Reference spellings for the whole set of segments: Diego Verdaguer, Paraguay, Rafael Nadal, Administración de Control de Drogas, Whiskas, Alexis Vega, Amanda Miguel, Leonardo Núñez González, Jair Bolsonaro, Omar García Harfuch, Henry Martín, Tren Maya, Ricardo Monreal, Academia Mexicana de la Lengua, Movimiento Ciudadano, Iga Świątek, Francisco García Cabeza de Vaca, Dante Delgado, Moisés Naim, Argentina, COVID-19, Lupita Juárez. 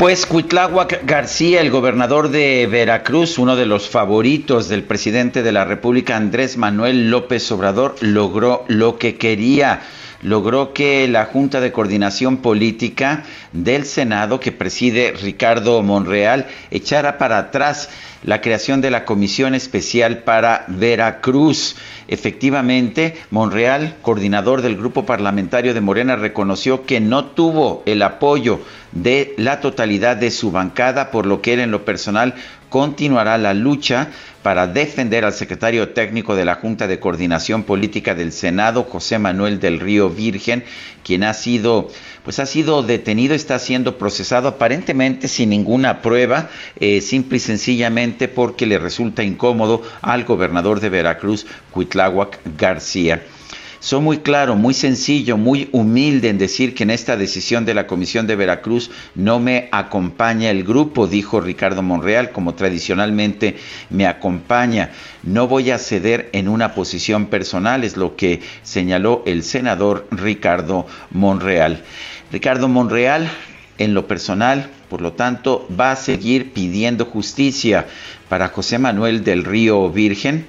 Pues Cuitláhuac García, el gobernador de Veracruz, uno de los favoritos del presidente de la República, Andrés Manuel López Obrador, logró lo que quería. Logró que la Junta de Coordinación Política del Senado, que preside Ricardo Monreal, echara para atrás la creación de la Comisión Especial para Veracruz. Efectivamente, Monreal, coordinador del grupo parlamentario de Morena, reconoció que no tuvo el apoyo de la totalidad de su bancada, por lo que él en lo personal continuará la lucha para defender al secretario técnico de la Junta de Coordinación Política del Senado, José Manuel del Río Virgen, quien ha sido detenido, está siendo procesado aparentemente sin ninguna prueba, simple y sencillamente porque le resulta incómodo al gobernador de Veracruz, Cuitláhuac García. Soy muy claro, muy sencillo, muy humilde en decir que en esta decisión de la Comisión de Veracruz no me acompaña el grupo, dijo Ricardo Monreal, como tradicionalmente me acompaña. No voy a ceder en una posición personal, es lo que señaló el senador Ricardo Monreal. Ricardo Monreal, en lo personal, por lo tanto, va a seguir pidiendo justicia para José Manuel del Río Virgen,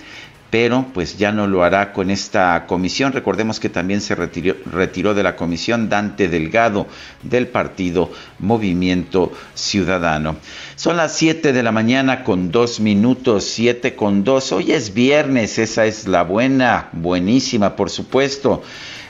pero pues ya no lo hará con esta comisión. Recordemos que también se retiró de la comisión Dante Delgado del partido Movimiento Ciudadano. Son las 7:02, 7:02. Hoy es viernes, esa es la buena, buenísima por supuesto.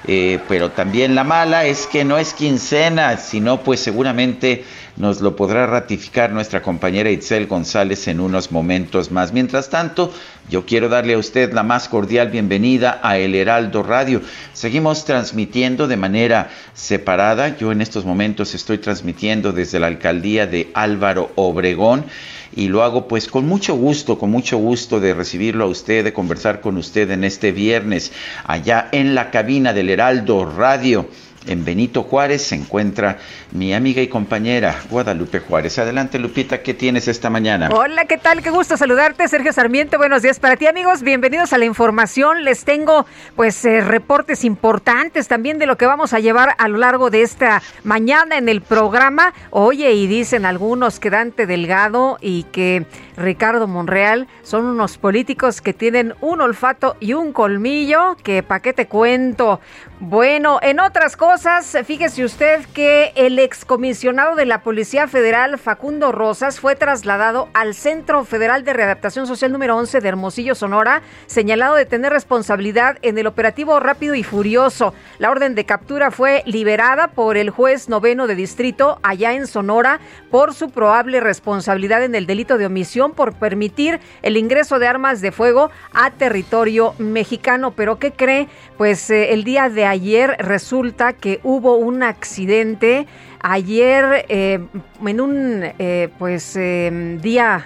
Pero también la mala es que no es quincena, sino pues seguramente nos lo podrá ratificar nuestra compañera Itzel González en unos momentos más. Mientras tanto, yo quiero darle a usted la más cordial bienvenida a El Heraldo Radio. Seguimos transmitiendo de manera separada. Yo en estos momentos estoy transmitiendo desde la alcaldía de Álvaro Obregón. Y lo hago pues con mucho gusto de recibirlo a usted, de conversar con usted en este viernes. Allá en la cabina del Heraldo Radio, en Benito Juárez, se encuentra mi amiga y compañera Guadalupe Juárez. Adelante, Lupita, ¿qué tienes esta mañana? Hola, ¿qué tal? Qué gusto saludarte, Sergio Sarmiento. Buenos días para ti, amigos. Bienvenidos a la información. Les tengo, pues, reportes importantes también de lo que vamos a llevar a lo largo de esta mañana en el programa. Oye, y dicen algunos que Dante Delgado y que Ricardo Monreal son unos políticos que tienen un olfato y un colmillo, que pa' qué te cuento. Bueno, en otras cosas, fíjese usted que el excomisionado de la Policía Federal, Facundo Rosas, fue trasladado al Centro Federal de Readaptación Social número 11 de Hermosillo, Sonora, señalado de tener responsabilidad en el operativo Rápido y Furioso. La orden de captura fue liberada por el juez noveno de distrito allá en Sonora por su probable responsabilidad en el delito de omisión por permitir el ingreso de armas de fuego a territorio mexicano. ¿Pero qué cree? Pues el día de ayer resulta que hubo un accidente ayer en un día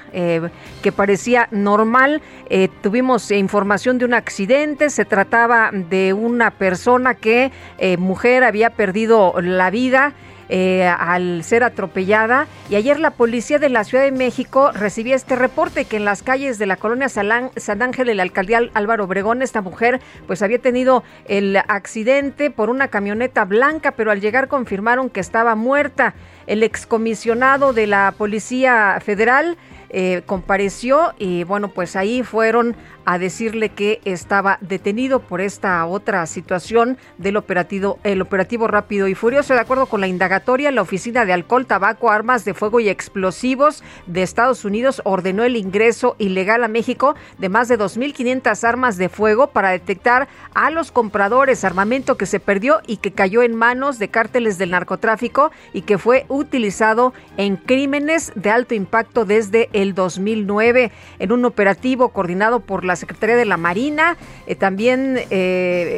que parecía normal. Tuvimos información de un accidente. Se trataba de una persona que, mujer, había perdido la vida al ser atropellada, y ayer la policía de la Ciudad de México recibía este reporte que en las calles de la colonia San Ángel de la alcaldía Álvaro Obregón, esta mujer pues había tenido el accidente por una camioneta blanca, pero al llegar confirmaron que estaba muerta. El excomisionado de la Policía Federal compareció y bueno, pues ahí fueron a decirle que estaba detenido por esta otra situación del operativo Rápido y Furioso. De acuerdo con la indagatoria, la Oficina de Alcohol, Tabaco, Armas de Fuego y Explosivos de Estados Unidos ordenó el ingreso ilegal a México de más de 2.500 armas de fuego para detectar a los compradores, armamento que se perdió y que cayó en manos de cárteles del narcotráfico y que fue utilizado en crímenes de alto impacto desde el 2009 en un operativo coordinado por la Secretaría de la Marina, también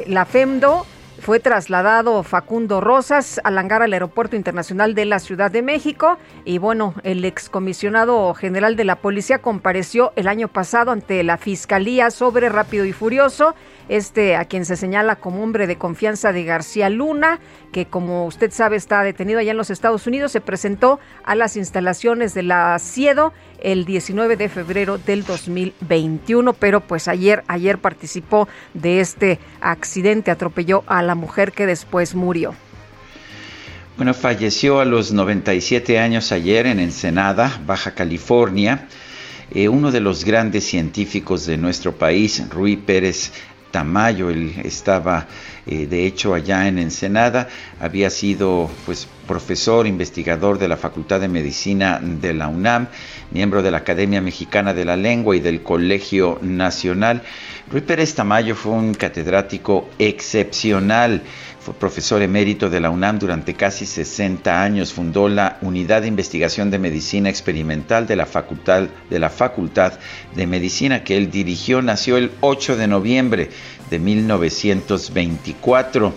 la FEMDO. Fue trasladado Facundo Rosas al hangar al Aeropuerto Internacional de la Ciudad de México y bueno, el excomisionado general de la Policía compareció el año pasado ante la Fiscalía sobre Rápido y Furioso, a quien se señala como hombre de confianza de García Luna, que como usted sabe está detenido allá en los Estados Unidos, se presentó a las instalaciones de la SIEDO el 19 de febrero del 2021, pero pues ayer participó de este accidente, atropelló a la mujer que después murió. Bueno, falleció a los 97 años ayer en Ensenada, Baja California, uno de los grandes científicos de nuestro país, Ruy Pérez Tamayo. Él estaba de hecho allá en Ensenada, había sido pues profesor investigador de la Facultad de Medicina de la UNAM, miembro de la Academia Mexicana de la Lengua y del Colegio Nacional. Ruy Pérez Tamayo fue un catedrático excepcional, fue profesor emérito de la UNAM durante casi 60 años, fundó la Unidad de Investigación de Medicina Experimental de la Facultad de Medicina que él dirigió, nació el 8 de noviembre de 1924.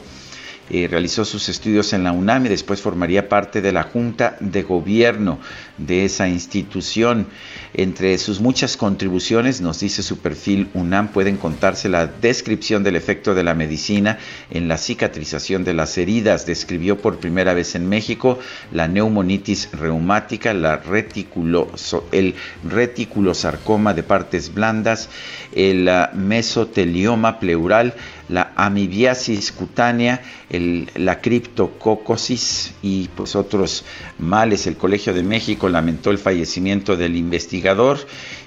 Realizó sus estudios en la UNAM y después formaría parte de la Junta de Gobierno de esa institución. Entre sus muchas contribuciones, nos dice su perfil UNAM, pueden contarse la descripción del efecto de la medicina en la cicatrización de las heridas. Describió por primera vez en México la neumonitis reumática, el reticulosarcoma de partes blandas, el mesotelioma pleural, la amibiasis cutánea, la criptococosis y pues otros males. El Colegio de México lamentó el fallecimiento del investigador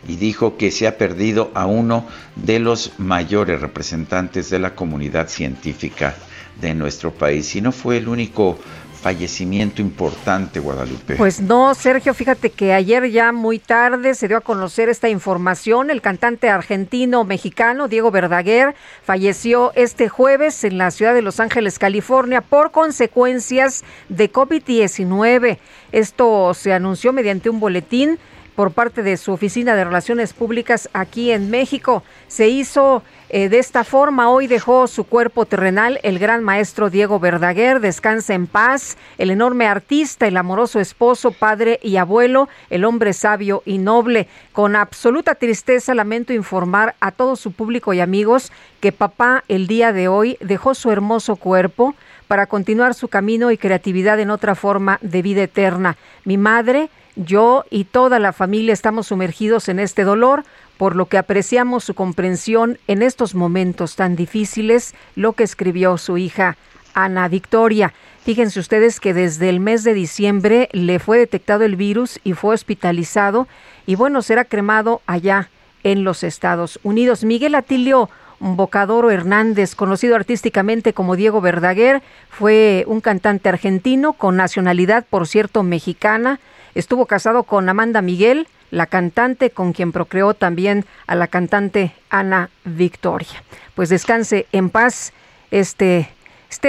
y dijo que se ha perdido a uno de los mayores representantes de la comunidad científica de nuestro país. Y no fue el único fallecimiento importante, Guadalupe. Pues no, Sergio, fíjate que ayer ya muy tarde se dio a conocer esta información. El cantante argentino-mexicano Diego Verdaguer falleció este jueves en la ciudad de Los Ángeles, California, por consecuencias de COVID-19. Esto se anunció mediante un boletín por parte de su Oficina de Relaciones Públicas aquí en México. Se hizo de esta forma. Hoy dejó su cuerpo terrenal el gran maestro Diego Verdaguer, descansa en paz, el enorme artista, el amoroso esposo, padre y abuelo, el hombre sabio y noble. Con absoluta tristeza lamento informar a todo su público y amigos que papá el día de hoy dejó su hermoso cuerpo para continuar su camino y creatividad en otra forma de vida eterna. Mi madre, yo y toda la familia estamos sumergidos en este dolor, por lo que apreciamos su comprensión en estos momentos tan difíciles, lo que escribió su hija Ana Victoria. Fíjense ustedes que desde el mes de diciembre le fue detectado el virus y fue hospitalizado y bueno, será cremado allá en los Estados Unidos. Miguel Atilio Bocadoro Hernández, conocido artísticamente como Diego Verdaguer, fue un cantante argentino con nacionalidad, por cierto, mexicana. Estuvo casado con Amanda Miguel, la cantante con quien procreó también a la cantante Ana Victoria. Pues descanse en paz este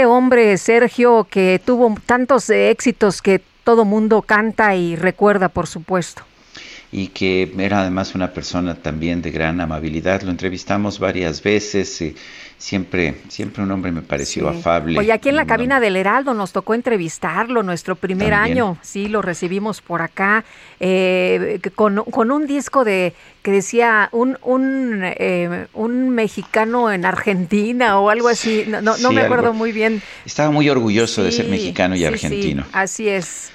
hombre, Sergio, que tuvo tantos éxitos que todo mundo canta y recuerda, por supuesto. Y que era además una persona también de gran amabilidad. Lo entrevistamos varias veces, siempre un hombre me pareció afable. Oye, aquí en la cabina del Heraldo nos tocó entrevistarlo, nuestro primer año, sí, lo recibimos por acá, con un disco que decía un mexicano en Argentina o algo así, no me acuerdo muy bien. Estaba muy orgulloso de ser mexicano y argentino. Sí, así es.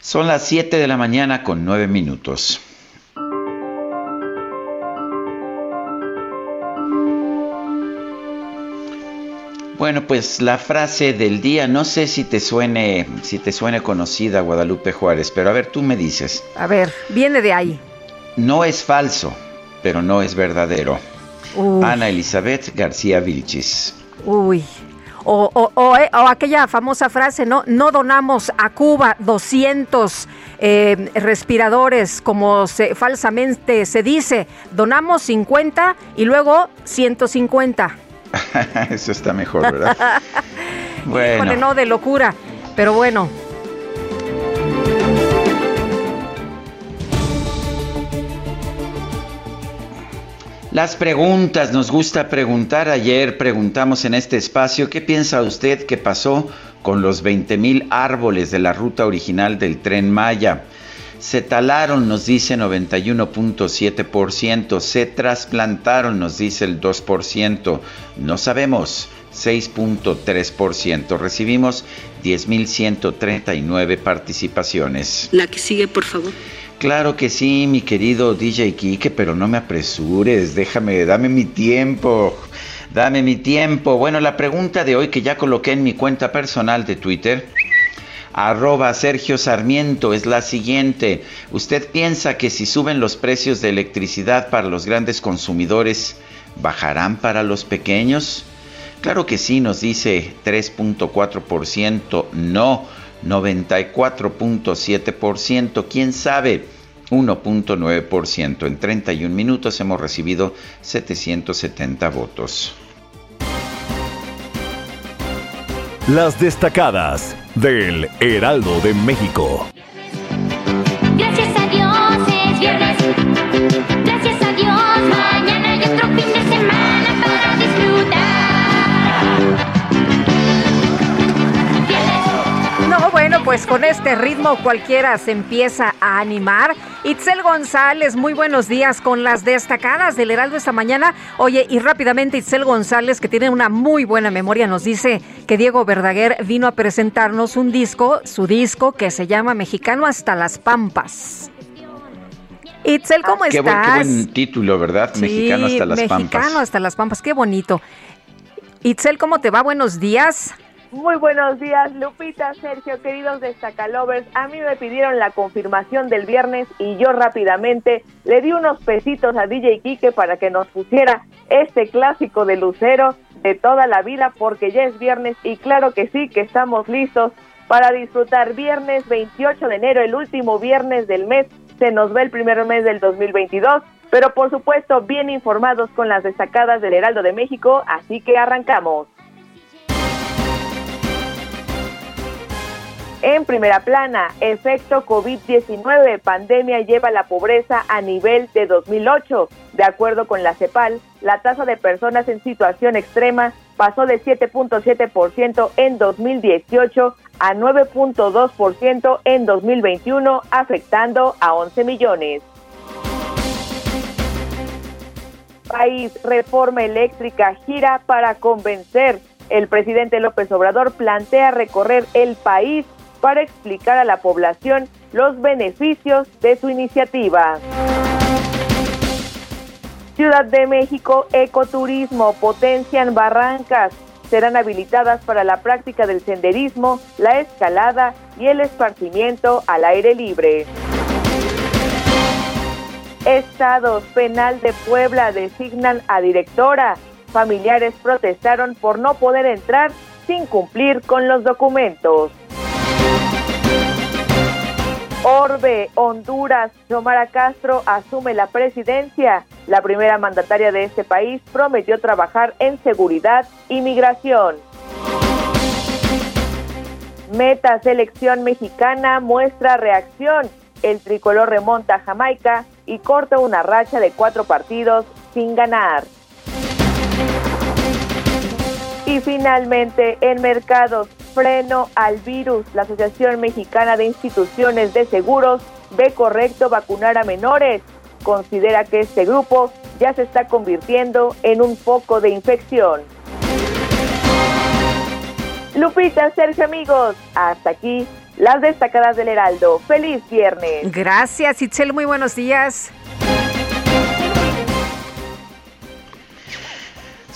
Son las 7 de la mañana con 9 minutos. Bueno, pues la frase del día, no sé si te suene conocida, Guadalupe Juárez, pero a ver, tú me dices. A ver, viene de ahí. No es falso, pero no es verdadero. Uf. Ana Elizabeth García Vilchis. Uy. O aquella famosa frase, ¿no? No donamos a Cuba 200 respiradores, como falsamente se dice. Donamos 50 y luego 150. Eso está mejor, ¿verdad? Bueno. Híjole, no, de locura, pero bueno. Las preguntas, nos gusta preguntar. Ayer preguntamos en este espacio, ¿qué piensa usted que pasó con los 20,000 árboles de la ruta original del Tren Maya? Se talaron, nos dice 91.7%, se trasplantaron, nos dice el 2%, no sabemos, 6.3%. Recibimos 10,139 participaciones. La que sigue, por favor. Claro que sí, mi querido DJ Quique, pero no me apresures, dame mi tiempo. Bueno, la pregunta de hoy que ya coloqué en mi cuenta personal de Twitter, @SergioSarmiento, es la siguiente. ¿Usted piensa que si suben los precios de electricidad para los grandes consumidores, bajarán para los pequeños? Claro que sí, nos dice 3.4%, no, 94.7%, quién sabe, 1.9%. En 31 minutos hemos recibido 770 votos. Las destacadas del Heraldo de México. Gracias a Dios es viernes. Gracias a Dios mañana hay otro fin de semana para disfrutar. No, bueno, pues con este ritmo cualquiera se empieza a animar. Itzel González, muy buenos días con las destacadas del Heraldo esta mañana. Oye, y rápidamente Itzel González, que tiene una muy buena memoria, nos dice que Diego Verdaguer vino a presentarnos un disco, su disco, que se llama Mexicano hasta las Pampas. Itzel, ¿cómo estás? Qué buen título, ¿verdad? Sí, Mexicano hasta las Pampas. Mexicano hasta las Pampas, qué bonito. Itzel, ¿cómo te va? Buenos días. Muy buenos días, Lupita, Sergio, queridos destacalovers. A mí me pidieron la confirmación del viernes y yo rápidamente le di unos pesitos a DJ Quique para que nos pusiera este clásico de Lucero de toda la vida, porque ya es viernes y claro que sí, que estamos listos para disfrutar. Viernes 28 de enero, el último viernes del mes, se nos va el primer mes del 2022, pero por supuesto bien informados con las destacadas del Heraldo de México, así que arrancamos. En primera plana, efecto COVID-19, pandemia lleva la pobreza a nivel de 2008. De acuerdo con la CEPAL, la tasa de personas en situación extrema pasó de 7.7% en 2018 a 9.2% en 2021, afectando a 11 millones. País, reforma eléctrica, gira para convencer. El presidente López Obrador plantea recorrer el país para explicar a la población los beneficios de su iniciativa. Ciudad de México, ecoturismo, potencian barrancas. Serán habilitadas para la práctica del senderismo, la escalada y el esparcimiento al aire libre. Estados, Penal de Puebla designan a directora. Familiares protestaron por no poder entrar sin cumplir con los documentos. Orbe, Honduras, Xiomara Castro asume la presidencia. La primera mandataria de este país prometió trabajar en seguridad y migración. Meta, selección mexicana muestra reacción. El tricolor remonta a Jamaica y corta una racha de 4 partidos sin ganar. Y finalmente, en mercados, freno al virus. La Asociación Mexicana de Instituciones de Seguros ve correcto vacunar a menores. Considera que este grupo ya se está convirtiendo en un foco de infección. Lupita, Sergio, amigos, hasta aquí las destacadas del Heraldo. ¡Feliz viernes! Gracias, Itzel, muy buenos días.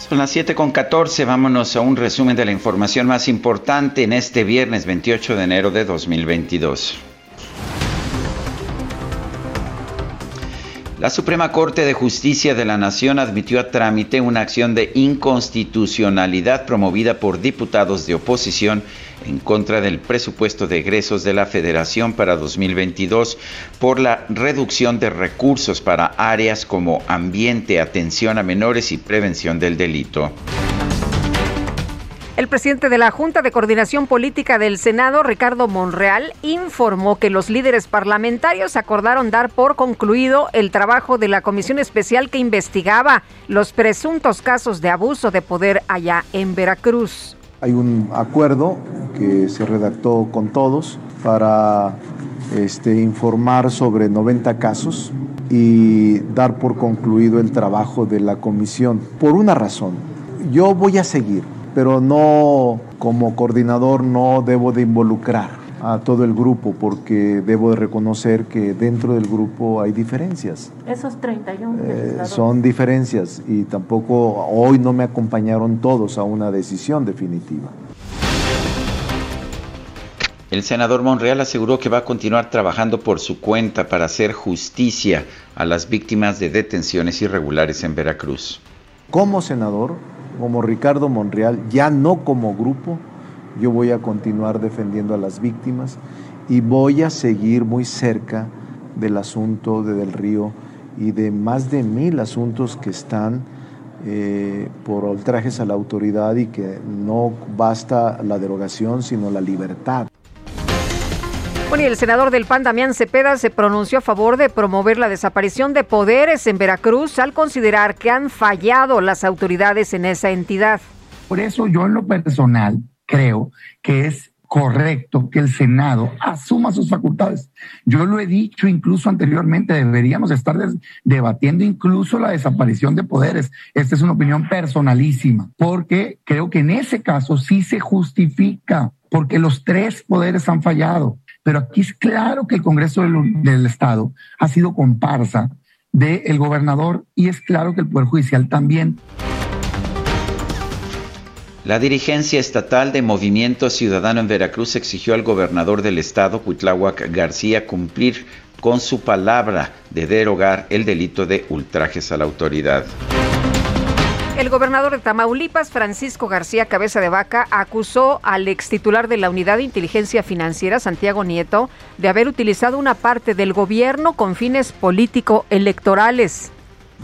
Son las 7:14, vámonos a un resumen de la información más importante en este viernes 28 de enero de 2022. La Suprema Corte de Justicia de la Nación admitió a trámite una acción de inconstitucionalidad promovida por diputados de oposición en contra del presupuesto de egresos de la Federación para 2022 por la reducción de recursos para áreas como ambiente, atención a menores y prevención del delito. El presidente de la Junta de Coordinación Política del Senado, Ricardo Monreal, informó que los líderes parlamentarios acordaron dar por concluido el trabajo de la comisión especial que investigaba los presuntos casos de abuso de poder allá en Veracruz. Hay un acuerdo que se redactó con todos para informar sobre 90 casos y dar por concluido el trabajo de la comisión. Por una razón, yo voy a seguir, pero no, como coordinador no debo de involucrar a todo el grupo porque debo de reconocer que dentro del grupo hay diferencias. Esos 31 son diferencias y tampoco hoy no me acompañaron todos a una decisión definitiva. El senador Monreal aseguró que va a continuar trabajando por su cuenta para hacer justicia a las víctimas de detenciones irregulares en Veracruz. Como senador, como Ricardo Monreal, ya no como grupo, yo voy a continuar defendiendo a las víctimas y voy a seguir muy cerca del asunto de Del Río y de más de 1,000 asuntos que están por ultrajes a la autoridad y que no basta la derogación, sino la libertad. Bueno, y el senador del PAN, Damián Cepeda, se pronunció a favor de promover la desaparición de poderes en Veracruz al considerar que han fallado las autoridades en esa entidad. Por eso yo en lo personal creo que es correcto que el Senado asuma sus facultades. Yo lo he dicho incluso anteriormente, deberíamos estar debatiendo incluso la desaparición de poderes. Esta es una opinión personalísima, porque creo que en ese caso sí se justifica, porque los tres poderes han fallado. Pero aquí es claro que el Congreso del Estado ha sido comparsa del gobernador y es claro que el Poder Judicial también. La dirigencia estatal de Movimiento Ciudadano en Veracruz exigió al gobernador del estado, Cuitláhuac García, cumplir con su palabra de derogar el delito de ultrajes a la autoridad. El gobernador de Tamaulipas, Francisco García Cabeza de Vaca, acusó al extitular de la Unidad de Inteligencia Financiera, Santiago Nieto, de haber utilizado una parte del gobierno con fines político-electorales.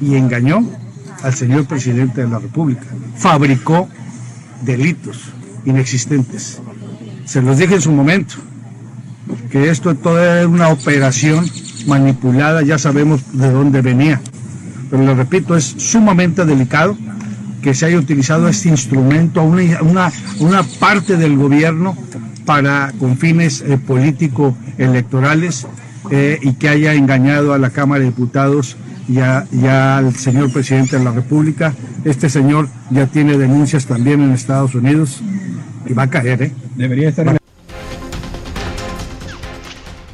Y engañó al señor presidente de la República. Fabricó delitos inexistentes. Se los dije en su momento, que esto toda era una operación manipulada, ya sabemos de dónde venía. Pero le repito, es sumamente delicado que se haya utilizado este instrumento, una parte del gobierno para con fines político-electorales y que haya engañado a la Cámara de Diputados y al señor presidente de la República. Este señor ya tiene denuncias también en Estados Unidos y va a caer, Debería estar en...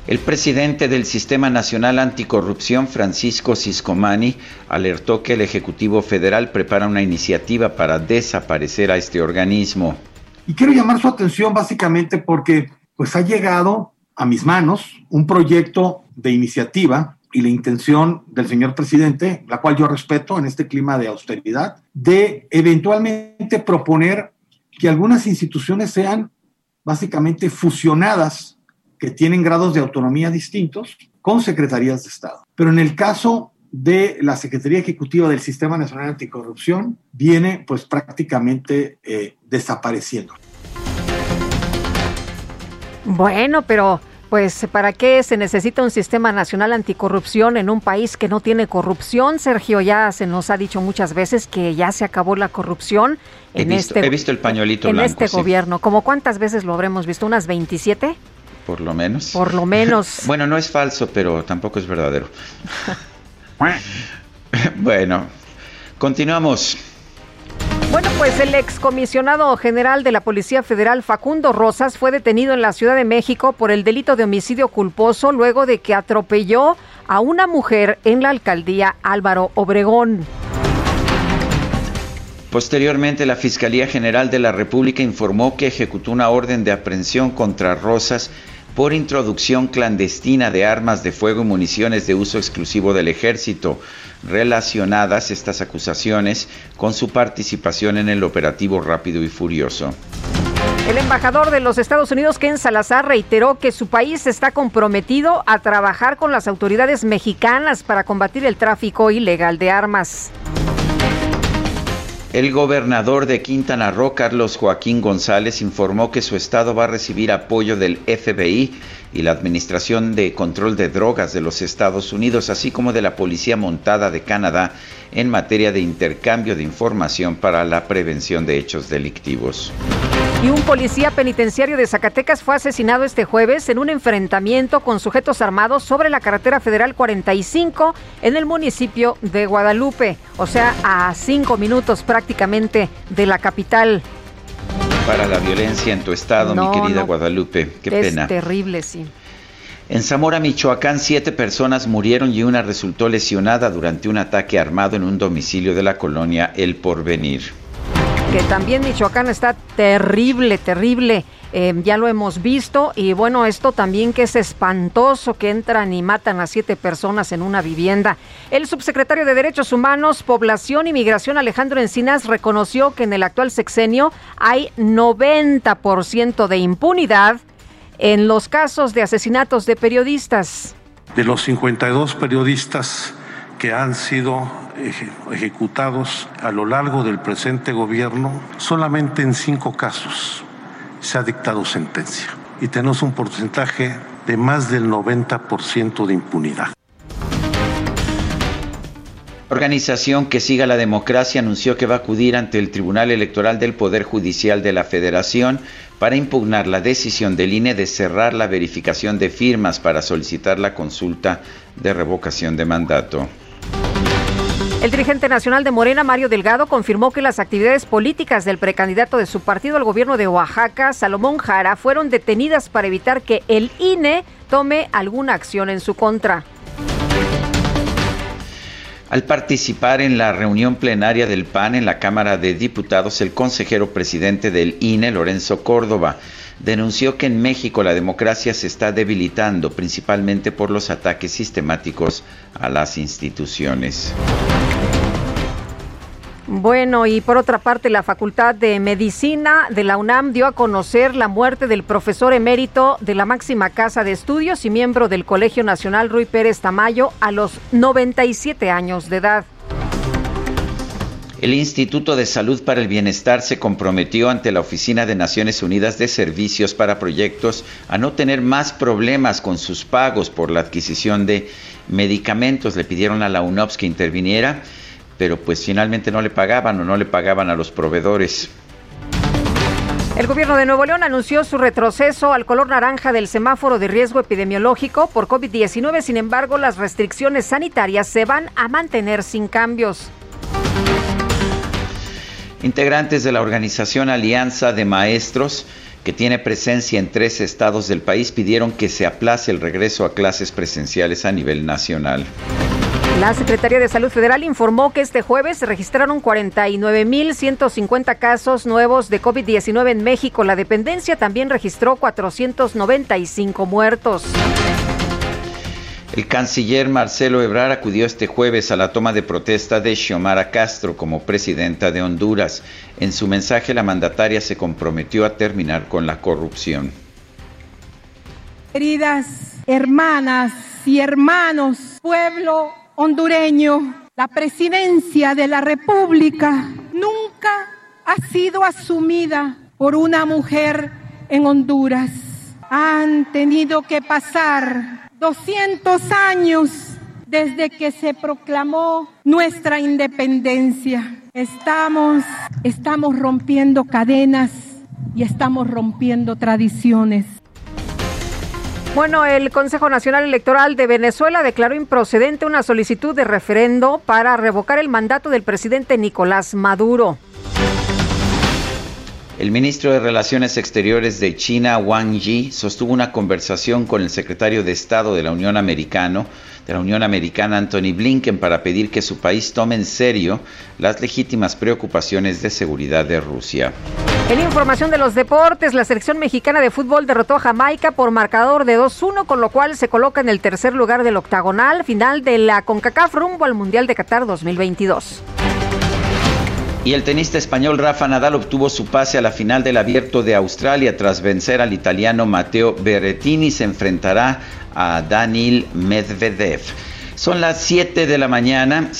El presidente del Sistema Nacional Anticorrupción, Francisco Siscomani, alertó que el Ejecutivo Federal prepara una iniciativa para desaparecer a este organismo. Y quiero llamar su atención básicamente porque pues ha llegado a mis manos un proyecto de iniciativa y la intención del señor presidente, la cual yo respeto en este clima de austeridad, de eventualmente proponer que algunas instituciones sean básicamente fusionadas, que tienen grados de autonomía distintos, con secretarías de Estado. Pero en el caso de la Secretaría Ejecutiva del Sistema Nacional Anticorrupción, viene pues prácticamente desapareciendo. Bueno, pero pues ¿para qué se necesita un Sistema Nacional Anticorrupción en un país que no tiene corrupción? Sergio, ya se nos ha dicho muchas veces que ya se acabó la corrupción. He visto el pañuelito en blanco. En este gobierno, ¿cómo cuántas veces lo habremos visto? ¿Unas 27? Por lo menos. Por lo menos. Bueno, no es falso, pero tampoco es verdadero. Bueno, continuamos. Bueno, pues el excomisionado general de la Policía Federal, Facundo Rosas, fue detenido en la Ciudad de México por el delito de homicidio culposo luego de que atropelló a una mujer en la alcaldía Álvaro Obregón. Posteriormente, la Fiscalía General de la República informó que ejecutó una orden de aprehensión contra Rosas por introducción clandestina de armas de fuego y municiones de uso exclusivo del Ejército, relacionadas estas acusaciones con su participación en el operativo Rápido y Furioso. El embajador de los Estados Unidos, Ken Salazar, reiteró que su país está comprometido a trabajar con las autoridades mexicanas para combatir el tráfico ilegal de armas. El gobernador de Quintana Roo, Carlos Joaquín González, informó que su estado va a recibir apoyo del FBI y la Administración de Control de Drogas de los Estados Unidos, así como de la Policía Montada de Canadá, en materia de intercambio de información para la prevención de hechos delictivos. Y un policía penitenciario de Zacatecas fue asesinado este jueves en un enfrentamiento con sujetos armados sobre la carretera federal 45 en el municipio de Guadalupe, o sea, a 5 minutos prácticamente de la capital. Para la violencia en tu estado, no, mi querida Guadalupe, qué pena. Es terrible, sí. En Zamora, Michoacán, 7 personas murieron y una resultó lesionada durante un ataque armado en un domicilio de la colonia El Porvenir. Que también Michoacán está terrible, terrible. Ya lo hemos visto, y bueno, esto también que es espantoso, que entran y matan a 7 personas en una vivienda. El subsecretario de Derechos Humanos, Población y Migración, Alejandro Encinas, reconoció que en el actual sexenio hay 90% de impunidad en los casos de asesinatos de periodistas. De los 52 periodistas que han sido ejecutados a lo largo del presente gobierno, solamente en 5 casos se ha dictado sentencia, y tenemos un porcentaje de más del 90% de impunidad. La organización Que Siga la Democracia anunció que va a acudir ante el Tribunal Electoral del Poder Judicial de la Federación para impugnar la decisión del INE de cerrar la verificación de firmas para solicitar la consulta de revocación de mandato. El dirigente nacional de Morena, Mario Delgado, confirmó que las actividades políticas del precandidato de su partido al gobierno de Oaxaca, Salomón Jara, fueron detenidas para evitar que el INE tome alguna acción en su contra. Al participar en la reunión plenaria del PAN en la Cámara de Diputados, el consejero presidente del INE, Lorenzo Córdoba, denunció que en México la democracia se está debilitando, principalmente por los ataques sistemáticos a las instituciones. Bueno, y por otra parte, la Facultad de Medicina de la UNAM dio a conocer la muerte del profesor emérito de la máxima casa de estudios y miembro del Colegio Nacional, Ruy Pérez Tamayo, a los 97 años de edad. El Instituto de Salud para el Bienestar se comprometió ante la Oficina de Naciones Unidas de Servicios para Proyectos a no tener más problemas con sus pagos por la adquisición de medicamentos. Le pidieron a la UNOPS que interviniera, pero pues finalmente no le pagaban o no le pagaban a los proveedores. El gobierno de Nuevo León anunció su retroceso al color naranja del semáforo de riesgo epidemiológico por COVID-19. Sin embargo, las restricciones sanitarias se van a mantener sin cambios. Integrantes de la organización Alianza de Maestros, que tiene presencia en 3 estados del país, pidieron que se aplace el regreso a clases presenciales a nivel nacional. La Secretaría de Salud Federal informó que este jueves se registraron 49.150 casos nuevos de COVID-19 en México. La dependencia también registró 495 muertos. El canciller Marcelo Ebrard acudió este jueves a la toma de protesta de Xiomara Castro como presidenta de Honduras. En su mensaje, la mandataria se comprometió a terminar con la corrupción. Queridas hermanas y hermanos, pueblo hondureño, la presidencia de la República nunca ha sido asumida por una mujer en Honduras. Han tenido que pasar 200 años desde que se proclamó nuestra independencia. Estamos rompiendo cadenas y estamos rompiendo tradiciones. Bueno, el Consejo Nacional Electoral de Venezuela declaró improcedente una solicitud de referendo para revocar el mandato del presidente Nicolás Maduro. El ministro de Relaciones Exteriores de China, Wang Yi, sostuvo una conversación con el secretario de Estado de la Unión Americana, Anthony Blinken, para pedir que su país tome en serio las legítimas preocupaciones de seguridad de Rusia. En información de los deportes, la selección mexicana de fútbol derrotó a Jamaica por marcador de 2-1, con lo cual se coloca en el tercer lugar del octagonal final de la CONCACAF rumbo al Mundial de Qatar 2022. Y el tenista español Rafa Nadal obtuvo su pase a la final del Abierto de Australia tras vencer al italiano Matteo Berrettini. Se enfrentará a Daniil Medvedev. Son las 7 de la mañana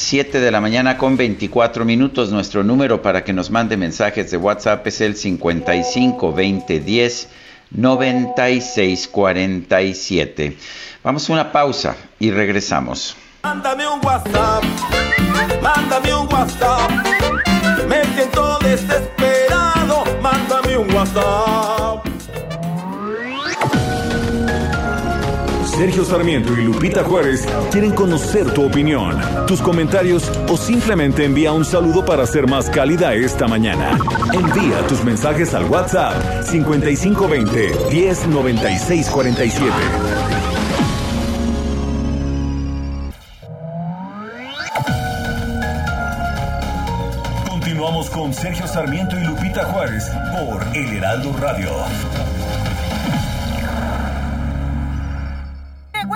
con 24 minutos. Nuestro número para que nos mande mensajes de WhatsApp es el 55 20 10 96 47. Vamos a una pausa y regresamos. Mándame un WhatsApp. Me siento desesperado, mándame un WhatsApp. Sergio Sarmiento y Lupita Juárez quieren conocer tu opinión, tus comentarios o simplemente envía un saludo para ser más cálida esta mañana. Envía tus mensajes al WhatsApp 5520 109647. Continuamos con Sergio Sarmiento y Lupita Juárez por El Heraldo Radio.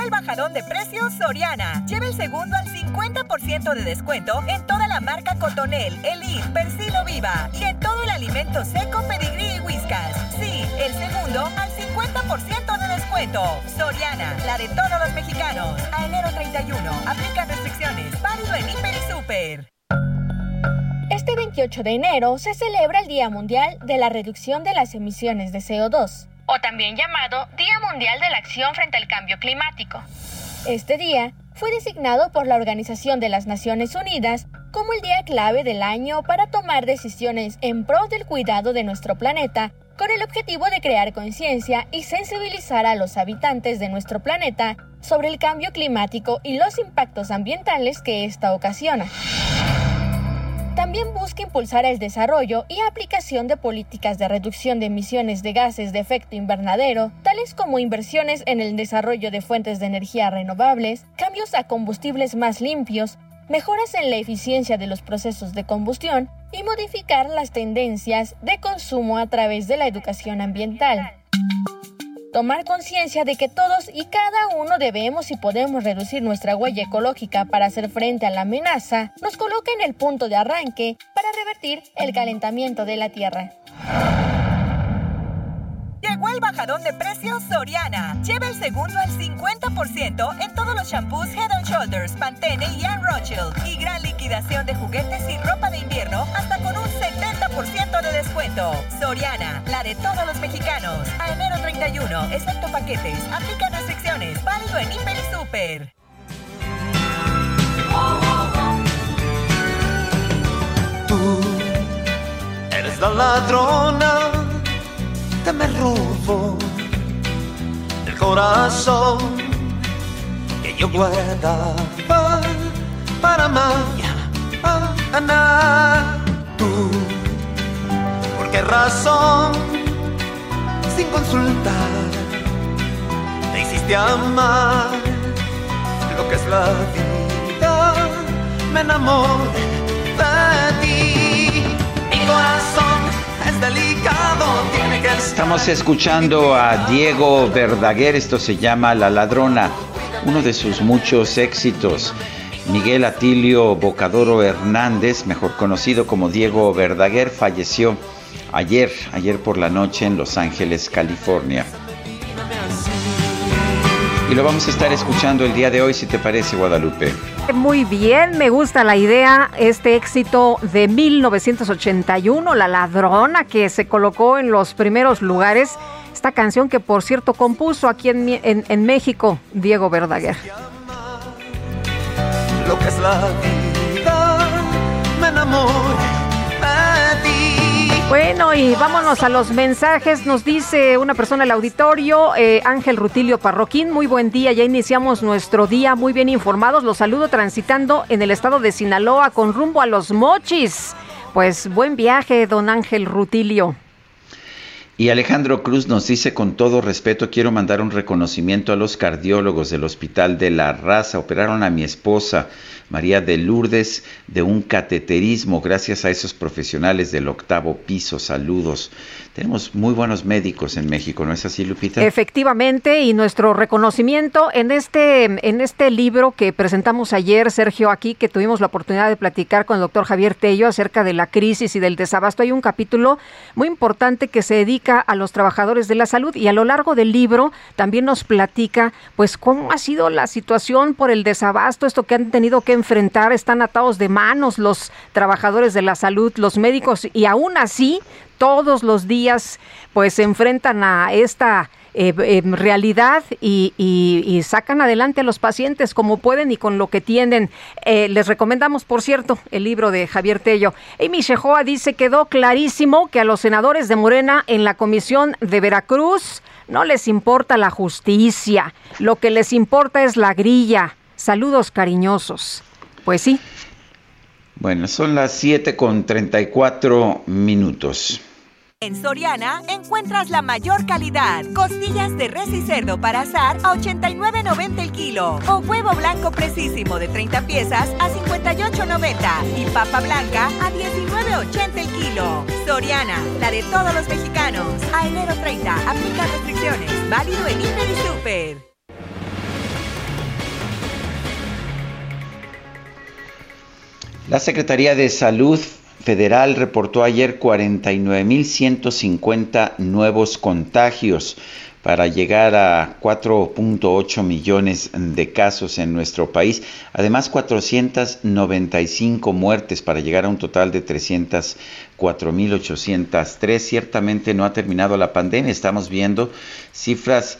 El bajadón de precios Soriana. Lleva el segundo al 50% de descuento en toda la marca Cotonel, Elite, Persil o Viva y en todo el alimento seco Pedigrí y Whiskas. Sí, el segundo al 50% de descuento. Soriana, la de todos los mexicanos. A enero 31. Aplica restricciones. Válido en Hiper y Super. Este 28 de enero se celebra el Día Mundial de la Reducción de las Emisiones de CO2, o también llamado Día Mundial de la Acción frente al Cambio Climático. Este día fue designado por la Organización de las Naciones Unidas como el día clave del año para tomar decisiones en pro del cuidado de nuestro planeta, con el objetivo de crear conciencia y sensibilizar a los habitantes de nuestro planeta sobre el cambio climático y los impactos ambientales que ésta ocasiona. También busca impulsar el desarrollo y aplicación de políticas de reducción de emisiones de gases de efecto invernadero, tales como inversiones en el desarrollo de fuentes de energía renovables, cambios a combustibles más limpios, mejoras en la eficiencia de los procesos de combustión y modificar las tendencias de consumo a través de la educación ambiental. Tomar conciencia de que todos y cada uno debemos y podemos reducir nuestra huella ecológica para hacer frente a la amenaza nos coloca en el punto de arranque para revertir el calentamiento de la Tierra. Llegó el bajadón de precios Soriana. Lleva el segundo al 50% en todos los shampoos Head & Shoulders, Pantene y Ann Rothschild. Y gran liquidación de juguetes y ropa de invierno hasta con un 70% de descuento. Soriana, la de todos los mexicanos. A enero 31, excepto paquetes. Aplica restricciones. Válido en Hiper y Super. Tú eres la ladrona que me robó el corazón que yo guardaba para mañana. Tú, ¿por qué razón, sin consultar, te hiciste amar? Lo que es la vida, me enamoré de ti. Mi corazón es delicado. Estamos escuchando a Diego Verdaguer, esto se llama La Ladrona, uno de sus muchos éxitos. Miguel Atilio Bocadoro Hernández, mejor conocido como Diego Verdaguer, falleció ayer por la noche en Los Ángeles, California. Y lo vamos a estar escuchando el día de hoy, si te parece, Guadalupe. Muy bien, me gusta la idea, este éxito de 1981, La Ladrona, que se colocó en los primeros lugares. Esta canción que, por cierto, compuso aquí en México, Diego Verdaguer. Lo que es la vida, me enamoré de ti. Bueno, y vámonos a los mensajes. Nos dice una persona del auditorio, Ángel Rutilio Parroquín. Muy buen día, ya iniciamos nuestro día muy bien informados. Los saludo transitando en el estado de Sinaloa con rumbo a Los Mochis. Pues buen viaje, don Ángel Rutilio. Y Alejandro Cruz nos dice: con todo respeto, quiero mandar un reconocimiento a los cardiólogos del Hospital de la Raza. Operaron a mi esposa, María de Lourdes, de un cateterismo. Gracias a esos profesionales del octavo piso. Saludos. Tenemos muy buenos médicos en México, ¿no es así, Lupita? Efectivamente, y nuestro reconocimiento en este libro que presentamos ayer, Sergio, aquí, que tuvimos la oportunidad de platicar con el doctor Javier Tello acerca de la crisis y del desabasto. Hay un capítulo muy importante que se dedica a los trabajadores de la salud, y a lo largo del libro también nos platica pues cómo ha sido la situación por el desabasto, esto que han tenido que enfrentar. Están atados de manos los trabajadores de la salud, los médicos, y aún así todos los días pues se enfrentan a esta realidad y sacan adelante a los pacientes como pueden y con lo que tienen. Les recomendamos, por cierto, el libro de Javier Tello. Amy Shehoa dice: quedó clarísimo que a los senadores de Morena en la Comisión de Veracruz no les importa la justicia, lo que les importa es la grilla. Saludos cariñosos. Pues sí. Bueno, son las 7:34. En Soriana encuentras la mayor calidad. Costillas de res y cerdo para asar a $89.90 el kilo. O huevo blanco precisísimo de 30 piezas a $58.90. Y papa blanca a $19.80 el kilo. Soriana, la de todos los mexicanos. A enero 30, aplica restricciones. Válido en Hiper y Super. La Secretaría de Salud Federal reportó ayer 49.150 nuevos contagios para llegar a 4.8 millones de casos en nuestro país. Además, 495 muertes para llegar a un total de 304.803. Ciertamente no ha terminado la pandemia. Estamos viendo cifras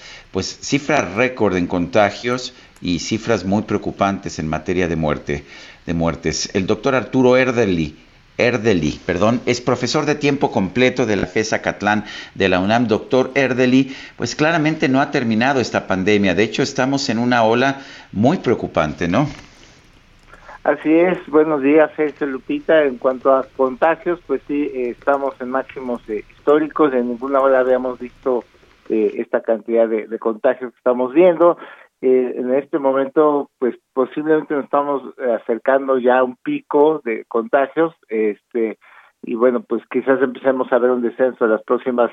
récord en contagios y cifras muy preocupantes en materia de muertes. El doctor Arturo Erdely, es profesor de tiempo completo de la FES Acatlán de la UNAM. Doctor Erdely, pues claramente no ha terminado esta pandemia. De hecho, estamos en una ola muy preocupante, ¿no? Así es. Buenos días, Sergio, Lupita. En cuanto a contagios, pues sí, estamos en máximos históricos. En ninguna ola habíamos visto esta cantidad de contagios que estamos viendo. En este momento, pues posiblemente nos estamos acercando ya a un pico de contagios, y bueno, pues quizás empecemos a ver un descenso en las próximas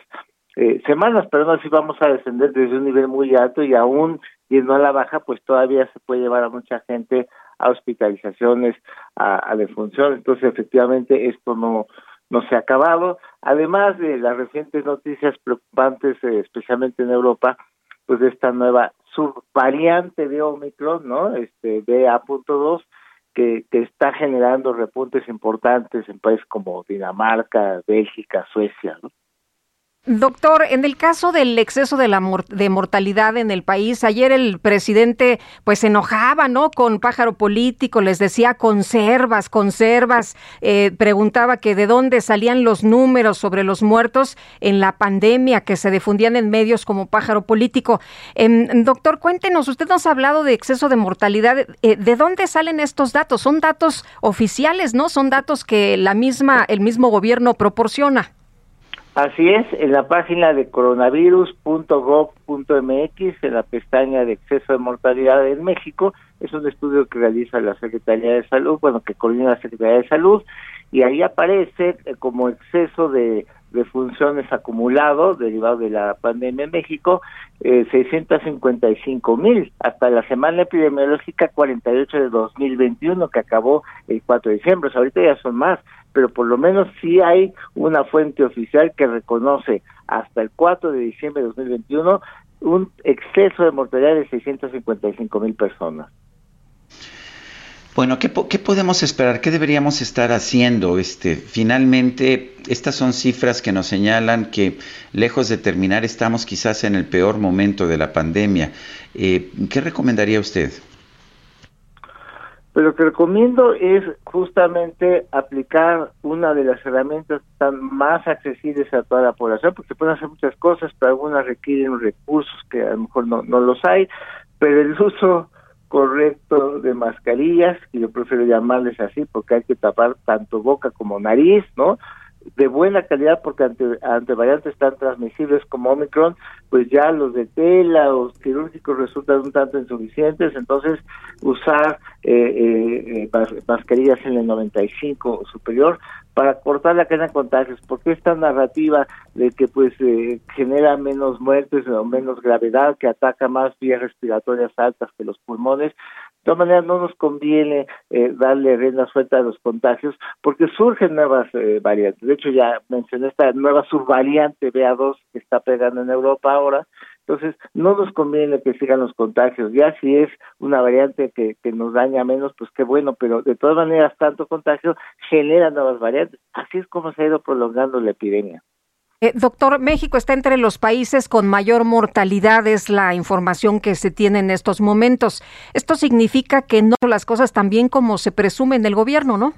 semanas, pero no, si vamos a descender desde un nivel muy alto, y aún yendo a la baja, pues todavía se puede llevar a mucha gente a hospitalizaciones, a defunción. Entonces, efectivamente, esto no se ha acabado. Además de las recientes noticias preocupantes, especialmente en Europa, pues de esta nueva subvariante de Omicron, ¿no? BA.2, que está generando repuntes importantes en países como Dinamarca, Bélgica, Suecia, ¿no? Doctor, en el caso del exceso de la mortalidad en el país, ayer el presidente pues se enojaba, ¿no?, con Pájaro Político, les decía conservas, preguntaba que de dónde salían los números sobre los muertos en la pandemia que se difundían en medios como Pájaro Político. Doctor, cuéntenos, usted nos ha hablado de exceso de mortalidad, ¿de dónde salen estos datos? Son datos oficiales, ¿no? Son datos que el mismo gobierno proporciona. Así es, en la página de coronavirus.gov.mx, en la pestaña de exceso de mortalidad en México, es un estudio que realiza la Secretaría de Salud, que coordina la Secretaría de Salud, y ahí aparece como exceso de funciones acumulado derivado de la pandemia en México, 655,000, hasta la semana epidemiológica 48 de 2021, que acabó el 4 de diciembre, o sea, ahorita ya son más, pero por lo menos sí hay una fuente oficial que reconoce hasta el 4 de diciembre de 2021 un exceso de mortalidad de 655,000 personas. Bueno, ¿qué podemos esperar? ¿Qué deberíamos estar haciendo? Finalmente, estas son cifras que nos señalan que, lejos de terminar, estamos quizás en el peor momento de la pandemia. ¿Qué recomendaría usted? Pero lo que recomiendo es justamente aplicar una de las herramientas que están más accesibles a toda la población, porque pueden hacer muchas cosas, pero algunas requieren recursos que a lo mejor no los hay, pero el uso correcto de mascarillas, y yo prefiero llamarles así porque hay que tapar tanto boca como nariz, ¿no? de buena calidad, porque ante variantes tan transmisibles como Omicron, pues ya los de tela o quirúrgicos resultan un tanto insuficientes. Entonces, usar mascarillas N95 o superior para cortar la cadena de contagios, porque esta narrativa de que pues genera menos muertes o menos gravedad, que ataca más vías respiratorias altas que los pulmones. De todas maneras, no nos conviene darle rienda suelta a los contagios, porque surgen nuevas variantes. De hecho, ya mencioné esta nueva subvariante BA2 que está pegando en Europa ahora. Entonces, no nos conviene que sigan los contagios. Ya si es una variante que nos daña menos, pues qué bueno, pero de todas maneras, tanto contagio genera nuevas variantes. Así es como se ha ido prolongando la epidemia. Doctor, México está entre los países con mayor mortalidad, es la información que se tiene en estos momentos. Esto significa que no las cosas tan bien como se presume en el gobierno, ¿no?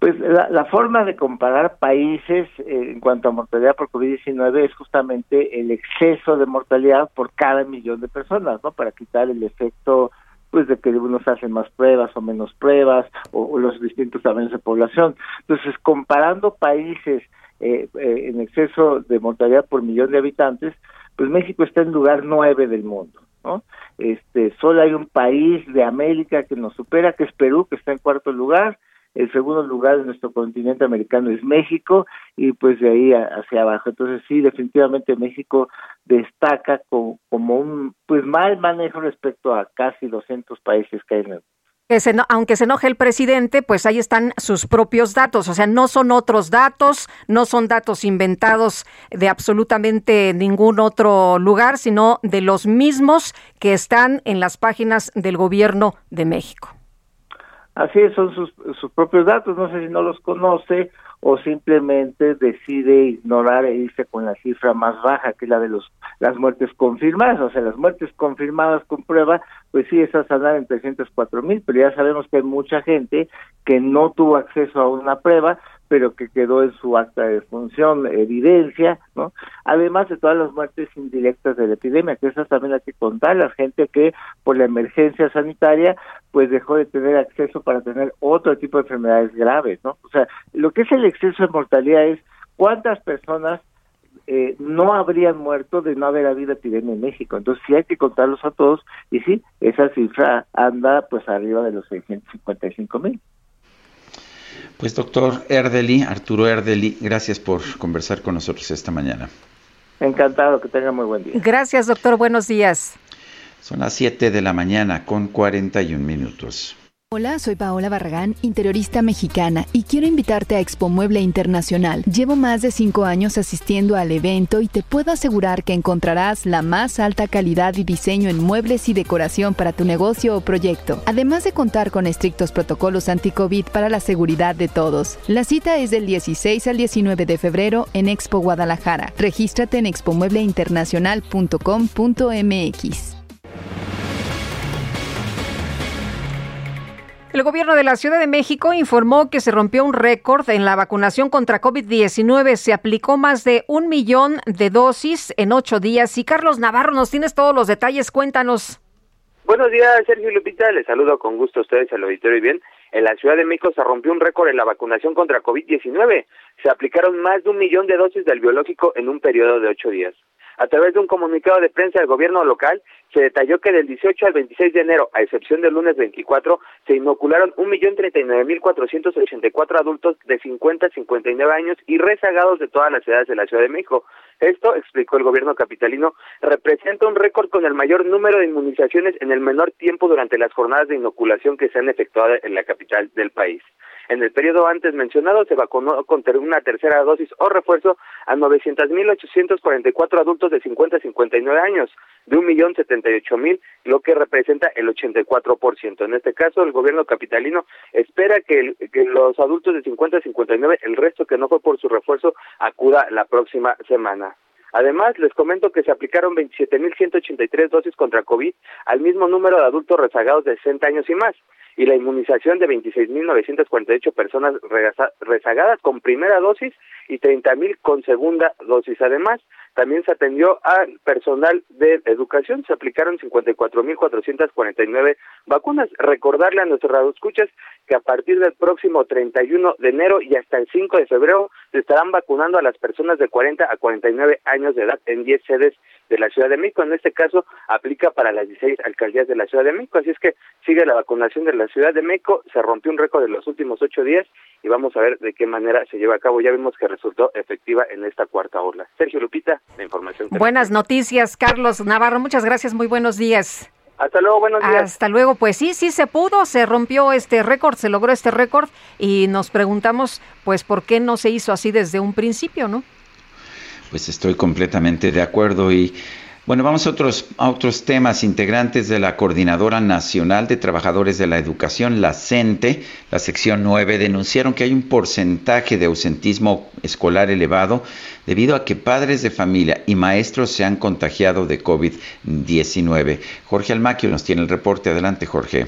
Pues la forma de comparar países en cuanto a mortalidad por COVID-19 es justamente el exceso de mortalidad por cada millón de personas, ¿no? Para quitar el efecto pues de que unos hacen más pruebas o menos pruebas, o los distintos tamaños de población. Entonces, comparando países en exceso de mortalidad por millón de habitantes, pues México está en lugar 9 del mundo, ¿no? Solo hay un país de América que nos supera, que es Perú, que está en cuarto lugar. El segundo lugar de nuestro continente americano es México, y pues de ahí hacia abajo. Entonces sí, definitivamente México destaca como un pues mal manejo respecto a casi 200 países que hay en el mundo. Aunque se enoje el presidente, pues ahí están sus propios datos, o sea, no son otros datos, no son datos inventados de absolutamente ningún otro lugar, sino de los mismos que están en las páginas del gobierno de México. Así es, son sus propios datos, no sé si no los conoce o simplemente decide ignorar e irse con la cifra más baja, que es la de las muertes confirmadas. O sea, las muertes confirmadas con prueba, pues sí, esas andan en 304,000, pero ya sabemos que hay mucha gente que no tuvo acceso a una prueba, pero que quedó en su acta de defunción evidencia, ¿no? Además de todas las muertes indirectas de la epidemia, que esas también hay que contar, la gente que por la emergencia sanitaria pues dejó de tener acceso para tener otro tipo de enfermedades graves, ¿no? O sea, lo que es el exceso de mortalidad es cuántas personas no habrían muerto de no haber habido epidemia en México. Entonces sí hay que contarlos a todos, y sí, esa cifra anda pues arriba de los 655,000. Pues doctor Erdely, Arturo Erdely, gracias por conversar con nosotros esta mañana. Encantado, que tenga muy buen día. Gracias, doctor, buenos días. Son las 7 de la mañana con 41 minutos. Hola, soy Paola Barragán, interiorista mexicana, y quiero invitarte a Expo Mueble Internacional. Llevo más de 5 años asistiendo al evento y te puedo asegurar que encontrarás la más alta calidad y diseño en muebles y decoración para tu negocio o proyecto, además de contar con estrictos protocolos anti-COVID para la seguridad de todos. La cita es del 16 al 19 de febrero en Expo Guadalajara. Regístrate en expomuebleinternacional.com.mx. El gobierno de la Ciudad de México informó que se rompió un récord en la vacunación contra COVID-19. Se aplicó más de 1 millón de dosis en 8 días. Y Carlos Navarro, nos tienes todos los detalles, cuéntanos. Buenos días, Sergio y Lupita, les saludo con gusto a ustedes, al auditorio, y bien. En la Ciudad de México se rompió un récord en la vacunación contra COVID-19. Se aplicaron más de 1 millón de dosis del biológico en un periodo de 8 días. A través de un comunicado de prensa del gobierno local, se detalló que del 18 al 26 de enero, a excepción del lunes 24, se inocularon 1.039.484 adultos de 50 a 59 años y rezagados de todas las edades de la Ciudad de México. Esto, explicó el gobierno capitalino, representa un récord con el mayor número de inmunizaciones en el menor tiempo durante las jornadas de inoculación que se han efectuado en la capital del país. En el periodo antes mencionado, se vacunó con una tercera dosis o refuerzo a 900.844 adultos de 50 a 59 años, de 1.078.000, lo que representa el 84%. En este caso, el gobierno capitalino espera que los adultos de 50 a 59, el resto que no fue por su refuerzo, acuda la próxima semana. Además, les comento que se aplicaron 27.183 dosis contra COVID al mismo número de adultos rezagados de 60 años y más, y la inmunización de 26.948 personas rezagadas con primera dosis y 30.000 con segunda dosis. Además, también se atendió a personal de educación, se aplicaron 54.449 vacunas. Recordarle a nuestros radioescuchas que a partir del próximo 31 de enero y hasta el 5 de febrero se estarán vacunando a las personas de 40 a 49 años de edad en 10 sedes de la Ciudad de México. En este caso, aplica para las 16 alcaldías de la Ciudad de México. Así es que sigue la vacunación de la Ciudad de México. Se rompió un récord de los últimos 8 días y vamos a ver de qué manera se lleva a cabo. Ya vimos que resultó efectiva en esta cuarta ola. Sergio, Lupita, la información. Buenas noticias, Carlos Navarro. Muchas gracias. Muy buenos días. Hasta luego, buenos días. Hasta luego, pues sí se pudo, se rompió este récord, se logró este récord y nos preguntamos, pues, ¿por qué no se hizo así desde un principio, no? Pues estoy completamente de acuerdo y, bueno, vamos a otros temas. Integrantes de la Coordinadora Nacional de Trabajadores de la Educación, la CENTE, la sección 9, denunciaron que hay un porcentaje de ausentismo escolar elevado debido a que padres de familia y maestros se han contagiado de COVID-19. Jorge Almaquio nos tiene el reporte. Adelante, Jorge.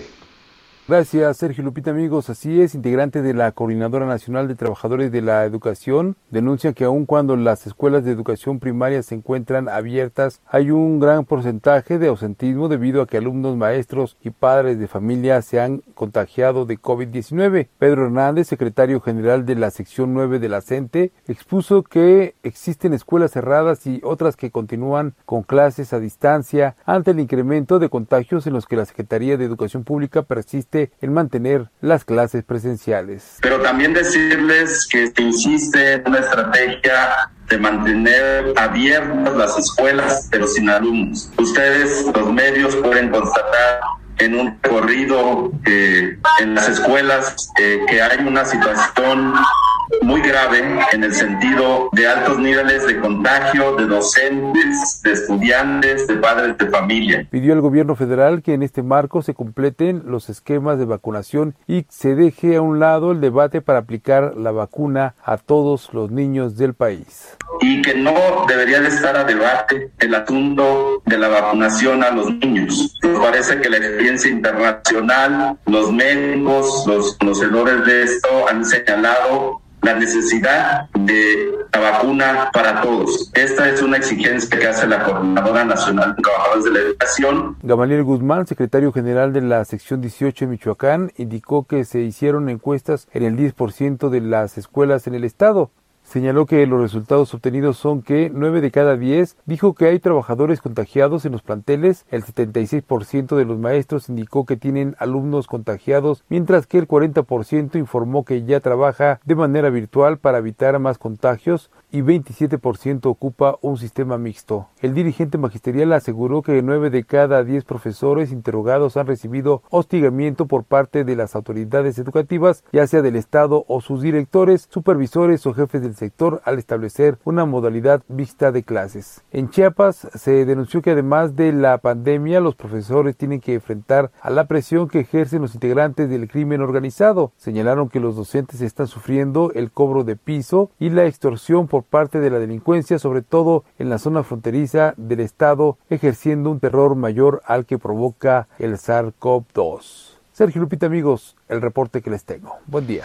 Gracias, Sergio, Lupita, amigos. Así es, integrantes de la Coordinadora Nacional de Trabajadores de la Educación denuncian que aun cuando las escuelas de educación primaria se encuentran abiertas, hay un gran porcentaje de ausentismo debido a que alumnos, maestros y padres de familia se han contagiado de COVID-19. Pedro Hernández, secretario general de la sección 9 de la CENTE, expuso que existen escuelas cerradas y otras que continúan con clases a distancia ante el incremento de contagios en los que la Secretaría de Educación Pública persiste en mantener las clases presenciales. Pero también decirles que se insiste en una estrategia de mantener abiertas las escuelas, pero sin alumnos. Ustedes, los medios, pueden constatar en un recorrido en las escuelas que hay una situación muy grave en el sentido de altos niveles de contagio, de docentes, de estudiantes, de padres de familia. Pidió al gobierno federal que en este marco se completen los esquemas de vacunación y se deje a un lado el debate para aplicar la vacuna a todos los niños del país. Y que no debería de estar a debate el asunto de la vacunación a los niños. Nos parece que la experiencia internacional, los médicos, los conocedores de esto han señalado la necesidad de la vacuna para todos. Esta es una exigencia que hace la Coordinadora Nacional de Trabajadores de la Educación. Gamaliel Guzmán, secretario general de la sección 18 de Michoacán, indicó que se hicieron encuestas en el 10% de las escuelas en el estado. Señaló que los resultados obtenidos son que 9 de cada 10 dijo que hay trabajadores contagiados en los planteles, el 76% de los maestros indicó que tienen alumnos contagiados, mientras que el 40% informó que ya trabaja de manera virtual para evitar más contagios y 27% ocupa un sistema mixto. El dirigente magisterial aseguró que 9 de cada 10 profesores interrogados han recibido hostigamiento por parte de las autoridades educativas, ya sea del Estado o sus directores, supervisores o jefes del sector al establecer una modalidad mixta de clases. En Chiapas se denunció que además de la pandemia, los profesores tienen que enfrentar a la presión que ejercen los integrantes del crimen organizado. Señalaron que los docentes están sufriendo el cobro de piso y la extorsión por parte de la delincuencia, sobre todo en la zona fronteriza del estado, ejerciendo un terror mayor al que provoca el SARS-CoV-2. Sergio, Lupita, amigos, el reporte que les tengo. Buen día.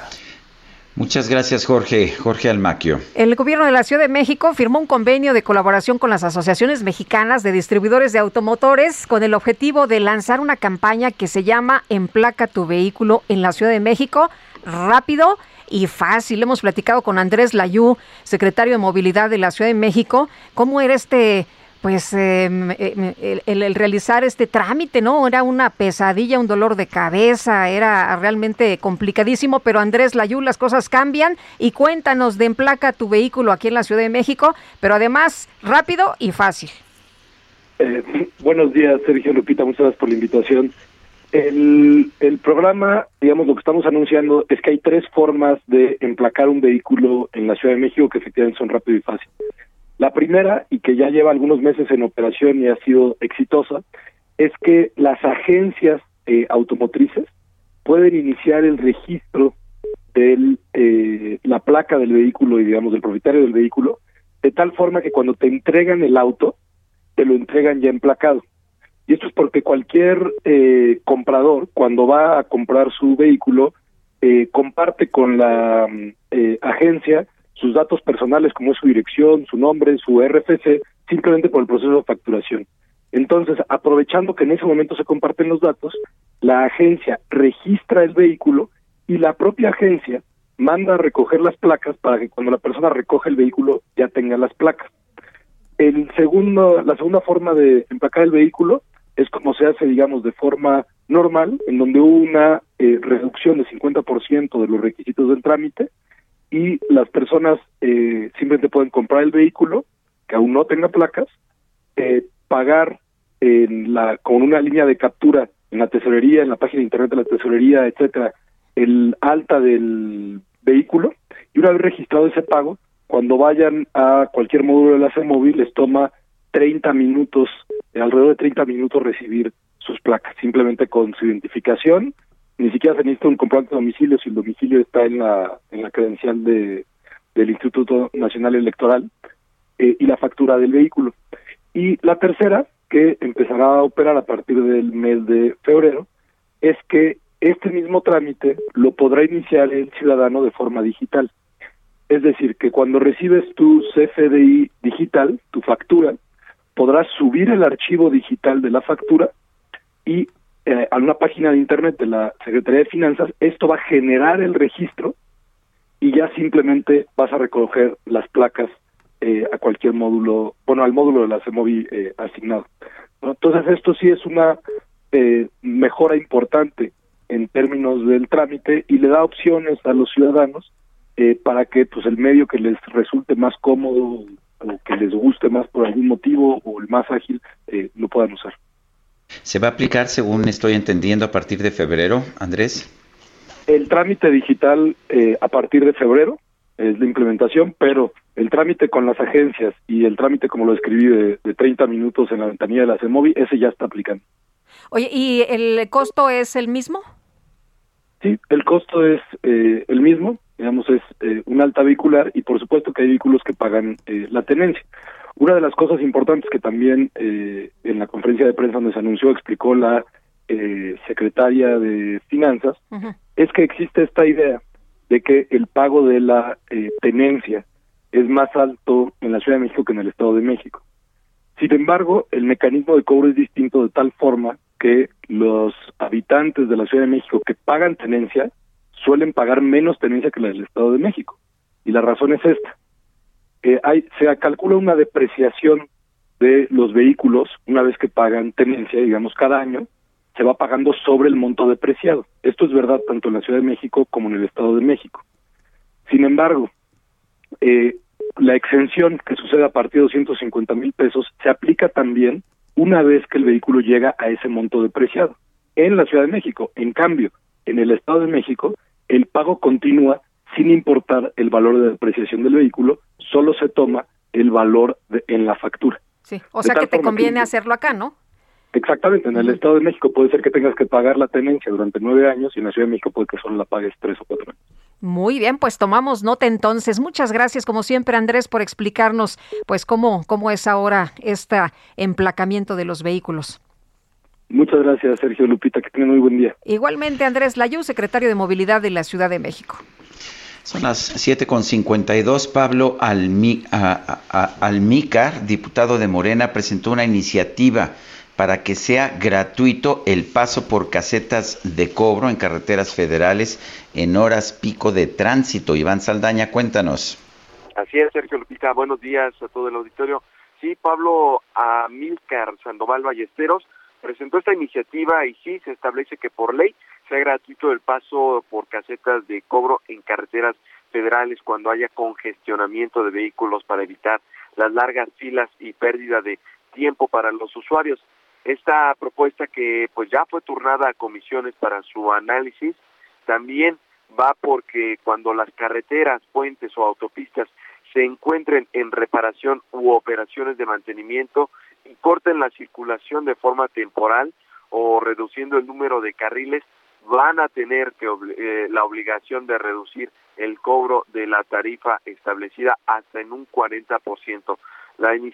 Muchas gracias, Jorge. Jorge Almaquio. El gobierno de la Ciudad de México firmó un convenio de colaboración con las asociaciones mexicanas de distribuidores de automotores con el objetivo de lanzar una campaña que se llama Emplaca tu vehículo en la Ciudad de México, rápido y fácil. Hemos platicado con Andrés Layú, secretario de Movilidad de la Ciudad de México, cómo era el realizar este trámite, ¿no? Era una pesadilla, un dolor de cabeza, era realmente complicadísimo, pero Andrés Layú, las cosas cambian y cuéntanos de Emplaca tu vehículo aquí en la Ciudad de México, pero además rápido y fácil. Buenos días, Sergio, Lupita, muchas gracias por la invitación. El programa, digamos, lo que estamos anunciando es que hay 3 formas de emplacar un vehículo en la Ciudad de México que efectivamente son rápido y fácil. La primera, y que ya lleva algunos meses en operación y ha sido exitosa, es que las agencias automotrices pueden iniciar el registro de la placa del vehículo y, digamos, del propietario del vehículo de tal forma que cuando te entregan el auto, te lo entregan ya emplacado. Y esto es porque cualquier comprador, cuando va a comprar su vehículo, comparte con la agencia sus datos personales, como es su dirección, su nombre, su RFC, simplemente por el proceso de facturación. Entonces, aprovechando que en ese momento se comparten los datos, la agencia registra el vehículo y la propia agencia manda a recoger las placas para que cuando la persona recoge el vehículo ya tenga las placas. La segunda forma de empacar el vehículo es como se hace, digamos, de forma normal, en donde hubo una reducción de 50% de los requisitos del trámite y las personas simplemente pueden comprar el vehículo, que aún no tenga placas, pagar con una línea de captura en la tesorería, en la página de internet de la tesorería, etcétera, el alta del vehículo, y una vez registrado ese pago, cuando vayan a cualquier módulo de la CEMOVIL les toma 30 minutos, alrededor de 30 minutos recibir sus placas, simplemente con su identificación. Ni siquiera se necesita un comprobante de domicilio si el domicilio está en la credencial del Instituto Nacional Electoral, y la factura del vehículo. Y la tercera, que empezará a operar a partir del mes de febrero, es que este mismo trámite lo podrá iniciar el ciudadano de forma digital. Es decir, que cuando recibes tu CFDI digital, tu factura, podrás subir el archivo digital de la factura y a una página de internet de la Secretaría de Finanzas. Esto va a generar el registro y ya simplemente vas a recoger las placas a cualquier módulo, al módulo de la CEMOVI asignado, ¿no? Entonces esto sí es una mejora importante en términos del trámite y le da opciones a los ciudadanos para que pues el medio que les resulte más cómodo o que les guste más por algún motivo o el más ágil lo puedan usar. ¿Se va a aplicar, según estoy entendiendo, a partir de febrero, Andrés? El trámite digital a partir de febrero es la implementación, pero el trámite con las agencias y el trámite, como lo describí, de 30 minutos en la ventanilla de la CEMOVI, ese ya está aplicando. Oye, ¿y el costo es el mismo? Sí, el costo es el mismo, digamos, es un alta vehicular y por supuesto que hay vehículos que pagan la tenencia. Una de las cosas importantes que también en la conferencia de prensa donde se anunció explicó la secretaria de Finanzas, uh-huh, es que existe esta idea de que el pago de la tenencia es más alto en la Ciudad de México que en el Estado de México. Sin embargo, el mecanismo de cobro es distinto de tal forma que los habitantes de la Ciudad de México que pagan tenencia suelen pagar menos tenencia que la del Estado de México. Y la razón es esta. Se calcula una depreciación de los vehículos una vez que pagan tenencia, digamos, cada año, se va pagando sobre el monto depreciado. Esto es verdad tanto en la Ciudad de México como en el Estado de México. Sin embargo, la exención que sucede a partir de 250 mil pesos se aplica también una vez que el vehículo llega a ese monto depreciado en la Ciudad de México. En cambio, en el Estado de México, el pago continúa sin importar el valor de depreciación del vehículo, solo se toma el valor en la factura. Sí, o sea que te conviene hacerlo acá, ¿no? Exactamente, en el Estado de México puede ser que tengas que pagar la tenencia durante 9 años y en la Ciudad de México puede que solo la pagues 3 o 4 años. Muy bien, pues tomamos nota entonces. Muchas gracias, como siempre, Andrés, por explicarnos pues cómo es ahora este emplacamiento de los vehículos. Muchas gracias, Sergio, Lupita, que tengan muy buen día. Igualmente, Andrés Layú, secretario de Movilidad de la Ciudad de México. Son las 7:52. Pablo Almícar, diputado de Morena, presentó una iniciativa para que sea gratuito el paso por casetas de cobro en carreteras federales en horas pico de tránsito. Iván Saldaña, cuéntanos. Así es, Sergio, Lupita, buenos días a todo el auditorio. Sí, Pablo Amílcar Sandoval Ballesteros presentó esta iniciativa y sí, se establece que por ley sea gratuito el paso por casetas de cobro en carreteras federales cuando haya congestionamiento de vehículos para evitar las largas filas y pérdida de tiempo para los usuarios. Esta propuesta, que pues ya fue turnada a comisiones para su análisis, también va porque cuando las carreteras, puentes o autopistas se encuentren en reparación u operaciones de mantenimiento y corten la circulación de forma temporal o reduciendo el número de carriles, van a tener que la obligación de reducir el cobro de la tarifa establecida hasta en un 40%.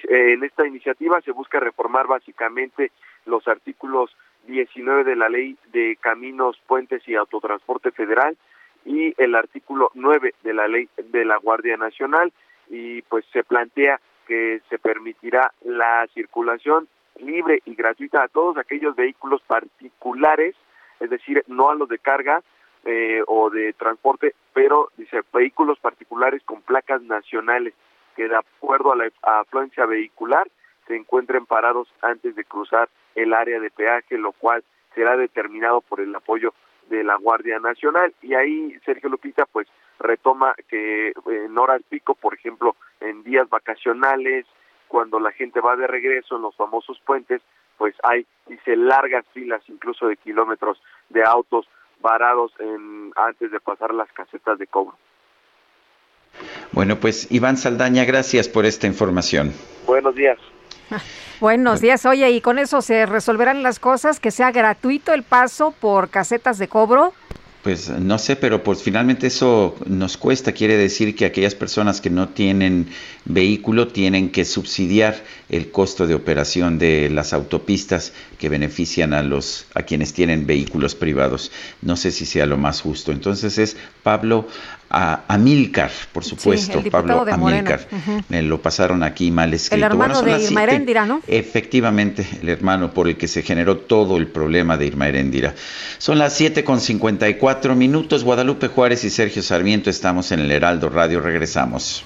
En esta iniciativa se busca reformar básicamente los artículos 19 de la Ley de Caminos, Puentes y Autotransporte Federal y el artículo 9 de la Ley de la Guardia Nacional, y pues se plantea que se permitirá la circulación libre y gratuita a todos aquellos vehículos particulares, es decir, no a los de carga o de transporte, pero dice vehículos particulares con placas nacionales que de acuerdo a la afluencia vehicular se encuentren parados antes de cruzar el área de peaje, lo cual será determinado por el apoyo de la Guardia Nacional. Y ahí Sergio, Lupita, pues retoma que en horas pico, por ejemplo, en días vacacionales, cuando la gente va de regreso en los famosos puentes, pues hay, dice, largas filas, incluso de kilómetros de autos varados antes de pasar las casetas de cobro. Bueno, pues Iván Saldaña, gracias por esta información. Buenos días. Buenos días. Oye, ¿y con eso se resolverán las cosas? ¿Que sea gratuito el paso por casetas de cobro? Pues no sé, pero pues finalmente eso nos cuesta. Quiere decir que aquellas personas que no tienen vehículo tienen que subsidiar el costo de operación de las autopistas que benefician a quienes tienen vehículos privados. No sé si sea lo más justo. Entonces es Pablo Amílcar, por supuesto, sí, Pablo Amílcar. Uh-huh. Me lo pasaron aquí mal escrito. El hermano de Irma Heréndira, ¿no? Efectivamente, el hermano por el que se generó todo el problema de Irma Heréndira. Son las 7:54. Guadalupe Juárez y Sergio Sarmiento estamos en el Heraldo Radio. Regresamos.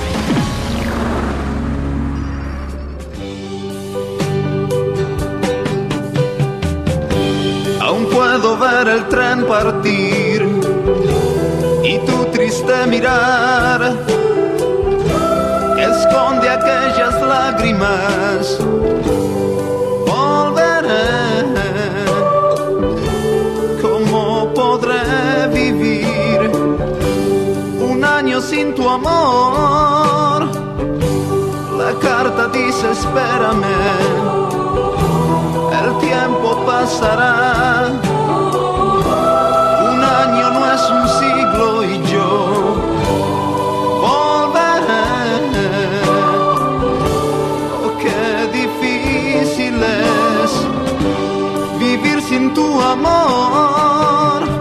Aún puedo ver el tren partir y tu triste mirar que esconde aquellas lágrimas. Sin tu amor, la carta dice espérame, el tiempo pasará, un año no es un siglo y yo volveré. Oh, qué difícil es vivir sin tu amor.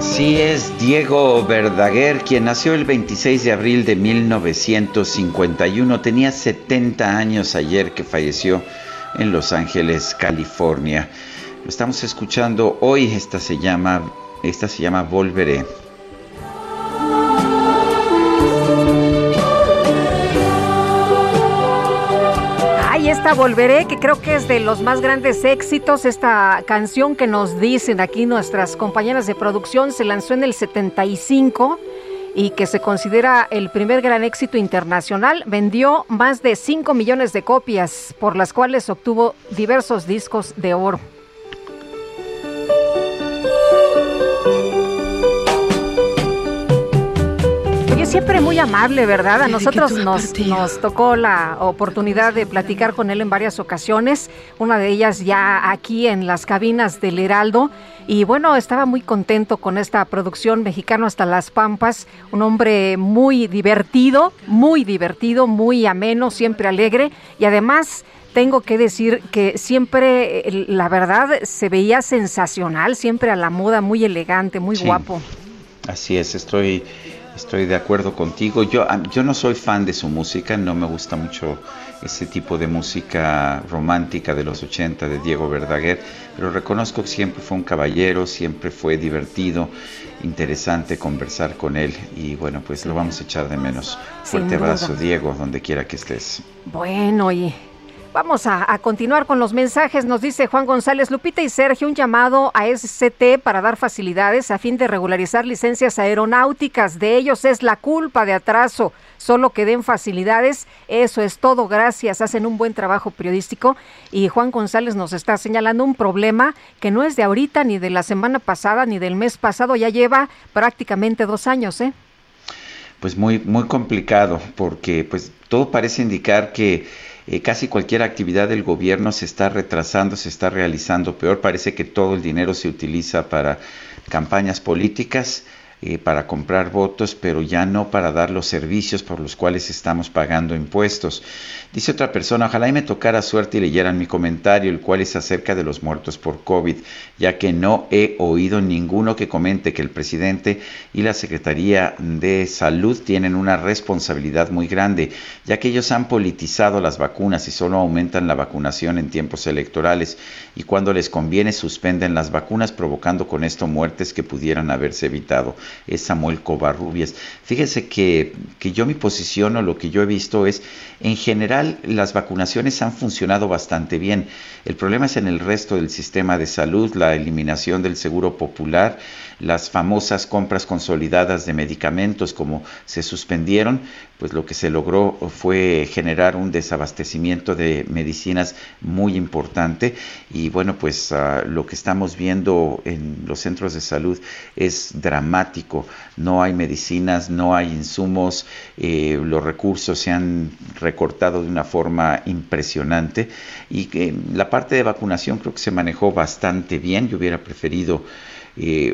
Sí, es Diego Verdaguer, quien nació el 26 de abril de 1951. Tenía 70 años ayer que falleció en Los Ángeles, California. Lo estamos escuchando hoy. Esta se llama Volveré. Esta Volveré, que creo que es de los más grandes éxitos, esta canción que nos dicen aquí nuestras compañeras de producción, se lanzó en el 75 y que se considera el primer gran éxito internacional. Vendió más de 5 millones de copias, por las cuales obtuvo diversos discos de oro. Siempre muy amable, ¿verdad? A nosotros nos tocó la oportunidad de platicar con él en varias ocasiones, una de ellas ya aquí en las cabinas del Heraldo, y bueno, estaba muy contento con esta producción, Mexicano hasta las Pampas, un hombre muy divertido, muy ameno, siempre alegre, y además tengo que decir que siempre, la verdad, se veía sensacional, siempre a la moda, muy elegante, muy guapo. Así es, Estoy de acuerdo contigo. Yo no soy fan de su música, no me gusta mucho ese tipo de música romántica de los 80 de Diego Verdaguer, pero reconozco que siempre fue un caballero, siempre fue divertido, interesante conversar con él y bueno, pues lo vamos a echar de menos. Fuerte abrazo, Diego, donde quiera que estés. Bueno, y Vamos a continuar con los mensajes. Nos dice Juan González: Lupita y Sergio, un llamado a SCT para dar facilidades a fin de regularizar licencias aeronáuticas. De ellos es la culpa de atraso. Solo que den facilidades. Eso es todo. Gracias. Hacen un buen trabajo periodístico. Y Juan González nos está señalando un problema que no es de ahorita, ni de la semana pasada, ni del mes pasado. Ya lleva prácticamente 2 años, ¿eh? Pues muy complicado, porque pues todo parece indicar que casi cualquier actividad del gobierno se está retrasando, se está realizando peor. Parece que todo el dinero se utiliza para campañas políticas, para comprar votos, pero ya no para dar los servicios por los cuales estamos pagando impuestos. Dice otra persona: ojalá y me tocara suerte y leyeran mi comentario, el cual es acerca de los muertos por COVID, ya que no he oído ninguno que comente que el presidente y la Secretaría de Salud tienen una responsabilidad muy grande, ya que ellos han politizado las vacunas y solo aumentan la vacunación en tiempos electorales, y cuando les conviene suspenden las vacunas, provocando con esto muertes que pudieran haberse evitado. Es Samuel Covarrubias. Fíjese que yo, mi posición o lo que yo he visto es, en general, las vacunaciones han funcionado bastante bien. El problema es en el resto del sistema de salud, la eliminación del seguro popular, las famosas compras consolidadas de medicamentos, como se suspendieron, pues lo que se logró fue generar un desabastecimiento de medicinas muy importante. Y bueno, pues lo que estamos viendo en los centros de salud es dramático. No hay medicinas, no hay insumos, los recursos se han recortado de una forma impresionante. Y la parte de vacunación creo que se manejó bastante bien. Yo hubiera preferido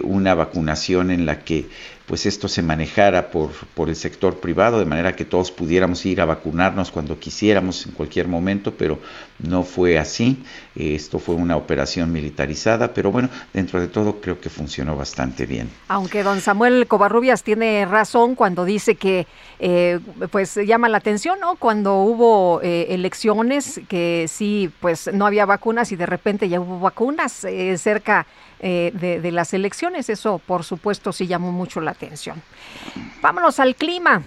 una vacunación en la que pues esto se manejara por el sector privado, de manera que todos pudiéramos ir a vacunarnos cuando quisiéramos, en cualquier momento, pero no fue así. Esto fue una operación militarizada, pero bueno, dentro de todo creo que funcionó bastante bien. Aunque don Samuel Covarrubias tiene razón cuando dice que pues llama la atención, ¿no? Cuando hubo elecciones, que sí, pues no había vacunas y de repente ya hubo vacunas cerca de las elecciones. Eso, por supuesto, sí llamó mucho la atención. Vámonos al clima.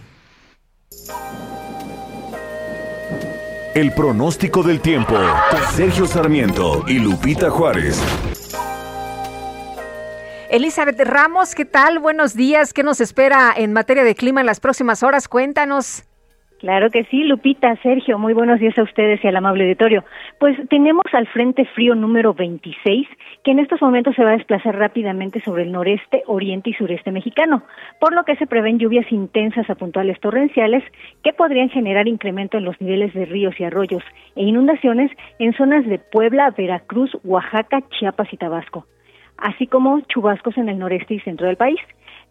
El pronóstico del tiempo con Sergio Sarmiento y Lupita Juárez. Elizabeth Ramos, ¿qué tal? Buenos días. ¿Qué nos espera en materia de clima en las próximas horas? Cuéntanos. Claro que sí, Lupita, Sergio, muy buenos días a ustedes y al amable auditorio. Pues tenemos al frente frío número 26, que en estos momentos se va a desplazar rápidamente sobre el noreste, oriente y sureste mexicano, por lo que se prevén lluvias intensas a puntuales torrenciales que podrían generar incremento en los niveles de ríos y arroyos e inundaciones en zonas de Puebla, Veracruz, Oaxaca, Chiapas y Tabasco, así como chubascos en el noreste y centro del país.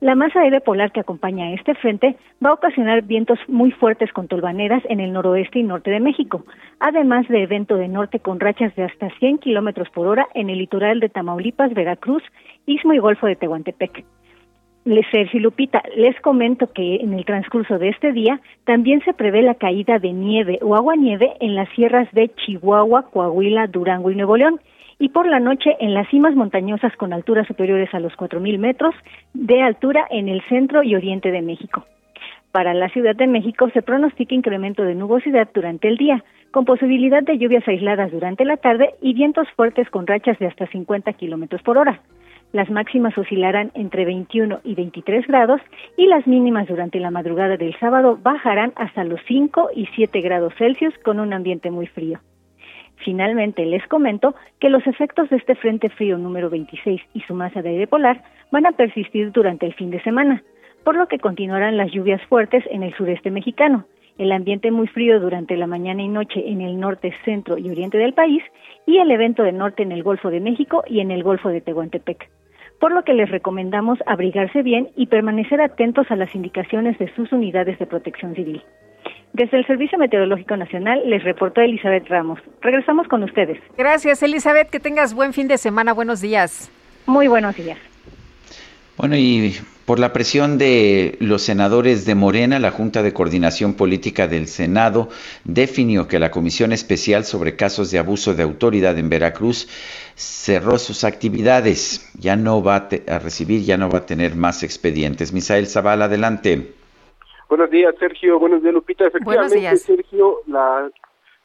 La masa de aire polar que acompaña a este frente va a ocasionar vientos muy fuertes con tolvaneras en el noroeste y norte de México, además de evento de norte con rachas de hasta 100 kilómetros por hora en el litoral de Tamaulipas, Veracruz, Istmo y Golfo de Tehuantepec. Sergio y Lupita, les comento que en el transcurso de este día también se prevé la caída de nieve o aguanieve en las sierras de Chihuahua, Coahuila, Durango y Nuevo León, y por la noche en las cimas montañosas con alturas superiores a los 4,000 metros de altura en el centro y oriente de México. Para la Ciudad de México se pronostica incremento de nubosidad durante el día, con posibilidad de lluvias aisladas durante la tarde y vientos fuertes con rachas de hasta 50 kilómetros por hora. Las máximas oscilarán entre 21 y 23 grados y las mínimas durante la madrugada del sábado bajarán hasta los 5 y 7 grados Celsius con un ambiente muy frío. Finalmente, les comento que los efectos de este frente frío número 26 y su masa de aire polar van a persistir durante el fin de semana, por lo que continuarán las lluvias fuertes en el sureste mexicano, el ambiente muy frío durante la mañana y noche en el norte, centro y oriente del país, y el evento de norte en el Golfo de México y en el Golfo de Tehuantepec, por lo que les recomendamos abrigarse bien y permanecer atentos a las indicaciones de sus unidades de protección civil. Desde el Servicio Meteorológico Nacional, les reportó Elizabeth Ramos. Regresamos con ustedes. Gracias, Elizabeth. Que tengas buen fin de semana. Buenos días. Muy buenos días. Bueno, y por la presión de los senadores de Morena, la Junta de Coordinación Política del Senado definió que la Comisión Especial sobre Casos de Abuso de Autoridad en Veracruz cerró sus actividades. Ya no va a recibir, ya no va a tener más expedientes. Misael Zavala, adelante. Buenos días, Sergio. Buenos días, Lupita. Efectivamente, Sergio, la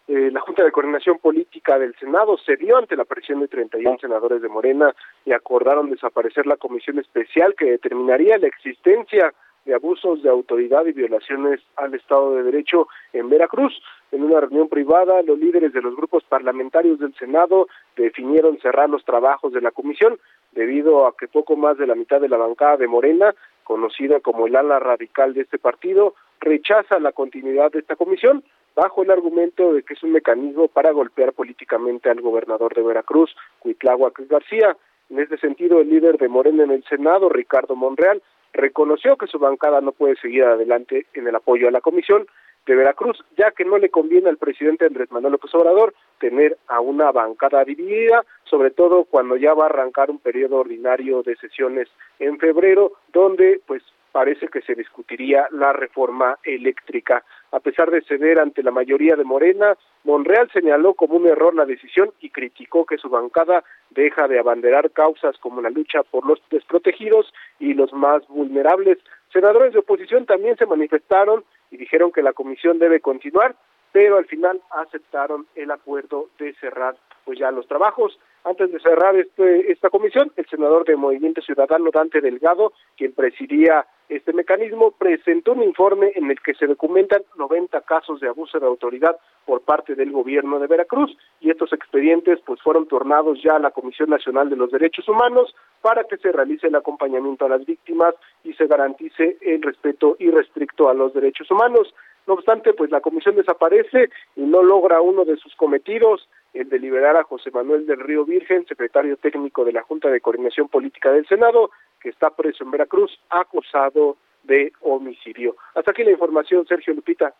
La Junta de Coordinación Política del Senado cedió ante la presión de 31 senadores de Morena y acordaron desaparecer la comisión especial que determinaría la existencia de abusos de autoridad y violaciones al Estado de Derecho en Veracruz. En una reunión privada, los líderes de los grupos parlamentarios del Senado definieron cerrar los trabajos de la comisión, debido a que poco más de la mitad de la bancada de Morena, conocida como el ala radical de este partido, rechaza la continuidad de esta comisión, bajo el argumento de que es un mecanismo para golpear políticamente al gobernador de Veracruz, Cuitláhuac García. En este sentido, el líder de Morena en el Senado, Ricardo Monreal, reconoció que su bancada no puede seguir adelante en el apoyo a la comisión de Veracruz, ya que no le conviene al presidente Andrés Manuel López Obrador tener a una bancada dividida, sobre todo cuando ya va a arrancar un periodo ordinario de sesiones en febrero, donde pues parece que se discutiría la reforma eléctrica. A pesar de ceder ante la mayoría de Morena, Monreal señaló como un error la decisión y criticó que su bancada deja de abanderar causas como la lucha por los desprotegidos y los más vulnerables. Senadores de oposición también se manifestaron y dijeron que la comisión debe continuar, pero al final aceptaron el acuerdo de cerrar pues ya los trabajos. Antes de cerrar esta comisión, el senador de Movimiento Ciudadano, Dante Delgado, quien presidía este mecanismo, presentó un informe en el que se documentan 90 casos de abuso de autoridad por parte del gobierno de Veracruz, y estos expedientes pues fueron tornados ya a la Comisión Nacional de los Derechos Humanos para que se realice el acompañamiento a las víctimas y se garantice el respeto irrestricto a los derechos humanos. No obstante, pues la comisión desaparece y no logra uno de sus cometidos, el de liberar a José Manuel del Río Virgen, secretario técnico de la Junta de Coordinación Política del Senado, que está preso en Veracruz, acusado de homicidio. Hasta aquí la información, Sergio, Lupita.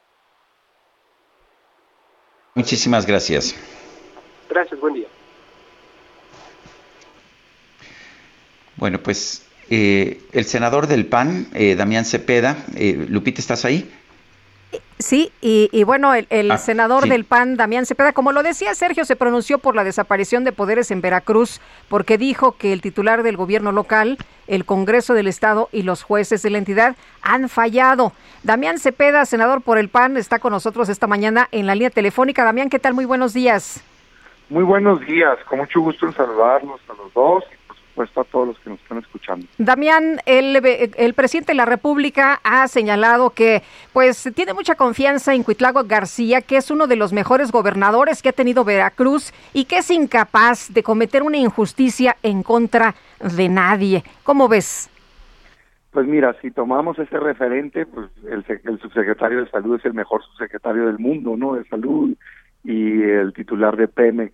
Muchísimas gracias. Gracias, buen día. Bueno, pues el senador del PAN, Damián Cepeda, Lupita, ¿estás ahí? Sí, y bueno, el senador del PAN, Damián Cepeda, como lo decía Sergio, se pronunció por la desaparición de poderes en Veracruz, porque dijo que el titular del gobierno local, el Congreso del Estado y los jueces de la entidad han fallado. Damián Cepeda, senador por el PAN, está con nosotros esta mañana en la línea telefónica. Damián, ¿qué tal? Muy buenos días. Muy buenos días, con mucho gusto en saludarlos a los dos. Puesto a todos los que nos están escuchando. Damián, el presidente de la República ha señalado que pues tiene mucha confianza en Cuitláhuac García, que es uno de los mejores gobernadores que ha tenido Veracruz y que es incapaz de cometer una injusticia en contra de nadie. ¿Cómo ves? Pues mira, si tomamos ese referente, pues el subsecretario de Salud es el mejor subsecretario del mundo, ¿no? De Salud, y el titular de Pemex,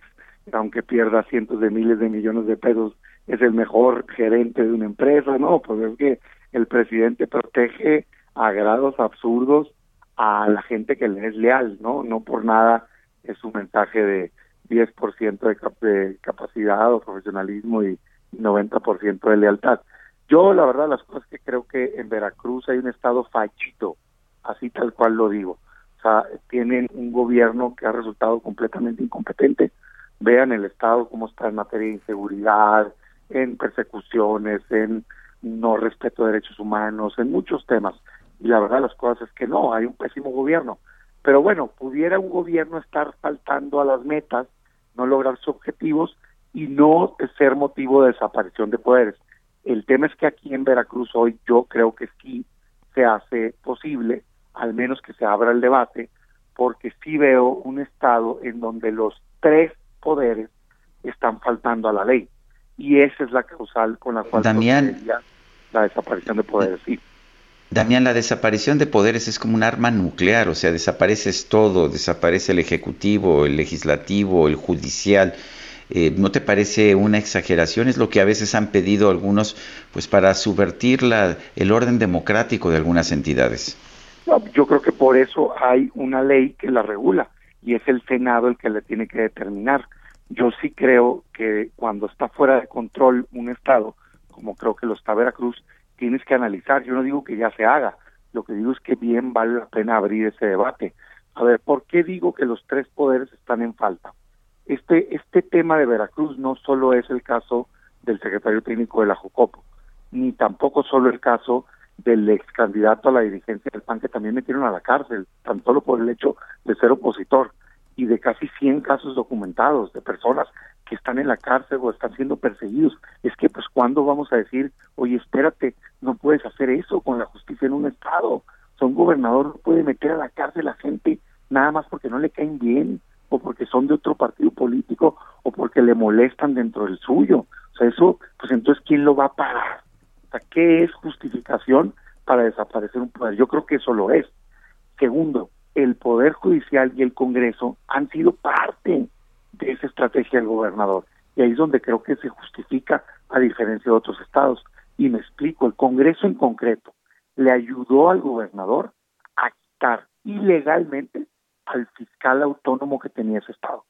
aunque pierda cientos de miles de millones de pesos, es el mejor gerente de una empresa, ¿no? Pues es que el presidente protege a grados absurdos a la gente que le es leal, ¿no? No por nada es su mensaje de 10% de capacidad o profesionalismo y 90% de lealtad. Yo, la verdad, las cosas que creo que en Veracruz hay un estado fallido, así tal cual lo digo. O sea, tienen un gobierno que ha resultado completamente incompetente. Vean el estado cómo está en materia de inseguridad, en persecuciones, en no respeto de derechos humanos, en muchos temas. Y la verdad las cosas es que no, hay un pésimo gobierno. Pero bueno, pudiera un gobierno estar faltando a las metas, no lograr sus objetivos y no ser motivo de desaparición de poderes. El tema es que aquí en Veracruz hoy yo creo que sí se hace posible, al menos que se abra el debate, porque sí veo un estado en donde los tres poderes están faltando a la ley. Y esa es la causal con la cual sería la desaparición de poderes. Sí. Damián, la desaparición de poderes es como un arma nuclear, o sea, desapareces todo, desaparece el ejecutivo, el legislativo, el judicial. ¿No te parece una exageración? Es lo que a veces han pedido algunos pues para subvertir el orden democrático de algunas entidades. No, yo creo que por eso hay una ley que la regula y es el Senado el que la tiene que determinar. Yo sí creo que cuando está fuera de control un estado, como creo que lo está Veracruz, tienes que analizar. Yo no digo que ya se haga, lo que digo es que bien vale la pena abrir ese debate. A ver, ¿por qué digo que los tres poderes están en falta? Este tema de Veracruz no solo es el caso del secretario técnico de la Jocopo, ni tampoco solo el caso del ex candidato a la dirigencia del PAN, que también metieron a la cárcel, tan solo por el hecho de ser opositor. y de casi 100 casos documentados de personas que están en la cárcel o están siendo perseguidos. Es que, pues, ¿cuándo vamos a decir, oye, espérate, no puedes hacer eso con la justicia en un estado? O sea, un gobernador no puede meter a la cárcel a gente nada más porque no le caen bien, o porque son de otro partido político, o porque le molestan dentro del suyo. O sea, eso, pues entonces, ¿quién lo va a parar? O sea, ¿qué es justificación para desaparecer un poder? Yo creo que eso lo es. Segundo, el Poder Judicial y el Congreso han sido parte de esa estrategia del gobernador. Y ahí es donde creo que se justifica, a diferencia de otros estados. Y me explico, el Congreso en concreto le ayudó al gobernador a quitar ilegalmente al fiscal autónomo que tenía ese estado.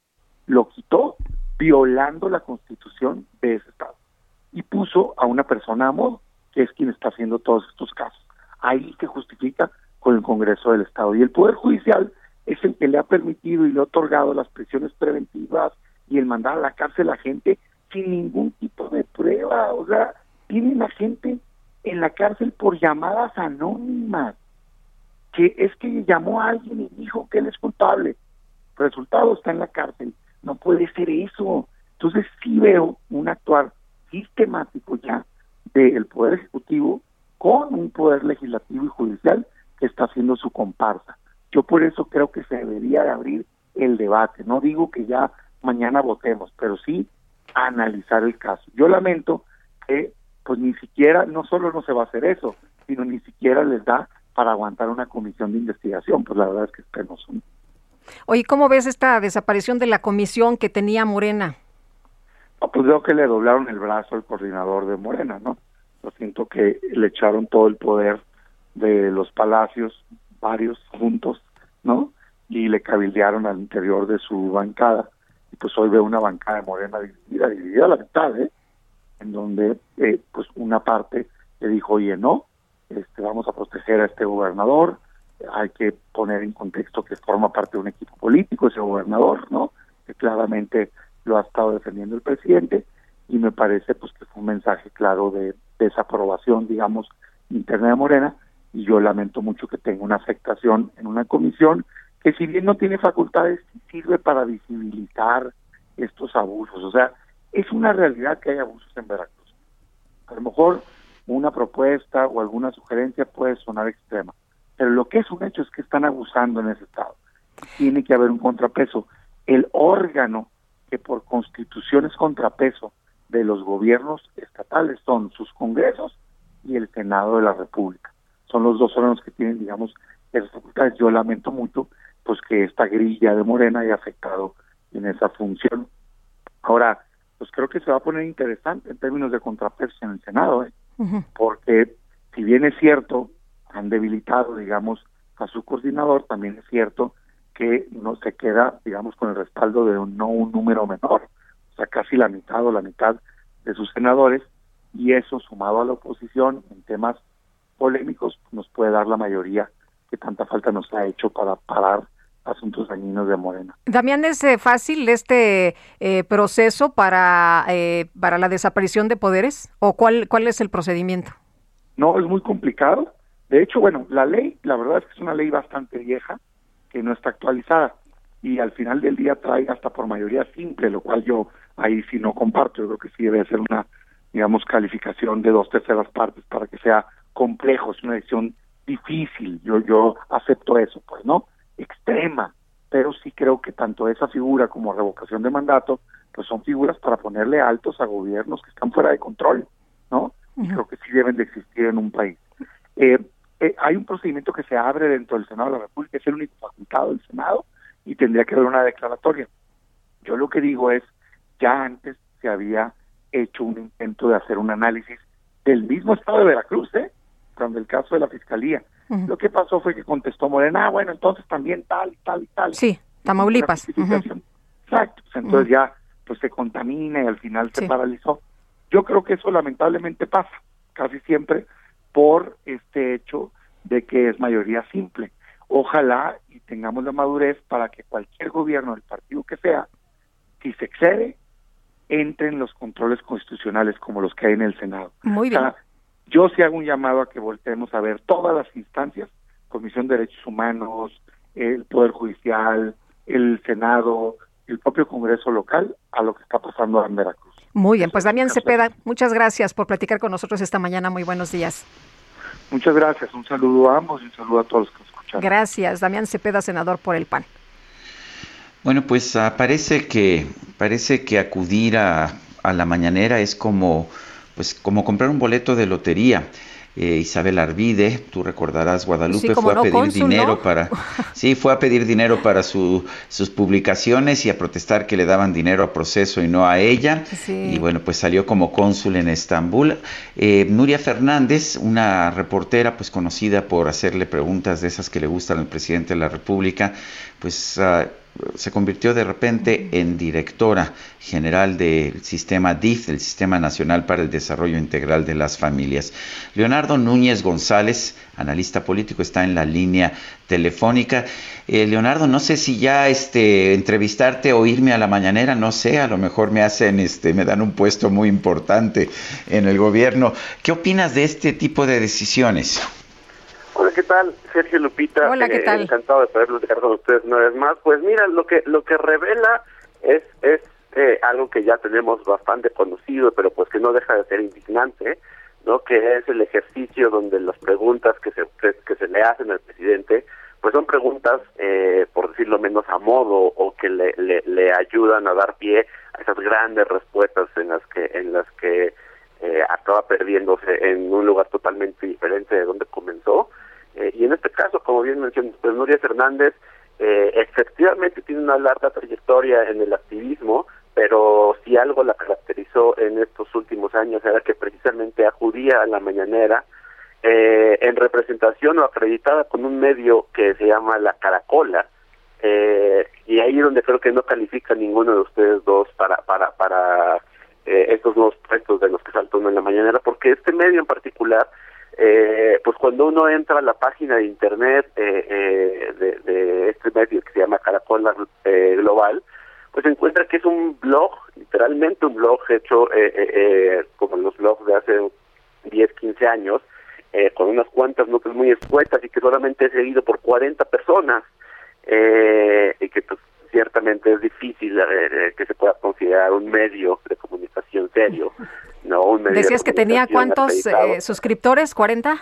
Lo quitó violando la Constitución de ese estado. Y puso a una persona a modo, que es quien está haciendo todos estos casos. Ahí se justifica con el Congreso del Estado. Y el Poder Judicial es el que le ha permitido y le ha otorgado las prisiones preventivas y el mandar a la cárcel a gente sin ningún tipo de prueba. O sea, tienen a gente en la cárcel por llamadas anónimas. Que es que llamó a alguien y dijo que él es culpable. Resultado, está en la cárcel. No puede ser eso. Entonces sí veo un actuar sistemático ya del Poder Ejecutivo con un Poder Legislativo y Judicial que está haciendo su comparsa. Yo por eso creo que se debería de abrir el debate. No digo que ya mañana votemos, pero sí analizar el caso. Yo lamento que pues ni siquiera, no solo no se va a hacer eso, sino ni siquiera les da para aguantar una comisión de investigación. Pues la verdad es que es penoso. Oye, ¿cómo ves esta desaparición de la comisión que tenía Morena? No, pues veo que le doblaron el brazo al coordinador de Morena, ¿no? Yo siento que le echaron todo el poder de los palacios, varios juntos, ¿no? Y le cabildearon al interior de su bancada. Y pues hoy veo una bancada de Morena dividida a la mitad, en donde pues una parte le dijo, oye, no, vamos a proteger a este gobernador, hay que poner en contexto que forma parte de un equipo político ese gobernador, ¿no? Que claramente lo ha estado defendiendo el presidente, y me parece pues que fue un mensaje claro de desaprobación, digamos, interna de Morena, y yo lamento mucho que tenga una afectación en una comisión que, si bien no tiene facultades, sirve para visibilizar estos abusos. O sea, es una realidad que hay abusos en Veracruz. A lo mejor una propuesta o alguna sugerencia puede sonar extrema, pero lo que es un hecho es que están abusando en ese estado. Tiene que haber un contrapeso. El órgano que por constitución es contrapeso de los gobiernos estatales son sus congresos y el Senado de la República. Son los dos órganos que tienen, digamos, esas facultades. Yo lamento mucho pues que esta grilla de Morena haya afectado en esa función. Ahora, pues creo que se va a poner interesante en términos de contrapeso en el Senado, uh-huh. Porque si bien es cierto, han debilitado, digamos, a su coordinador, también es cierto que no se queda, digamos, con el respaldo de un número menor, o sea, casi la mitad o la mitad de sus senadores, y eso sumado a la oposición en temas polémicos nos puede dar la mayoría que tanta falta nos ha hecho para parar asuntos dañinos de Morena. Damián, ¿es fácil proceso para la desaparición de poderes? ¿O cuál es el procedimiento? No, es muy complicado. De hecho, bueno, la ley, la verdad es que es una ley bastante vieja, que no está actualizada, y al final del día trae hasta por mayoría simple, lo cual yo ahí sí no comparto. Yo creo que sí debe ser una, digamos, calificación de 2/3 partes para que sea complejo, es una decisión difícil, yo acepto eso, pues, ¿no? Extrema, pero sí creo que tanto esa figura como revocación de mandato, pues son figuras para ponerle altos a gobiernos que están fuera de control, ¿no? Y creo que sí deben de existir en un país. Hay un procedimiento que se abre dentro del Senado de la República, es el único facultado del Senado, y tendría que haber una declaratoria. Yo lo que digo es, ya antes se había hecho un intento de hacer un análisis del mismo estado de Veracruz, cuando el caso de la Fiscalía. Uh-huh. Lo que pasó fue que contestó Morena, bueno, entonces también tal. Sí, Tamaulipas. Uh-huh. Exacto, entonces uh-huh. Ya pues se contamina y al final se paralizó. Yo creo que eso lamentablemente pasa casi siempre por este hecho de que es mayoría simple. Ojalá y tengamos la madurez para que cualquier gobierno, del partido que sea, si se excede, entren los controles constitucionales como los que hay en el Senado. Muy bien. O sea, yo sí hago un llamado a que voltemos a ver todas las instancias, Comisión de Derechos Humanos, el Poder Judicial, el Senado, el propio Congreso local, a lo que está pasando en Veracruz. Muy bien, pues Damián Cepeda, muchas gracias por platicar con nosotros esta mañana. Muy buenos días. Muchas gracias, un saludo a ambos y un saludo a todos los que nos escuchan. Gracias, Damián Cepeda, senador por el PAN. Bueno, pues parece que acudir a la mañanera es como comprar un boleto de lotería. Isabel Arvide, tú recordarás, Guadalupe, sí, fue a pedir dinero para sus publicaciones y a protestar que le daban dinero a Proceso y no a ella, sí. Y bueno, pues salió como cónsul en Estambul. Nuria Fernández, una reportera pues conocida por hacerle preguntas de esas que le gustan al presidente de la República, pues se convirtió de repente en directora general del sistema DIF, del Sistema Nacional para el Desarrollo Integral de las Familias. Leonardo Núñez González, analista político, está en la línea telefónica. Leonardo, no sé si ya entrevistarte o irme a la mañanera, no sé, a lo mejor me dan un puesto muy importante en el gobierno. ¿Qué opinas de este tipo de decisiones? Hola, ¿qué tal? Sergio, Lupita. Hola, ¿qué tal? Encantado de poder platicar con ustedes una vez más. Pues mira, lo que revela es algo que ya tenemos bastante conocido, pero pues que no deja de ser indignante, ¿no? Que es el ejercicio donde las preguntas que se le hacen al presidente, pues son preguntas, por decirlo menos a modo, o que le ayudan a dar pie a esas grandes respuestas en las que acaba perdiéndose en un lugar totalmente diferente de donde comenzó. Y en este caso, como bien mencionó Nuria Fernández, efectivamente tiene una larga trayectoria en el activismo, pero si algo la caracterizó en estos últimos años era que precisamente acudía a la mañanera en representación o acreditada con un medio que se llama La Caracola, y ahí es donde creo que no califica ninguno de ustedes dos para estos nuevos puestos de los que saltó uno en la mañanera, porque este medio en particular, pues cuando uno entra a la página de internet de este medio que se llama Caracola Global, pues encuentra que es un blog, literalmente un blog hecho como los blogs de hace 10, 15 años, con unas cuantas notas muy escuetas y que solamente es seguido por 40 personas, y que pues ciertamente es difícil que se pueda considerar un medio de comunicación serio. No, un medio. ¿Decías que tenía cuántos suscriptores? ¿40?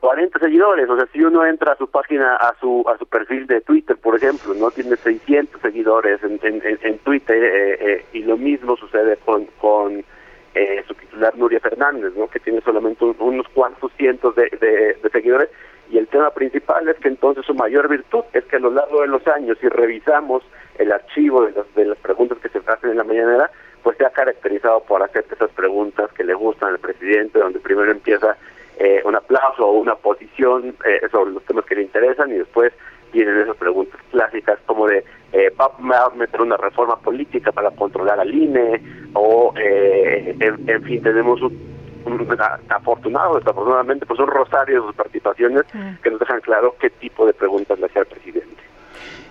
40 seguidores. O sea, si uno entra a su página, a su perfil de Twitter, por ejemplo, no tiene 600 seguidores en Twitter, y lo mismo sucede con su titular Nuria Fernández, ¿no? Que tiene solamente unos cuantos cientos de seguidores. Y el tema principal es que entonces su mayor virtud es que a lo largo de los años, si revisamos el archivo de las preguntas que se hacen en la mañanera, pues se ha caracterizado por hacer esas preguntas que le gustan al presidente, donde primero empieza un aplauso o una posición sobre los temas que le interesan, y después vienen esas preguntas clásicas como de ¿va a meter una reforma política para controlar al INE? O en fin, tenemos desafortunadamente, pues un rosario de sus participaciones que nos dejan claro qué tipo de preguntas le hacía el presidente.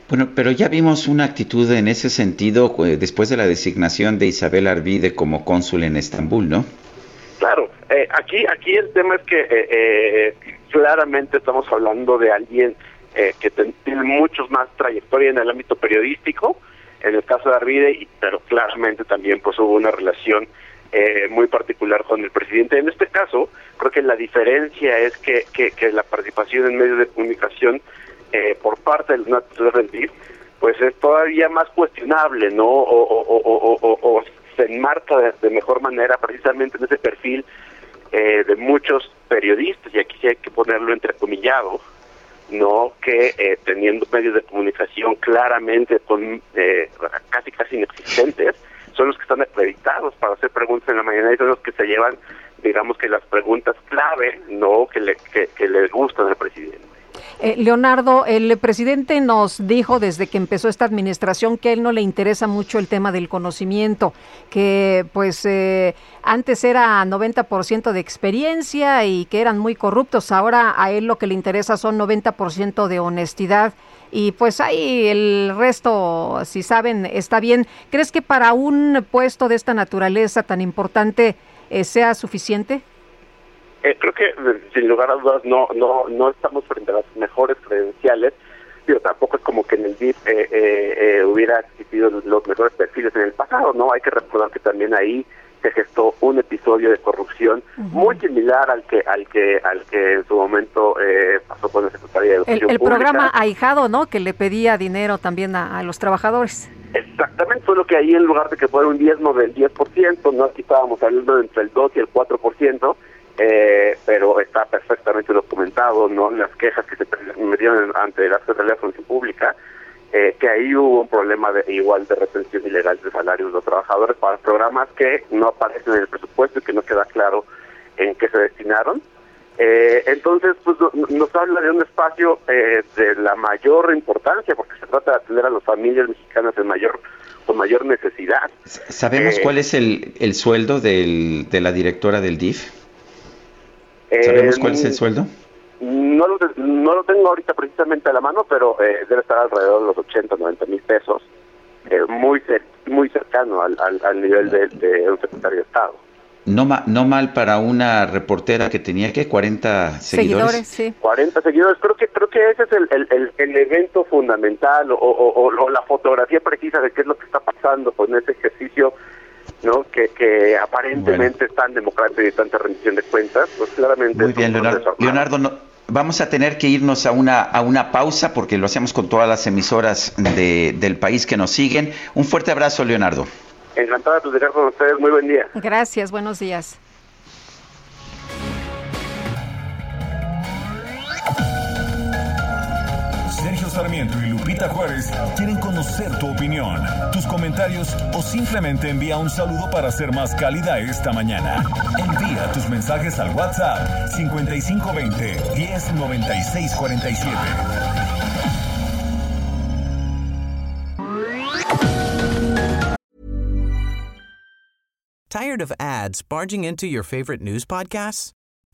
Bueno, pero ya vimos una actitud en ese sentido después de la designación de Isabel Arvide como cónsul en Estambul, ¿no? Claro, aquí el tema es que claramente estamos hablando de alguien que tiene muchos más trayectoria en el ámbito periodístico, en el caso de Arvide, pero claramente también pues hubo una relación muy particular con el presidente. En este caso, creo que la diferencia es que la participación en medios de comunicación por parte del DIF, pues es todavía más cuestionable, ¿no? O se enmarca de mejor manera precisamente en ese perfil de muchos periodistas, y aquí sí hay que ponerlo entrecomillado, ¿no? Que teniendo medios de comunicación claramente con casi inexistentes, son los que están acreditados para hacer preguntas en la mañana y son los que se llevan, digamos, que las preguntas clave, ¿no? que le gustan al presidente. Leonardo, el presidente nos dijo desde que empezó esta administración que a él no le interesa mucho el tema del conocimiento, que pues antes era 90% de experiencia y que eran muy corruptos, ahora a él lo que le interesa son 90% de honestidad y pues ahí el resto, si saben, está bien. ¿Crees que para un puesto de esta naturaleza tan importante sea suficiente? Creo que, sin lugar a dudas, no estamos frente a las mejores credenciales, pero tampoco es como que en el DIF recordar que también ahí se gestó un episodio de corrupción muy similar al que en su momento pasó con la Secretaría de Educación Pública. El programa Ahijado, ¿no?, que le pedía dinero también a los trabajadores. Exactamente, solo que ahí en lugar de que fuera un diezmo del 10%, no, aquí estábamos hablando entre el 2 y el 4%, pero está perfectamente documentado, ¿no?, las quejas que se metieron ante la Secretaría de Función Pública, que ahí hubo un problema de retención ilegal de salarios de los trabajadores para programas que no aparecen en el presupuesto y que no queda claro en qué se destinaron. Entonces, pues nos habla de un espacio de la mayor importancia, porque se trata de atender a las familias mexicanas con mayor necesidad. ¿Sabemos cuál es el sueldo de la directora del DIF? ¿Sabemos cuál es el sueldo? No lo tengo ahorita precisamente a la mano, pero debe estar alrededor de los 80, 90 mil pesos, muy cercano al nivel de un secretario de Estado. No mal para una reportera que tenía, ¿qué? 40 seguidores. Sí. 40 seguidores, creo que ese es el evento fundamental o la fotografía precisa de qué es lo que está pasando con ese ejercicio, ¿no?, que aparentemente es tan democrático y tanta rendición de cuentas, pues claramente... Muy bien, Leonardo, no, vamos a tener que irnos a una pausa porque lo hacemos con todas las emisoras del país que nos siguen. Un fuerte abrazo, Leonardo. Encantada de platicar con ustedes, muy buen día. Gracias, buenos días. Sergio Sarmiento y Lupita Juárez quieren conocer tu opinión, tus comentarios o simplemente envía un saludo para ser más cálida esta mañana. Envía tus mensajes al WhatsApp 5520-109647. Tired of ads barging into your favorite news podcasts?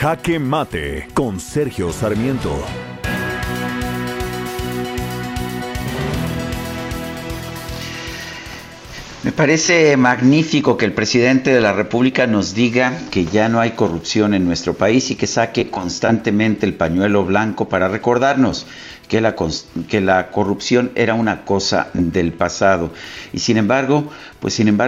Jaque Mate con Sergio Sarmiento. Me parece magnífico que el presidente de la República nos diga que ya no hay corrupción en nuestro país y que saque constantemente el pañuelo blanco para recordarnos que la corrupción era una cosa del pasado. Y sin embargo,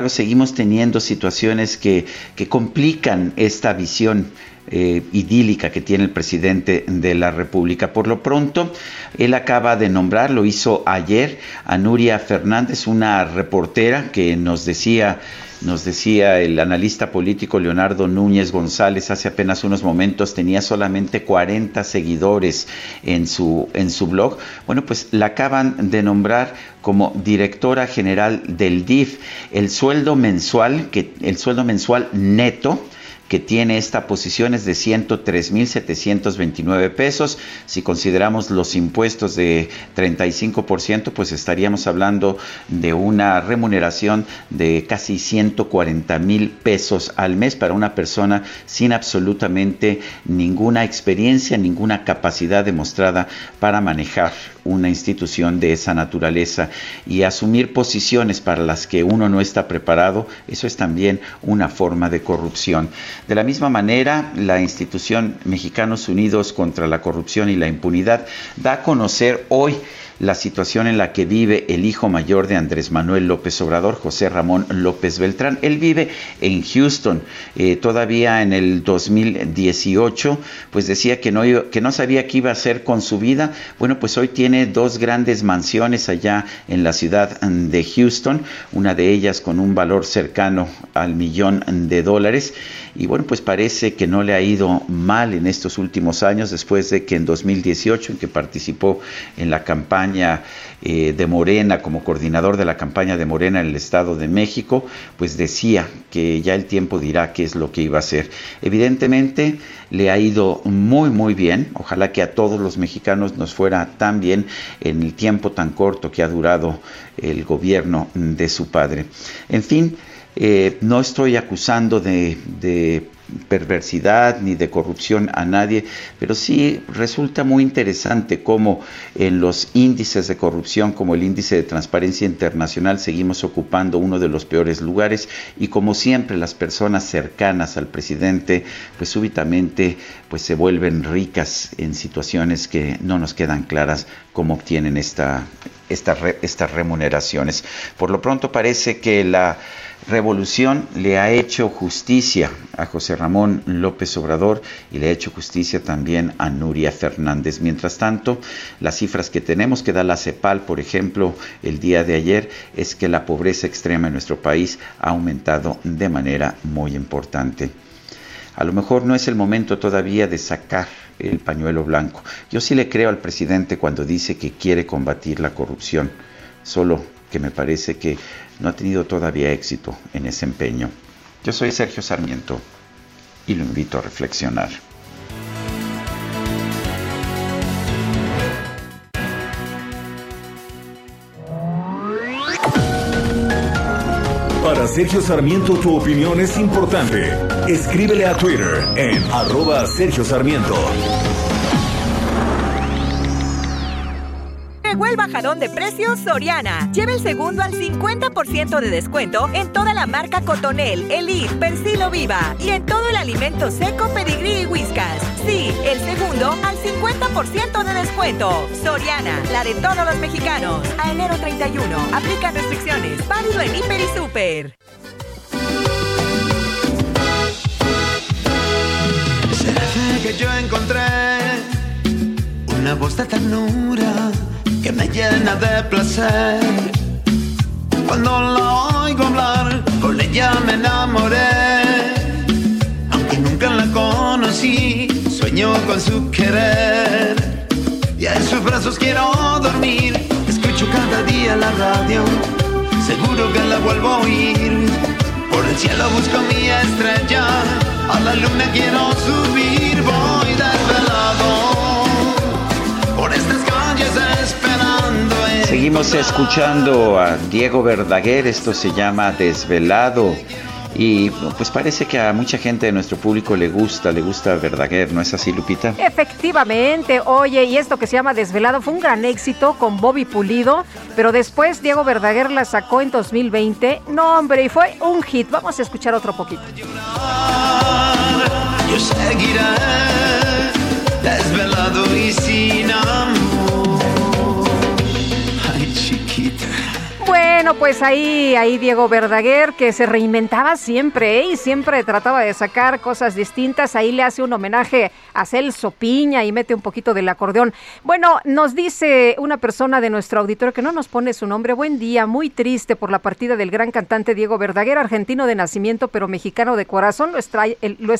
seguimos teniendo situaciones que complican esta visión idílica que tiene el presidente de la República. Por lo pronto, él acaba de nombrar, lo hizo ayer, a Nuria Fernández, una reportera que nos decía el analista político Leonardo Núñez González hace apenas unos momentos, tenía solamente 40 seguidores en su blog. Bueno, pues la acaban de nombrar como directora general del DIF. El sueldo mensual neto que tiene esta posición es de 103.729 pesos. Si consideramos los impuestos de 35%, pues estaríamos hablando de una remuneración de casi 140.000 pesos al mes para una persona sin absolutamente ninguna experiencia, ninguna capacidad demostrada para manejar una institución de esa naturaleza. Y asumir posiciones para las que uno no está preparado, eso es también una forma de corrupción. De la misma manera, la institución Mexicanos Unidos contra la Corrupción y la Impunidad da a conocer hoy la situación en la que vive el hijo mayor de Andrés Manuel López Obrador, José Ramón López Beltrán. Él vive en Houston. Todavía en el 2018, pues decía que no sabía qué iba a hacer con su vida. Bueno, pues hoy tiene dos grandes mansiones allá en la ciudad de Houston, una de ellas con un valor cercano al $1,000,000. Y bueno, pues parece que no le ha ido mal en estos últimos años, después de que en 2018, en que participó en la campaña campaña de Morena, como coordinador de la campaña de Morena en el Estado de México, pues decía que ya el tiempo dirá qué es lo que iba a hacer. Evidentemente le ha ido muy, muy bien. Ojalá que a todos los mexicanos nos fuera tan bien en el tiempo tan corto que ha durado el gobierno de su padre. En fin, no estoy acusando de perversidad ni de corrupción a nadie, pero sí resulta muy interesante cómo en los índices de corrupción, como el índice de Transparencia Internacional, seguimos ocupando uno de los peores lugares, y como siempre las personas cercanas al presidente pues súbitamente pues se vuelven ricas en situaciones que no nos quedan claras cómo obtienen estas remuneraciones. Por lo pronto parece que la revolución le ha hecho justicia a José Ramón López Obrador y le ha hecho justicia también a Nuria Fernández. Mientras tanto, las cifras que tenemos, que da la CEPAL, por ejemplo, el día de ayer, es que la pobreza extrema en nuestro país ha aumentado de manera muy importante. A lo mejor no es el momento todavía de sacar el pañuelo blanco. Yo sí le creo al presidente cuando dice que quiere combatir la corrupción, solo que me parece que no ha tenido todavía éxito en ese empeño. Yo soy Sergio Sarmiento y lo invito a reflexionar. Para Sergio Sarmiento, tu opinión es importante. Escríbele a Twitter en @SergioSarmiento. Llegó el bajadón de precios Soriana. Lleva el segundo al 50% de descuento en toda la marca Cotonel, Elite, Persil o Viva. Y en todo el alimento seco, Pedigrí y Whiskas. Sí, el segundo al 50% de descuento. Soriana, la de todos los mexicanos. A enero 31. Aplica restricciones. Válido en Hiper y Super. ¿Será que yo encontré una voz de ternura que me llena de placer? Cuando la oigo hablar, con ella me enamoré. Aunque nunca la conocí, sueño con su querer. Y en sus brazos quiero dormir. Escucho cada día la radio, seguro que la vuelvo a oír. Por el cielo busco mi estrella, a la luna quiero subir. Voy desvelado por estas calles esperando. Seguimos escuchando a Diego Verdaguer, esto se llama Desvelado. Y pues parece que a mucha gente de nuestro público le gusta Verdaguer, ¿no es así, Lupita? Efectivamente, oye, y esto que se llama Desvelado fue un gran éxito con Bobby Pulido, pero después Diego Verdaguer la sacó en 2020, no hombre, y fue un hit. Vamos a escuchar otro poquito. Yo seguiré desvelado y sin amor. Ay, chiquita. Bueno, pues ahí Diego Verdaguer, que se reinventaba siempre, y siempre trataba de sacar cosas distintas. Ahí le hace un homenaje a Celso Piña y mete un poquito del acordeón. Bueno, nos dice una persona de nuestro auditorio que no nos pone su nombre. Buen día, muy triste por la partida del gran cantante Diego Verdaguer, argentino de nacimiento pero mexicano de corazón. Lo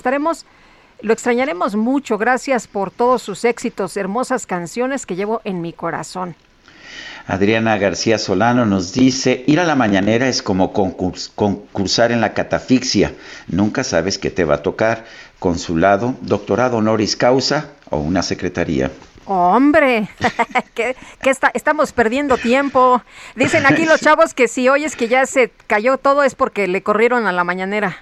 extrañaremos mucho. Gracias por todos sus éxitos, hermosas canciones que llevo en mi corazón. Adriana García Solano nos dice: ir a la mañanera es como concursar en la catafixia, nunca sabes qué te va a tocar, consulado, doctorado honoris causa o una secretaría. ¡Hombre! ¿Qué estamos perdiendo tiempo? Dicen aquí los chavos que si oyes que ya se cayó todo es porque le corrieron a la mañanera.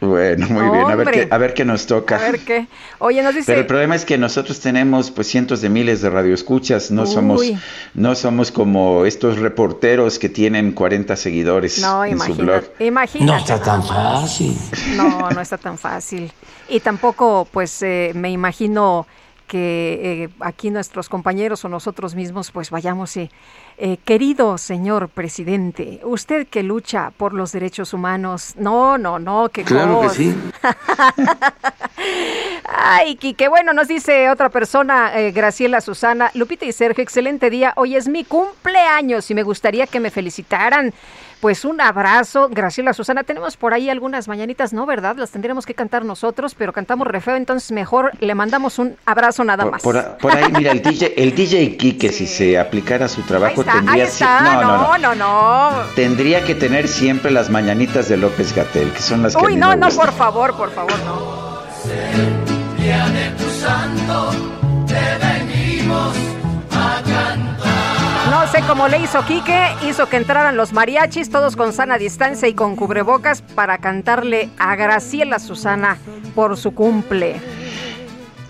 Bueno, muy bien, a ver qué nos toca. A ver qué. Oye, nos dice... Pero el problema es que nosotros tenemos pues cientos de miles de radioescuchas, no somos como estos reporteros que tienen 40 seguidores en su blog. Imagínate. No está tan fácil. No está tan fácil. Y tampoco pues me imagino que aquí nuestros compañeros o nosotros mismos pues vayamos y... querido señor presidente, usted que lucha por los derechos humanos, no, qué cosa. Claro que sí. Ay, Quique, bueno, nos dice otra persona, Graciela Susana: Lupita y Sergio, excelente día, hoy es mi cumpleaños y me gustaría que me felicitaran, pues un abrazo, Graciela, Susana. Tenemos por ahí algunas mañanitas, ¿no? ¿Verdad? Las tendremos que cantar nosotros, pero cantamos re feo, entonces mejor le mandamos un abrazo nada más. Por ahí, mira, el DJ Quique, sí, si se aplicara su trabajo, ahí está, tendría... Ahí está. No. Tendría que tener siempre las mañanitas de López-Gatell, que son las que... Uy, no, por favor, no. El día de tu santo, te venimos a cantar. No sé cómo le hizo Quique, hizo que entraran los mariachis, todos con sana distancia y con cubrebocas, para cantarle a Graciela Susana por su cumple.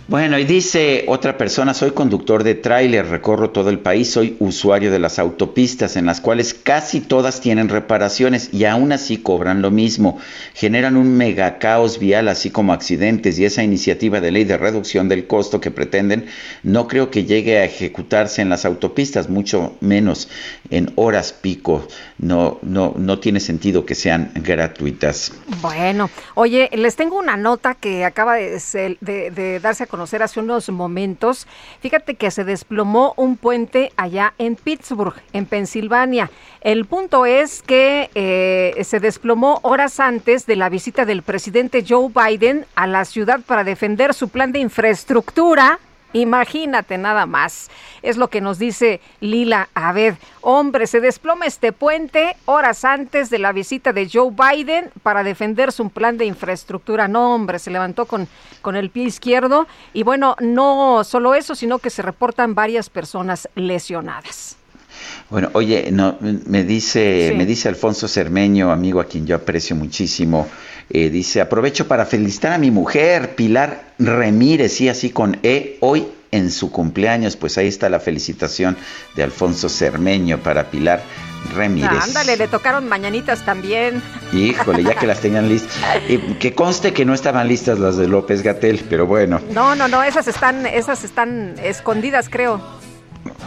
Bueno, y dice otra persona: soy conductor de tráiler, recorro todo el país, soy usuario de las autopistas, en las cuales casi todas tienen reparaciones y aún así cobran lo mismo. Generan un mega caos vial, así como accidentes, y esa iniciativa de ley de reducción del costo que pretenden no creo que llegue a ejecutarse en las autopistas, mucho menos en horas pico. No tiene sentido que sean gratuitas. Bueno, oye, les tengo una nota que acaba de darse a conocer hace unos momentos. Fíjate que se desplomó un puente allá en Pittsburgh, en Pensilvania. El punto es que se desplomó horas antes de la visita del presidente Joe Biden a la ciudad para defender su plan de infraestructura. Imagínate nada más, es lo que nos dice Lila Abed. Hombre, se desploma este puente horas antes de la visita de Joe Biden para defender su plan de infraestructura. No, hombre, se levantó con el pie izquierdo. Y bueno, no solo eso, sino que se reportan varias personas lesionadas. Bueno, oye, no, me dice Alfonso Cermeño, amigo a quien yo aprecio muchísimo, dice: aprovecho para felicitar a mi mujer, Pilar Ramírez, y así con E, hoy en su cumpleaños. Pues ahí está la felicitación de Alfonso Cermeño para Pilar Ramírez. Ah, ándale, le tocaron mañanitas también. Híjole, ya que las tenían listas. Que conste que no estaban listas las de López-Gatell, pero bueno. No, esas están escondidas, creo.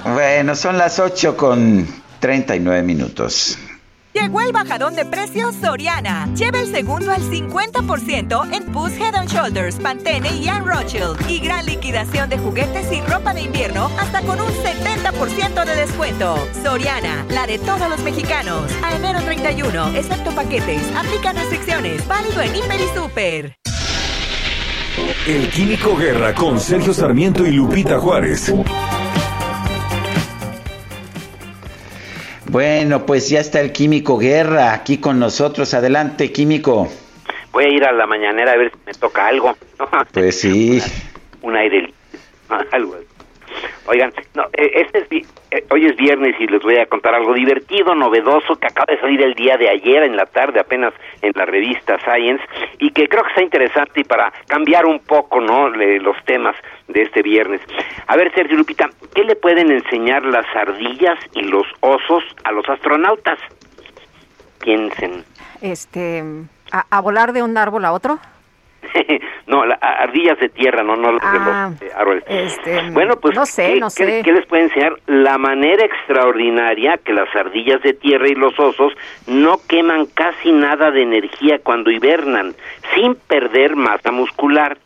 Bueno, son las 8:39. Llegó el bajadón de precios Soriana. Lleva el segundo al 50% en Puss, Head and Shoulders, Pantene y Ann Rothschild. Y gran liquidación de juguetes y ropa de invierno hasta con un 70% de descuento. Soriana, la de todos los mexicanos. A enero 31, excepto paquetes. Aplican restricciones. Válido en Hiper y Super. El Químico Guerra con Sergio Sarmiento y Lupita Juárez. Bueno, pues ya está el Químico Guerra aquí con nosotros. Adelante, Químico. Voy a ir a la mañanera a ver si me toca algo, ¿no? Pues sí. Un aire, algo. Oigan, no, hoy es viernes y les voy a contar algo divertido, novedoso, que acaba de salir el día de ayer en la tarde apenas en la revista Science, y que creo que está interesante y para cambiar un poco, ¿no?, los temas de este viernes. A ver, Sergio, Lupita, ¿qué le pueden enseñar las ardillas y los osos a los astronautas? Piensen. ¿A volar de un árbol a otro? No, ardillas de tierra, no los de los árboles. Bueno, pues, ¿qué les puede enseñar? La manera extraordinaria que las ardillas de tierra y los osos no queman casi nada de energía cuando hibernan, sin perder masa muscular.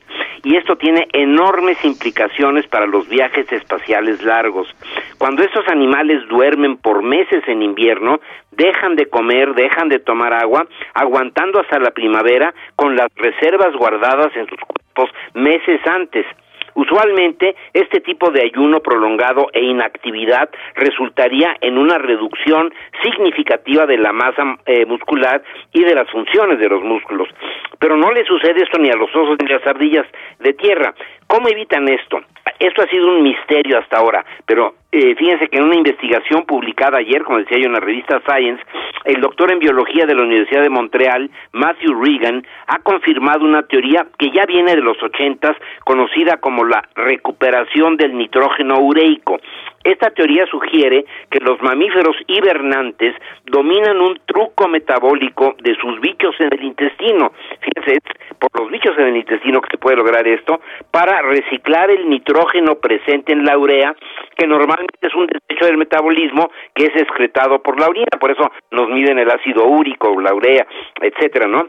Y esto tiene enormes implicaciones para los viajes espaciales largos. Cuando estos animales duermen por meses en invierno, dejan de comer, dejan de tomar agua, aguantando hasta la primavera con las reservas guardadas en sus cuerpos meses antes. Usualmente, este tipo de ayuno prolongado e inactividad resultaría en una reducción significativa de la masa muscular y de las funciones de los músculos. Pero no le sucede esto ni a los osos ni a las ardillas de tierra. ¿Cómo evitan esto? Esto ha sido un misterio hasta ahora, pero fíjense que en una investigación publicada ayer, como decía yo, en la revista Science, el doctor en biología de la Universidad de Montreal, Matthew Regan, ha confirmado una teoría que ya viene de los 80s, conocida como la recuperación del nitrógeno ureico. Esta teoría sugiere que los mamíferos hibernantes dominan un truco metabólico de sus bichos en el intestino. Fíjense, es por los bichos en el intestino que se puede lograr esto, para reciclar el nitrógeno presente en la urea, que normalmente es un desecho del metabolismo que es excretado por la orina. Por eso nos miden el ácido úrico, la urea, etcétera, ¿no?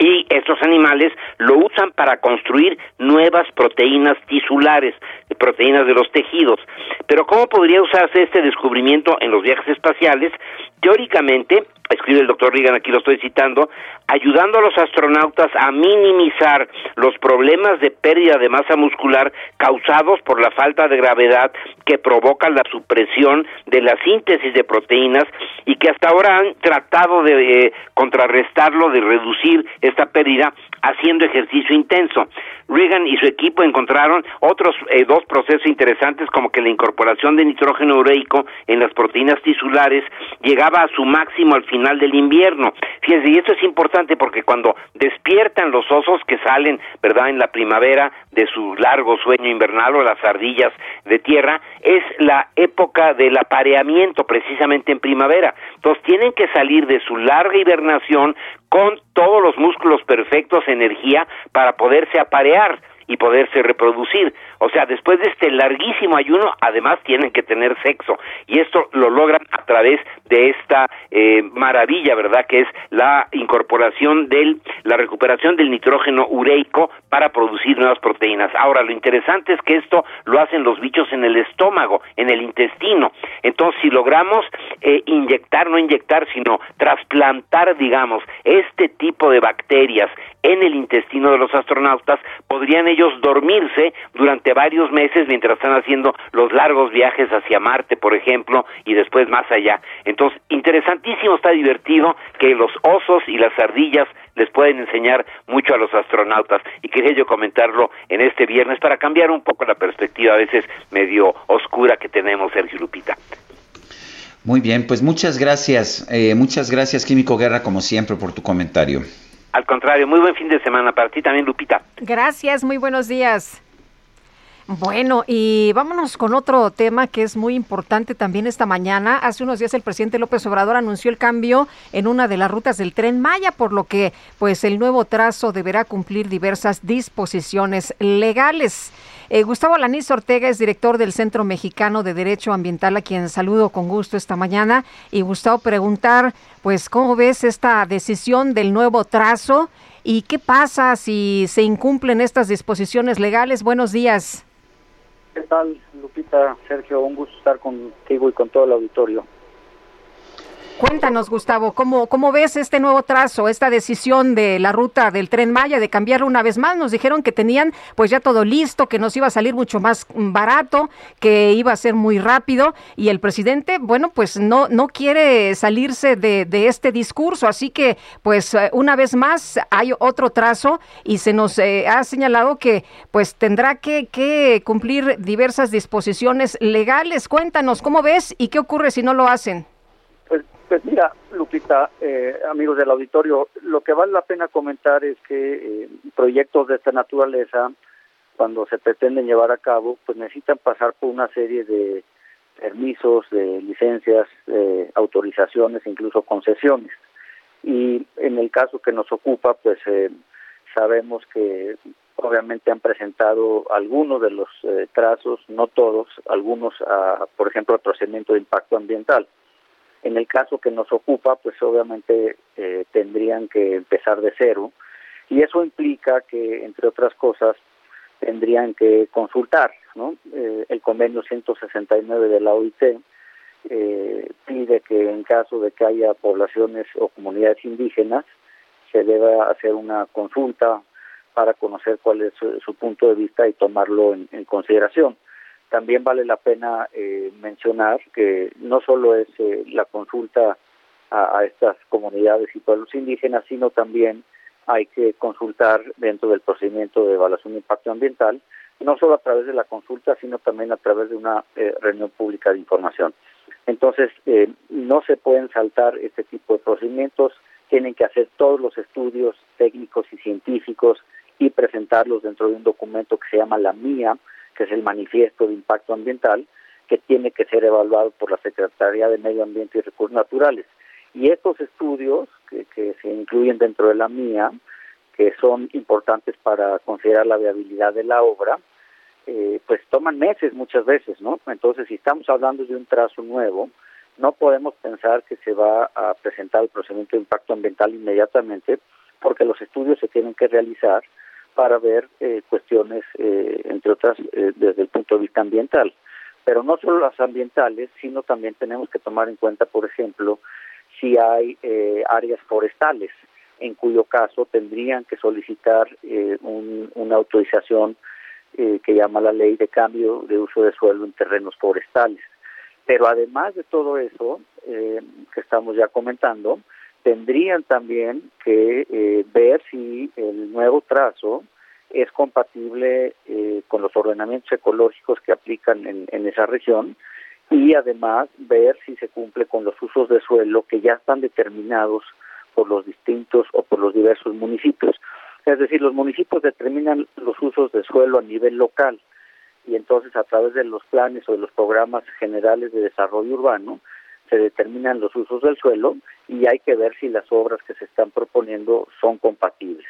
Y estos animales lo usan para construir nuevas proteínas tisulares, proteínas de los tejidos. Pero ¿cómo podría usarse este descubrimiento en los viajes espaciales? Teóricamente, escribe el doctor Reagan, aquí lo estoy citando, ayudando a los astronautas a minimizar los problemas de pérdida de masa muscular causados por la falta de gravedad que provoca la supresión de la síntesis de proteínas y que hasta ahora han tratado de contrarrestarlo, de reducir esta pérdida haciendo ejercicio intenso. Reagan y su equipo encontraron otros dos procesos interesantes, como que la incorporación de nitrógeno ureico en las proteínas tisulares llegaba a su máximo al final del invierno. Fíjense, y esto es importante porque cuando despiertan los osos que salen, ¿verdad?, en la primavera de su largo sueño invernal, o las ardillas de tierra, es la época del apareamiento, precisamente en primavera. Entonces tienen que salir de su larga hibernación con todos los músculos perfectos, energía, para poderse aparear y poderse reproducir. O sea, después de este larguísimo ayuno, además tienen que tener sexo, y esto lo logran a través de esta maravilla, ¿verdad?, que es la incorporación la recuperación del nitrógeno ureico para producir nuevas proteínas. Ahora, lo interesante es que esto lo hacen los bichos en el estómago, en el intestino. Entonces, si logramos trasplantar, digamos, este tipo de bacterias en el intestino de los astronautas, podrían ellos dormirse durante varios meses mientras están haciendo los largos viajes hacia Marte, por ejemplo, y después más allá. Entonces, interesantísimo, está divertido, que los osos y las ardillas les pueden enseñar mucho a los astronautas, y quería yo comentarlo en este viernes para cambiar un poco la perspectiva a veces medio oscura que tenemos, Sergio, Lupita. Muy bien, pues muchas gracias Químico Guerra, como siempre, por tu comentario. Al contrario, muy buen fin de semana para ti también, Lupita. Gracias, muy buenos días. Bueno, y vámonos con otro tema que es muy importante también esta mañana. Hace unos días el presidente López Obrador anunció el cambio en una de las rutas del Tren Maya, por lo que pues el nuevo trazo deberá cumplir diversas disposiciones legales. Gustavo Alanís Ortega es director del Centro Mexicano de Derecho Ambiental, a quien saludo con gusto esta mañana. Y Gustavo, preguntar, pues, ¿cómo ves esta decisión del nuevo trazo? ¿Y qué pasa si se incumplen estas disposiciones legales? Buenos días. ¿Qué tal, Lupita? Sergio, un gusto estar contigo y con todo el auditorio. Cuéntanos, Gustavo, ¿cómo ves este nuevo trazo, esta decisión de la ruta del Tren Maya de cambiarlo una vez más? Nos dijeron que tenían pues ya todo listo, que nos iba a salir mucho más barato, que iba a ser muy rápido, y el presidente, bueno, pues no quiere salirse de este discurso, así que pues una vez más hay otro trazo, y se nos ha señalado que pues tendrá que cumplir diversas disposiciones legales. Cuéntanos, ¿cómo ves y qué ocurre si no lo hacen? Pues mira, Lupita, amigos del auditorio, lo que vale la pena comentar es que proyectos de esta naturaleza, cuando se pretenden llevar a cabo, pues necesitan pasar por una serie de permisos, de licencias, autorizaciones, incluso concesiones. Y en el caso que nos ocupa, pues sabemos que obviamente han presentado algunos de los trazos, no todos, algunos, por ejemplo, a procedimiento de impacto ambiental. En el caso que nos ocupa, pues obviamente tendrían que empezar de cero, y eso implica que, entre otras cosas, tendrían que consultar, ¿no? El convenio 169 de la OIT pide que en caso de que haya poblaciones o comunidades indígenas, se deba hacer una consulta para conocer cuál es su punto de vista y tomarlo en consideración. También vale la pena mencionar que no solo es la consulta a estas comunidades y pueblos indígenas, sino también hay que consultar dentro del procedimiento de evaluación de impacto ambiental, no solo a través de la consulta, sino también a través de una reunión pública de información. Entonces, no se pueden saltar este tipo de procedimientos, tienen que hacer todos los estudios técnicos y científicos y presentarlos dentro de un documento que se llama la MIA, que es el Manifiesto de Impacto Ambiental, que tiene que ser evaluado por la Secretaría de Medio Ambiente y Recursos Naturales. Y estos estudios, que se incluyen dentro de la MIA, que son importantes para considerar la viabilidad de la obra, pues toman meses muchas veces, ¿no? Entonces, si estamos hablando de un trazo nuevo, no podemos pensar que se va a presentar el procedimiento de impacto ambiental inmediatamente, porque los estudios se tienen que realizar para ver cuestiones, entre otras, desde el punto de vista ambiental. Pero no solo las ambientales, sino también tenemos que tomar en cuenta, por ejemplo, si hay áreas forestales, en cuyo caso tendrían que solicitar una autorización que llama la ley de cambio de uso de suelo en terrenos forestales. Pero además de todo eso que estamos ya comentando, tendrían también que ver si el nuevo trazo es compatible con los ordenamientos ecológicos que aplican en esa región, y además ver si se cumple con los usos de suelo que ya están determinados por los distintos o por los diversos municipios. Es decir, los municipios determinan los usos de suelo a nivel local y entonces a través de los planes o de los programas generales de desarrollo urbano se determinan los usos del suelo y hay que ver si las obras que se están proponiendo son compatibles.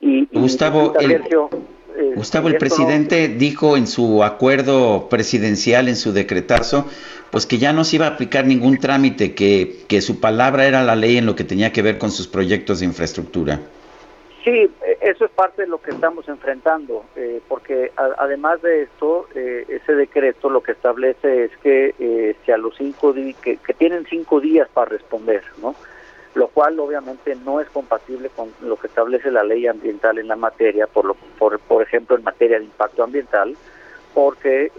Y Gustavo, el presidente dijo en su acuerdo presidencial, en su decretazo, pues que ya no se iba a aplicar ningún trámite, que su palabra era la ley en lo que tenía que ver con sus proyectos de infraestructura. Sí, eso es parte de lo que estamos enfrentando, porque además de esto, ese decreto lo que establece es que si a los que tienen 5 días para responder, ¿no? Lo cual obviamente no es compatible con lo que establece la ley ambiental en la materia, por ejemplo en materia de impacto ambiental, porque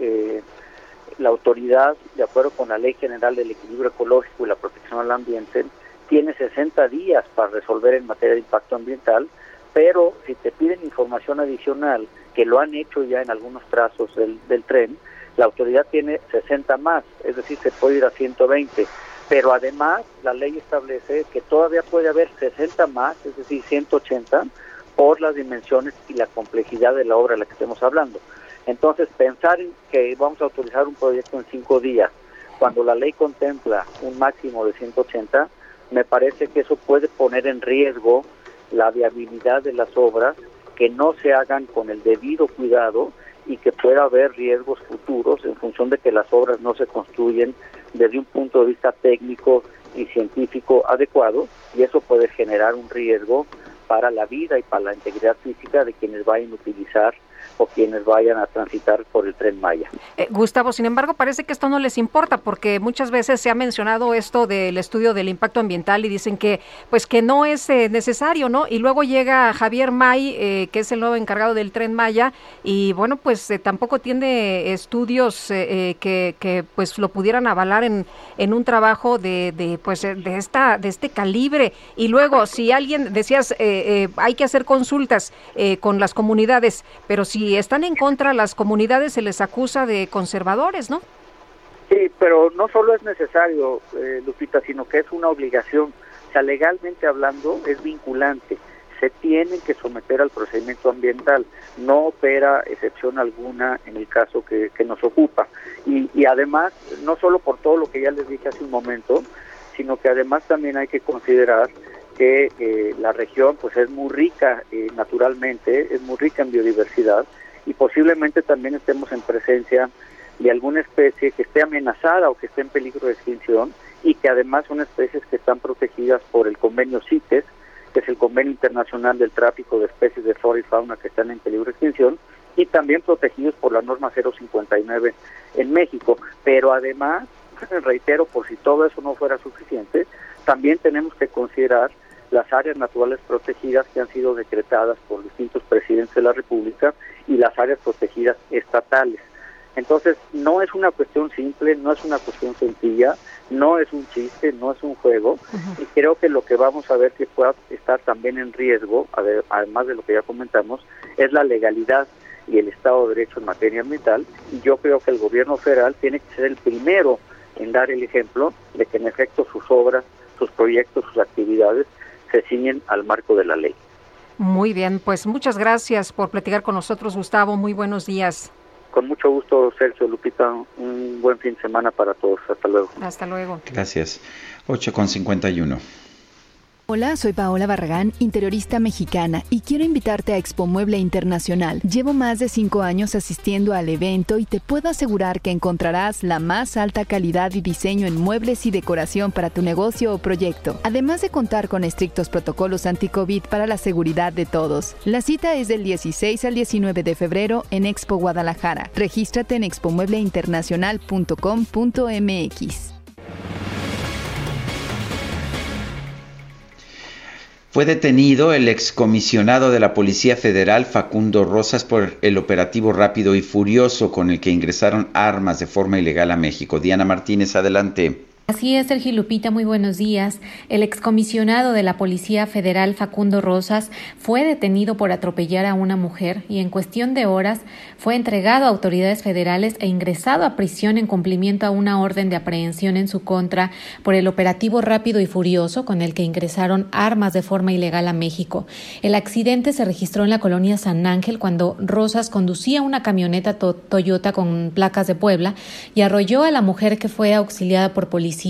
la autoridad, de acuerdo con la Ley General del Equilibrio Ecológico y la Protección al Ambiente, tiene 60 días para resolver en materia de impacto ambiental, pero si te piden información adicional, que lo han hecho ya en algunos trazos del tren, la autoridad tiene 60 más, es decir, se puede ir a 120. Pero además la ley establece que todavía puede haber 60 más, es decir, 180, por las dimensiones y la complejidad de la obra de la que estemos hablando. Entonces, pensar en que vamos a autorizar un proyecto en 5 días, cuando la ley contempla un máximo de 180, me parece que eso puede poner en riesgo la viabilidad de las obras, que no se hagan con el debido cuidado y que pueda haber riesgos futuros en función de que las obras no se construyen desde un punto de vista técnico y científico adecuado, y eso puede generar un riesgo para la vida y para la integridad física de quienes vayan a utilizar o quienes vayan a transitar por el Tren Maya. Gustavo, sin embargo, parece que esto no les importa, porque muchas veces se ha mencionado esto del estudio del impacto ambiental y dicen que pues que no es necesario, ¿no? Y luego llega Javier May, que es el nuevo encargado del Tren Maya, y bueno, pues tampoco tiene estudios que pues lo pudieran avalar en un trabajo de este calibre. Y luego, si alguien, decías, hay que hacer consultas con las comunidades, pero si están en contra las comunidades se les acusa de conservadores, ¿no? Sí, pero no solo es necesario, Lupita, sino que es una obligación. O sea, legalmente hablando es vinculante. Se tienen que someter al procedimiento ambiental. No opera excepción alguna en el caso que nos ocupa. Y además, no solo por todo lo que ya les dije hace un momento, sino que además también hay que considerar que la región pues es muy rica naturalmente, es muy rica en biodiversidad, y posiblemente también estemos en presencia de alguna especie que esté amenazada o que esté en peligro de extinción, y que además son especies que están protegidas por el convenio CITES, que es el Convenio Internacional del Tráfico de Especies de Flora y Fauna que están en peligro de extinción, y también protegidos por la norma 059 en México. Pero además, reitero, por si todo eso no fuera suficiente, también tenemos que considerar las áreas naturales protegidas que han sido decretadas por distintos presidentes de la República y las áreas protegidas estatales. Entonces, no es una cuestión simple, no es una cuestión sencilla, no es un chiste, no es un juego, y creo que lo que vamos a ver que pueda estar también en riesgo, además de lo que ya comentamos, es la legalidad y el Estado de Derecho en materia ambiental, y yo creo que el gobierno federal tiene que ser el primero en dar el ejemplo de que en efecto sus obras, sus proyectos, sus actividades se ciñen al marco de la ley. Muy bien, pues muchas gracias por platicar con nosotros, Gustavo. Muy buenos días. Con mucho gusto, Sergio, Lupita. Un buen fin de semana para todos. Hasta luego. Hasta luego. Gracias. 8:51. Hola, soy Paola Barragán, interiorista mexicana, y quiero invitarte a Expo Mueble Internacional. Llevo más de 5 años asistiendo al evento y te puedo asegurar que encontrarás la más alta calidad y diseño en muebles y decoración para tu negocio o proyecto, además de contar con estrictos protocolos anti-COVID para la seguridad de todos. La cita es del 16 al 19 de febrero en Expo Guadalajara. Regístrate en expomuebleinternacional.com.mx. Fue detenido el excomisionado de la Policía Federal, Facundo Rosas, por el operativo Rápido y Furioso con el que ingresaron armas de forma ilegal a México. Diana Martínez, adelante. Así es, Sergio, Lupita, muy buenos días. El excomisionado de la Policía Federal, Facundo Rosas, fue detenido por atropellar a una mujer y en cuestión de horas fue entregado a autoridades federales e ingresado a prisión en cumplimiento a una orden de aprehensión en su contra por el operativo Rápido y Furioso con el que ingresaron armas de forma ilegal a México. El accidente se registró en la colonia San Ángel cuando Rosas conducía una camioneta Toyota con placas de Puebla y arrolló a la mujer que fue auxiliada por policía.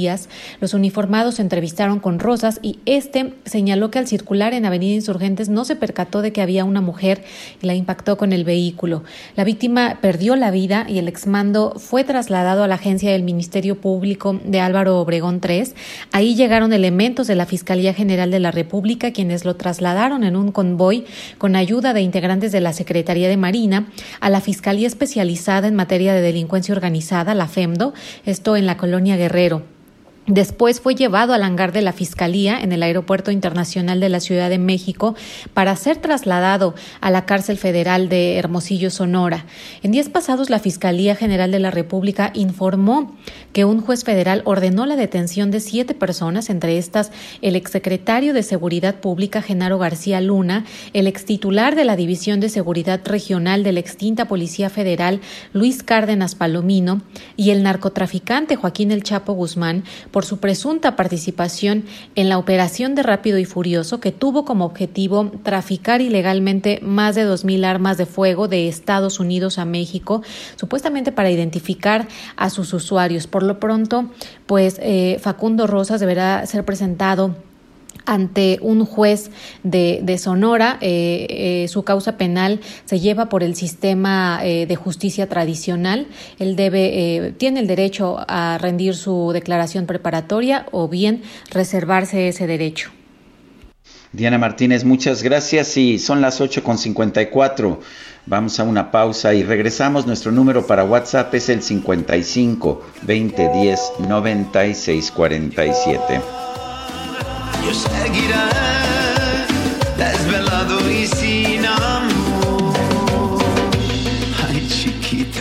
Los uniformados se entrevistaron con Rosas y este señaló que al circular en Avenida Insurgentes no se percató de que había una mujer y la impactó con el vehículo. La víctima perdió la vida y el exmando fue trasladado a la agencia del Ministerio Público de Álvaro Obregón 3. Ahí llegaron elementos de la Fiscalía General de la República, quienes lo trasladaron en un convoy con ayuda de integrantes de la Secretaría de Marina a la Fiscalía Especializada en Materia de Delincuencia Organizada, la FEMDO, esto en la colonia Guerrero. Después fue llevado al hangar de la Fiscalía en el Aeropuerto Internacional de la Ciudad de México para ser trasladado a la Cárcel Federal de Hermosillo, Sonora. En días pasados, la Fiscalía General de la República informó que un juez federal ordenó la detención de 7 personas, entre estas el exsecretario de Seguridad Pública, Genaro García Luna, el extitular de la División de Seguridad Regional de la extinta Policía Federal, Luis Cárdenas Palomino, y el narcotraficante Joaquín El Chapo Guzmán, por su presunta participación en la operación de Rápido y Furioso que tuvo como objetivo traficar ilegalmente más de 2,000 armas de fuego de Estados Unidos a México, supuestamente para identificar a sus usuarios. Por lo pronto, pues Facundo Rosas deberá ser presentado ante un juez de Sonora. Su causa penal se lleva por el sistema de justicia tradicional. Él tiene el derecho a rendir su declaración preparatoria o bien reservarse ese derecho. Diana Martínez, muchas gracias. Y son las 8:54. Vamos a una pausa y regresamos. Nuestro número para WhatsApp es el 55 2010 9647. Yo seguiré desvelado y sin amor. Ay, chiquita.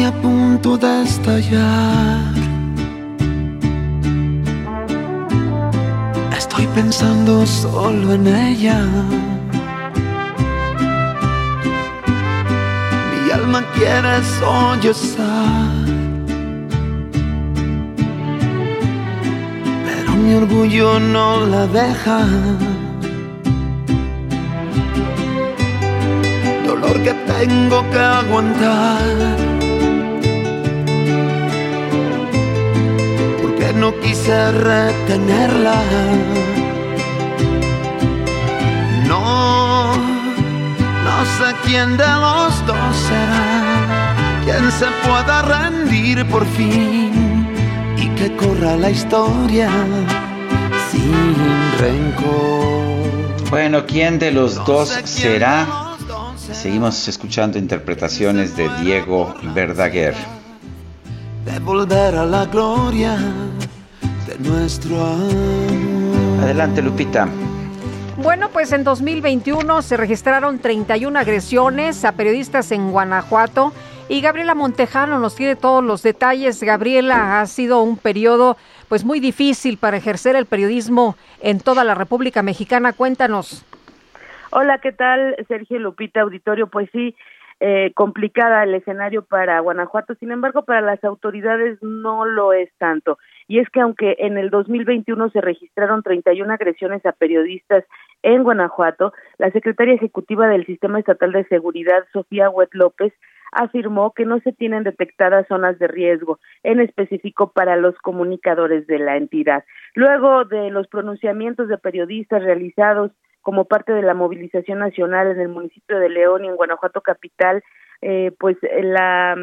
A punto de estallar, estoy pensando solo en ella. Mi alma quiere sollozar, pero mi orgullo no la deja. Dolor que tengo que aguantar, no quise retenerla. No, no sé quién de los dos será quien se pueda rendir por fin y que corra la historia sin rencor. Bueno, ¿quién de los dos será? Seguimos escuchando interpretaciones de Diego Verdaguer. De volver a la gloria de nuestro amor. Adelante, Lupita. Bueno, pues en 2021 se registraron 31 agresiones a periodistas en Guanajuato y Gabriela Montejano nos tiene todos los detalles. Gabriela, ha sido un periodo pues muy difícil para ejercer el periodismo en toda la República Mexicana. Cuéntanos. Hola, ¿qué tal, Sergio, Lupita, auditorio? Pues sí, complicada el escenario para Guanajuato, sin embargo, para las autoridades no lo es tanto. Y es que aunque en el 2021 se registraron 31 agresiones a periodistas en Guanajuato, la secretaria ejecutiva del Sistema Estatal de Seguridad, Sofía Huet López, afirmó que no se tienen detectadas zonas de riesgo, en específico para los comunicadores de la entidad. Luego de los pronunciamientos de periodistas realizados como parte de la movilización nacional en el municipio de León y en Guanajuato capital, pues la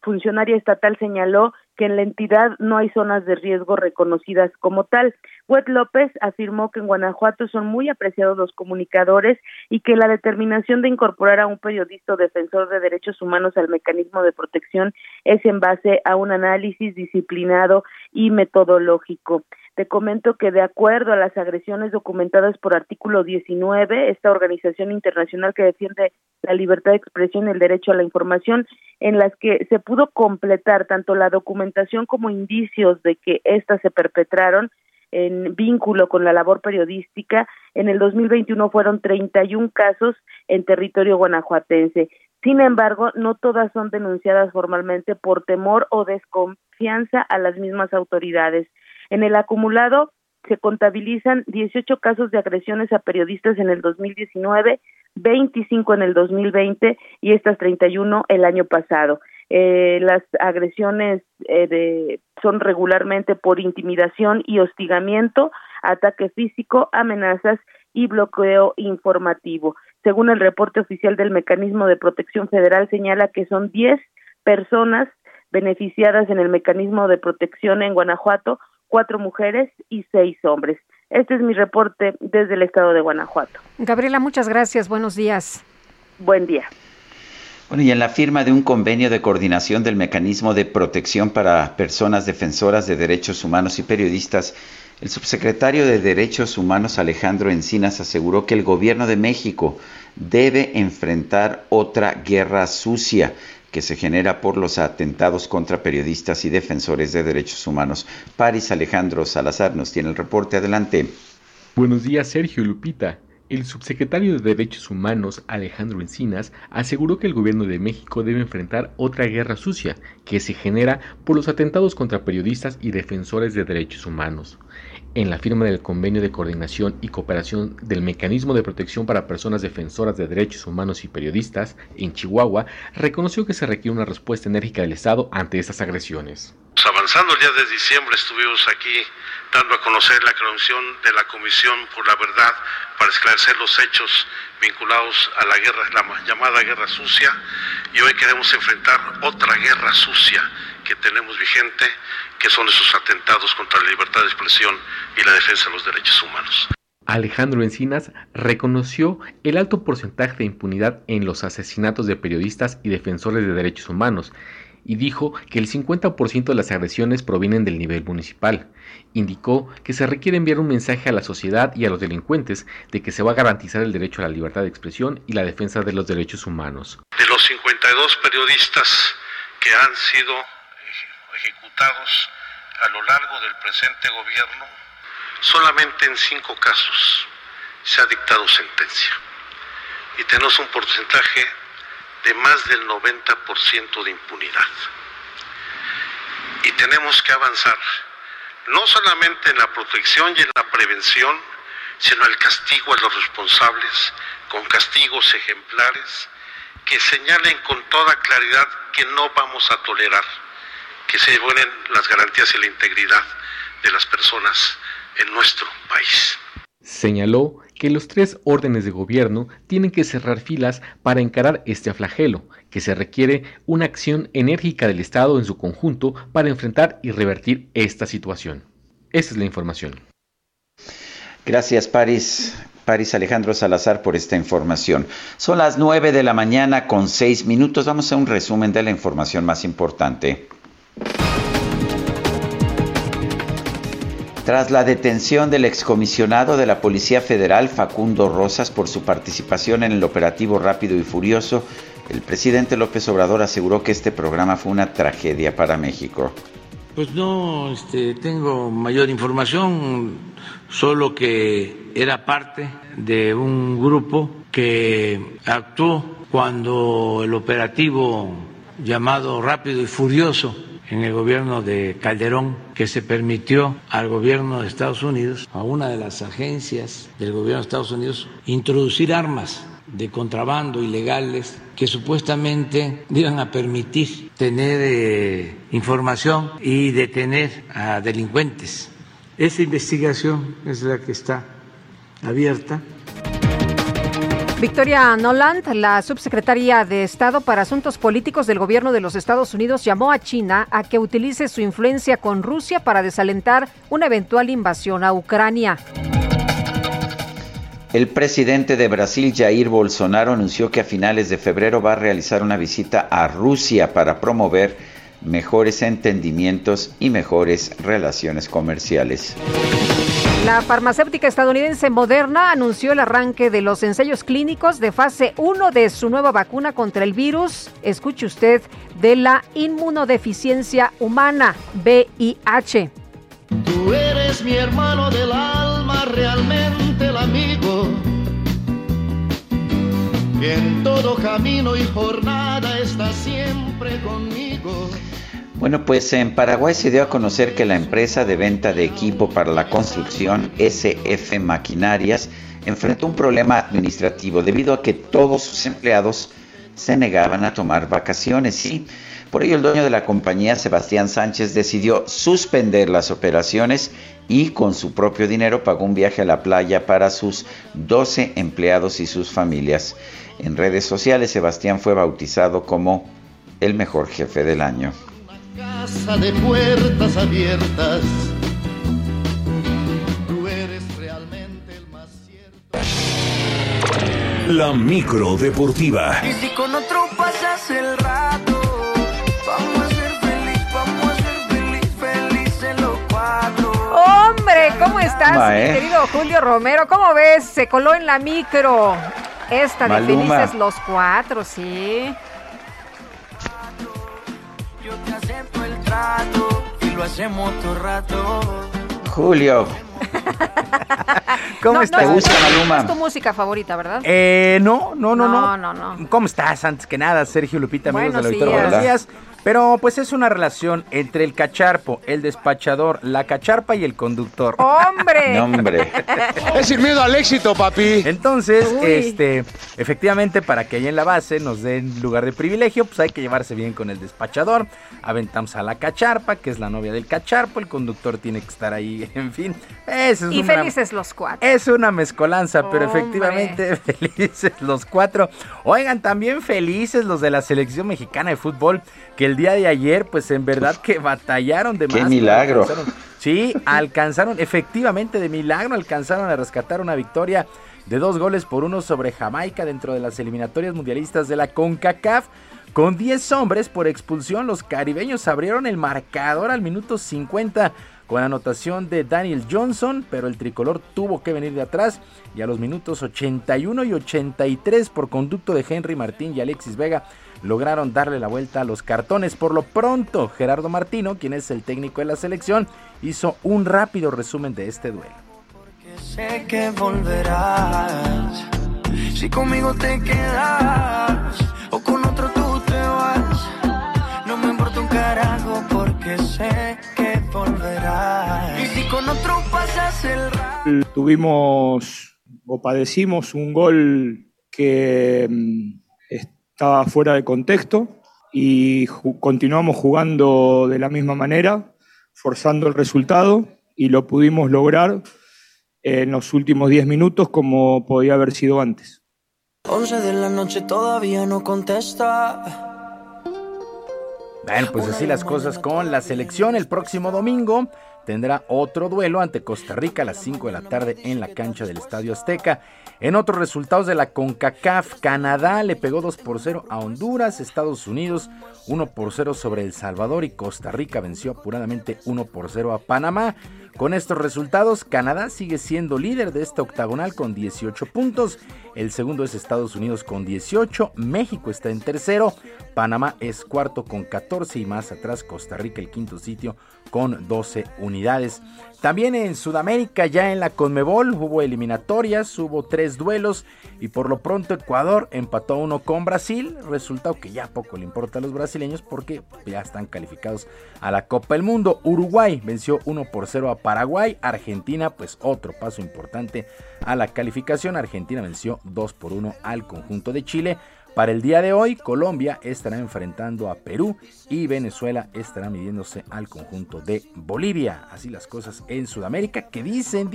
funcionaria estatal señaló que en la entidad no hay zonas de riesgo reconocidas como tal. Huet López afirmó que en Guanajuato son muy apreciados los comunicadores y que la determinación de incorporar a un periodista defensor de derechos humanos al mecanismo de protección es en base a un análisis disciplinado y metodológico. Te comento que de acuerdo a las agresiones documentadas por artículo 19, esta organización internacional que defiende la libertad de expresión y el derecho a la información, en las que se pudo completar tanto la documentación como indicios de que éstas se perpetraron en vínculo con la labor periodística, en el 2021 fueron 31 casos en territorio guanajuatense. Sin embargo, no todas son denunciadas formalmente por temor o desconfianza a las mismas autoridades. En el acumulado se contabilizan 18 casos de agresiones a periodistas en el 2019, 25 en el 2020 y estas 31 el año pasado. Las agresiones son regularmente por intimidación y hostigamiento, ataque físico, amenazas y bloqueo informativo. Según el reporte oficial del Mecanismo de Protección Federal, señala que son 10 personas beneficiadas en el Mecanismo de Protección en Guanajuato, 4 mujeres y 6 hombres. Este es mi reporte desde el estado de Guanajuato. Gabriela, muchas gracias. Buenos días. Buen día. Bueno, y en la firma de un convenio de coordinación del Mecanismo de Protección para Personas Defensoras de Derechos Humanos y Periodistas, el subsecretario de Derechos Humanos, Alejandro Encinas, aseguró que el gobierno de México debe enfrentar otra guerra sucia que se genera por los atentados contra periodistas y defensores de derechos humanos. París Alejandro Salazar nos tiene el reporte. Adelante. Buenos días, Sergio, Lupita. El subsecretario de Derechos Humanos, Alejandro Encinas, aseguró que el gobierno de México debe enfrentar otra guerra sucia que se genera por los atentados contra periodistas y defensores de derechos humanos. En la firma del Convenio de Coordinación y Cooperación del Mecanismo de Protección para Personas Defensoras de Derechos Humanos y Periodistas, en Chihuahua, reconoció que se requiere una respuesta enérgica del Estado ante estas agresiones. Avanzando ya desde diciembre estuvimos aquí dando a conocer la creación de la Comisión por la Verdad para esclarecer los hechos vinculados a la guerra, la llamada guerra sucia, y hoy queremos enfrentar otra guerra sucia que tenemos vigente, que son esos atentados contra la libertad de expresión y la defensa de los derechos humanos. Alejandro Encinas reconoció el alto porcentaje de impunidad en los asesinatos de periodistas y defensores de derechos humanos, y dijo que el 50% de las agresiones provienen del nivel municipal. Indicó que se requiere enviar un mensaje a la sociedad y a los delincuentes de que se va a garantizar el derecho a la libertad de expresión y la defensa de los derechos humanos. De los 52 periodistas que han sido ejecutados a lo largo del presente gobierno, solamente en 5 casos se ha dictado sentencia y tenemos un porcentaje de más del 90% de impunidad. Y tenemos que avanzar, no solamente en la protección y en la prevención, sino el castigo a los responsables, con castigos ejemplares, que señalen con toda claridad que no vamos a tolerar, que se violen las garantías y la integridad de las personas en nuestro país. Señaló que los 3 órdenes de gobierno tienen que cerrar filas para encarar este flagelo, que se requiere una acción enérgica del Estado en su conjunto para enfrentar y revertir esta situación. Esa es la información. Gracias, París Alejandro Salazar, por esta información. Son las 9:06 a.m. Vamos a un resumen de la información más importante. Tras la detención del excomisionado de la Policía Federal, Facundo Rosas, por su participación en el operativo Rápido y Furioso, el presidente López Obrador aseguró que este programa fue una tragedia para México. Pues no tengo mayor información, solo que era parte de un grupo que actuó cuando el operativo llamado Rápido y Furioso en el gobierno de Calderón, que se permitió al gobierno de Estados Unidos, a una de las agencias del gobierno de Estados Unidos, introducir armas de contrabando ilegales que supuestamente iban a permitir tener información y detener a delincuentes. Esa investigación es la que está abierta. Victoria Noland, la subsecretaria de Estado para Asuntos Políticos del Gobierno de los Estados Unidos, llamó a China a que utilice su influencia con Rusia para desalentar una eventual invasión a Ucrania. El presidente de Brasil, Jair Bolsonaro, anunció que a finales de febrero va a realizar una visita a Rusia para promover mejores entendimientos y mejores relaciones comerciales. La farmacéutica estadounidense Moderna anunció el arranque de los ensayos clínicos de fase 1 de su nueva vacuna contra el virus, escuche usted, de la inmunodeficiencia humana, VIH. Tú eres mi hermano del alma, realmente el amigo, que en todo camino y jornada está siempre conmigo. Bueno, pues en Paraguay se dio a conocer que la empresa de venta de equipo para la construcción, SF Maquinarias, enfrentó un problema administrativo debido a que todos sus empleados se negaban a tomar vacaciones y por ello el dueño de la compañía, Sebastián Sánchez, decidió suspender las operaciones y con su propio dinero pagó un viaje a la playa para sus 12 empleados y sus familias. En redes sociales, Sebastián fue bautizado como el mejor jefe del año. Una casa de puertas abiertas. Tú eres realmente el más cierto. La micro deportiva. Y si con otro pasas el rato. ¿Cómo estás, mi querido Julio Romero? ¿Cómo ves? Se coló en la micro esta de Maluma. Felices los Cuatro, sí. Yo te acepto el trato y lo hacemos todo rato. Julio. ¿Cómo estás? ¿Te gusta Maluma? Es tu música favorita, ¿verdad? No. ¿Cómo estás? Antes que nada, Sergio, Lupita, amigos del auditorio. Buenos días. Pero pues es una relación entre el cacharpo, el despachador, la cacharpa y el conductor. ¡Hombre! ¡Hombre! Es sin miedo al éxito, papi. Entonces, efectivamente, para que allá en la base nos den lugar de privilegio, pues hay que llevarse bien con el despachador. Aventamos a la cacharpa, que es la novia del cacharpo, el conductor tiene que estar ahí, en fin. Y felices los cuatro. Es una mezcolanza, ¡hombre! Pero efectivamente, felices los cuatro. Oigan, también felices los de la selección mexicana de fútbol, que el día de ayer, pues en verdad que batallaron de más. ¡Qué milagro! Alcanzaron a rescatar una victoria de 2-1 sobre Jamaica dentro de las eliminatorias mundialistas de la CONCACAF. Con 10 hombres por expulsión, los caribeños abrieron el marcador al minuto 50 con anotación de Daniel Johnson, pero el tricolor tuvo que venir de atrás y a los minutos 81 y 83 por conducto de Henry Martín y Alexis Vega lograron darle la vuelta a los cartones. Por lo pronto, Gerardo Martino, quien es el técnico de la selección, hizo un rápido resumen de este duelo. Porque sé que volverás, si conmigo te quedas o con otro tú te vas, no me importa un carajo porque sé que volverás. Y si con otro pasas el rato. Tuvimos o padecimos un gol que estaba fuera de contexto y continuamos jugando de la misma manera, forzando el resultado, y lo pudimos lograr en los últimos 10 minutos como podía haber sido antes. 11 de la noche todavía no contesta. Bueno, pues así las cosas con la selección. El próximo domingo tendrá otro duelo ante Costa Rica a las 5 de la tarde en la cancha del Estadio Azteca. En otros resultados de la CONCACAF, Canadá le pegó 2-0 a Honduras, Estados Unidos 1-0 sobre El Salvador y Costa Rica venció apuradamente 1-0 a Panamá. Con estos resultados, Canadá sigue siendo líder de esta octagonal con 18 puntos. El segundo es Estados Unidos con 18, México está en tercero, Panamá es cuarto con 14 y más atrás Costa Rica el quinto sitio con 12 unidades. También en Sudamérica, ya en la CONMEBOL, hubo eliminatorias, hubo 3 duelos y por lo pronto Ecuador empató 1 con Brasil, resultado que ya poco le importa a los brasileños porque ya están calificados a la Copa del Mundo. Uruguay venció 1-0 a Paraguay, Argentina pues otro paso importante a la calificación, Argentina venció 2-1 al conjunto de Chile. Para el día de hoy, Colombia estará enfrentando a Perú y Venezuela estará midiéndose al conjunto de Bolivia. Así las cosas en Sudamérica, que dicen,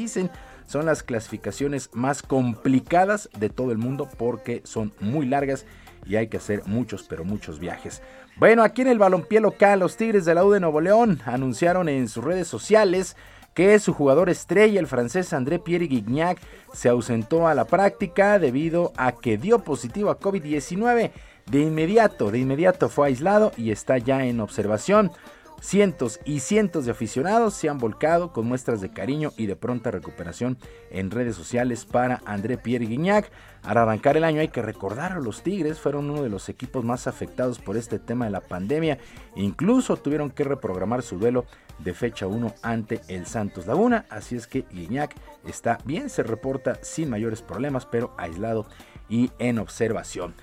son las clasificaciones más complicadas de todo el mundo porque son muy largas y hay que hacer muchos, pero muchos viajes. Bueno, aquí en el balompié local, los Tigres de la U de Nuevo León anunciaron en sus redes sociales que su jugador estrella, el francés André Pierre Gignac, se ausentó a la práctica debido a que dio positivo a COVID-19. De inmediato fue aislado y está ya en observación. Cientos y cientos de aficionados se han volcado con muestras de cariño y de pronta recuperación en redes sociales para André Pierre Gignac. Al arrancar el año hay que recordar a los Tigres, fueron uno de los equipos más afectados por este tema de la pandemia. Incluso tuvieron que reprogramar su duelo de fecha 1 ante el Santos Laguna. Así es que Gignac está bien, se reporta sin mayores problemas, pero aislado y en observación.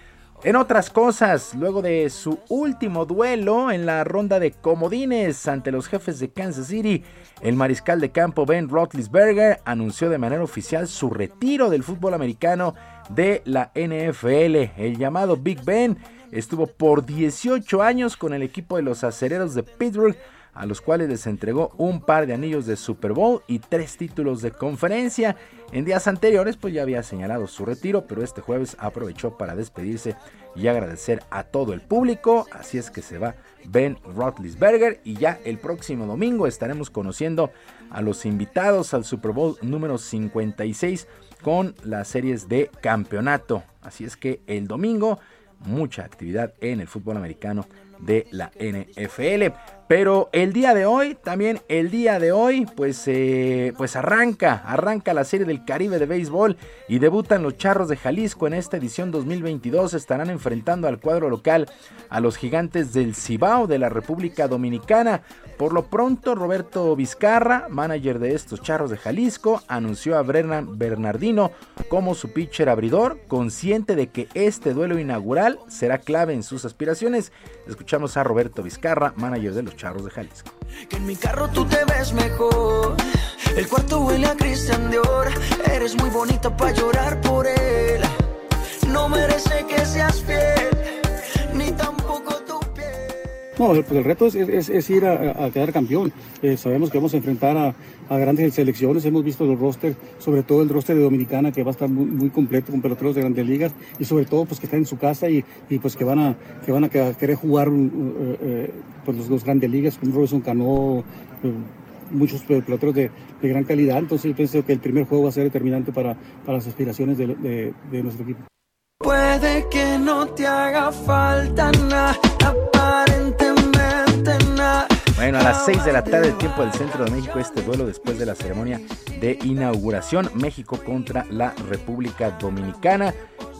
En otras cosas, luego de su último duelo en la ronda de comodines ante los Jefes de Kansas City, el mariscal de campo Ben Roethlisberger anunció de manera oficial su retiro del fútbol americano de la NFL. El llamado Big Ben estuvo por 18 años con el equipo de los Acereros de Pittsburgh, a los cuales les entregó un par de anillos de Super Bowl y 3 títulos de conferencia. En días anteriores pues ya había señalado su retiro, pero este jueves aprovechó para despedirse y agradecer a todo el público. Así es que se va Ben Roethlisberger y ya el próximo domingo estaremos conociendo a los invitados al Super Bowl número 56 con las series de campeonato. Así es que el domingo mucha actividad en el fútbol americano de la NFL. Pero el día de hoy, pues arranca la Serie del Caribe de béisbol y debutan los Charros de Jalisco en esta edición 2022. Estarán enfrentando al cuadro local a los Gigantes del Cibao de la República Dominicana. Por lo pronto, Roberto Vizcarra, manager de estos Charros de Jalisco, anunció a Bernardino como su pitcher abridor, consciente de que este duelo inaugural será clave en sus aspiraciones. Escuchamos a Roberto Vizcarra, manager de los Charros de Jalisco. Que en mi carro tú te ves mejor. El cuarto huele a Cristian Dior. Eres muy bonita para llorar por él. No merece que seas fiel, ni tampoco tu piel. No, pues el reto es ir a quedar campeón. Sabemos que vamos a enfrentar a grandes selecciones. Hemos visto los rosters, sobre todo el roster de Dominicana, que va a estar muy, muy completo con peloteros de grandes ligas y sobre todo pues que están en su casa y pues que van a querer jugar pues los grandes ligas, con Robinson Cano, muchos peloteros de gran calidad. Entonces pienso que el primer juego va a ser determinante para las aspiraciones de nuestro equipo. Puede que no te haga falta nada, aparentemente nada. Bueno, a las 6 de la tarde, el tiempo del centro de México, este duelo después de la ceremonia de inauguración, México contra la República Dominicana,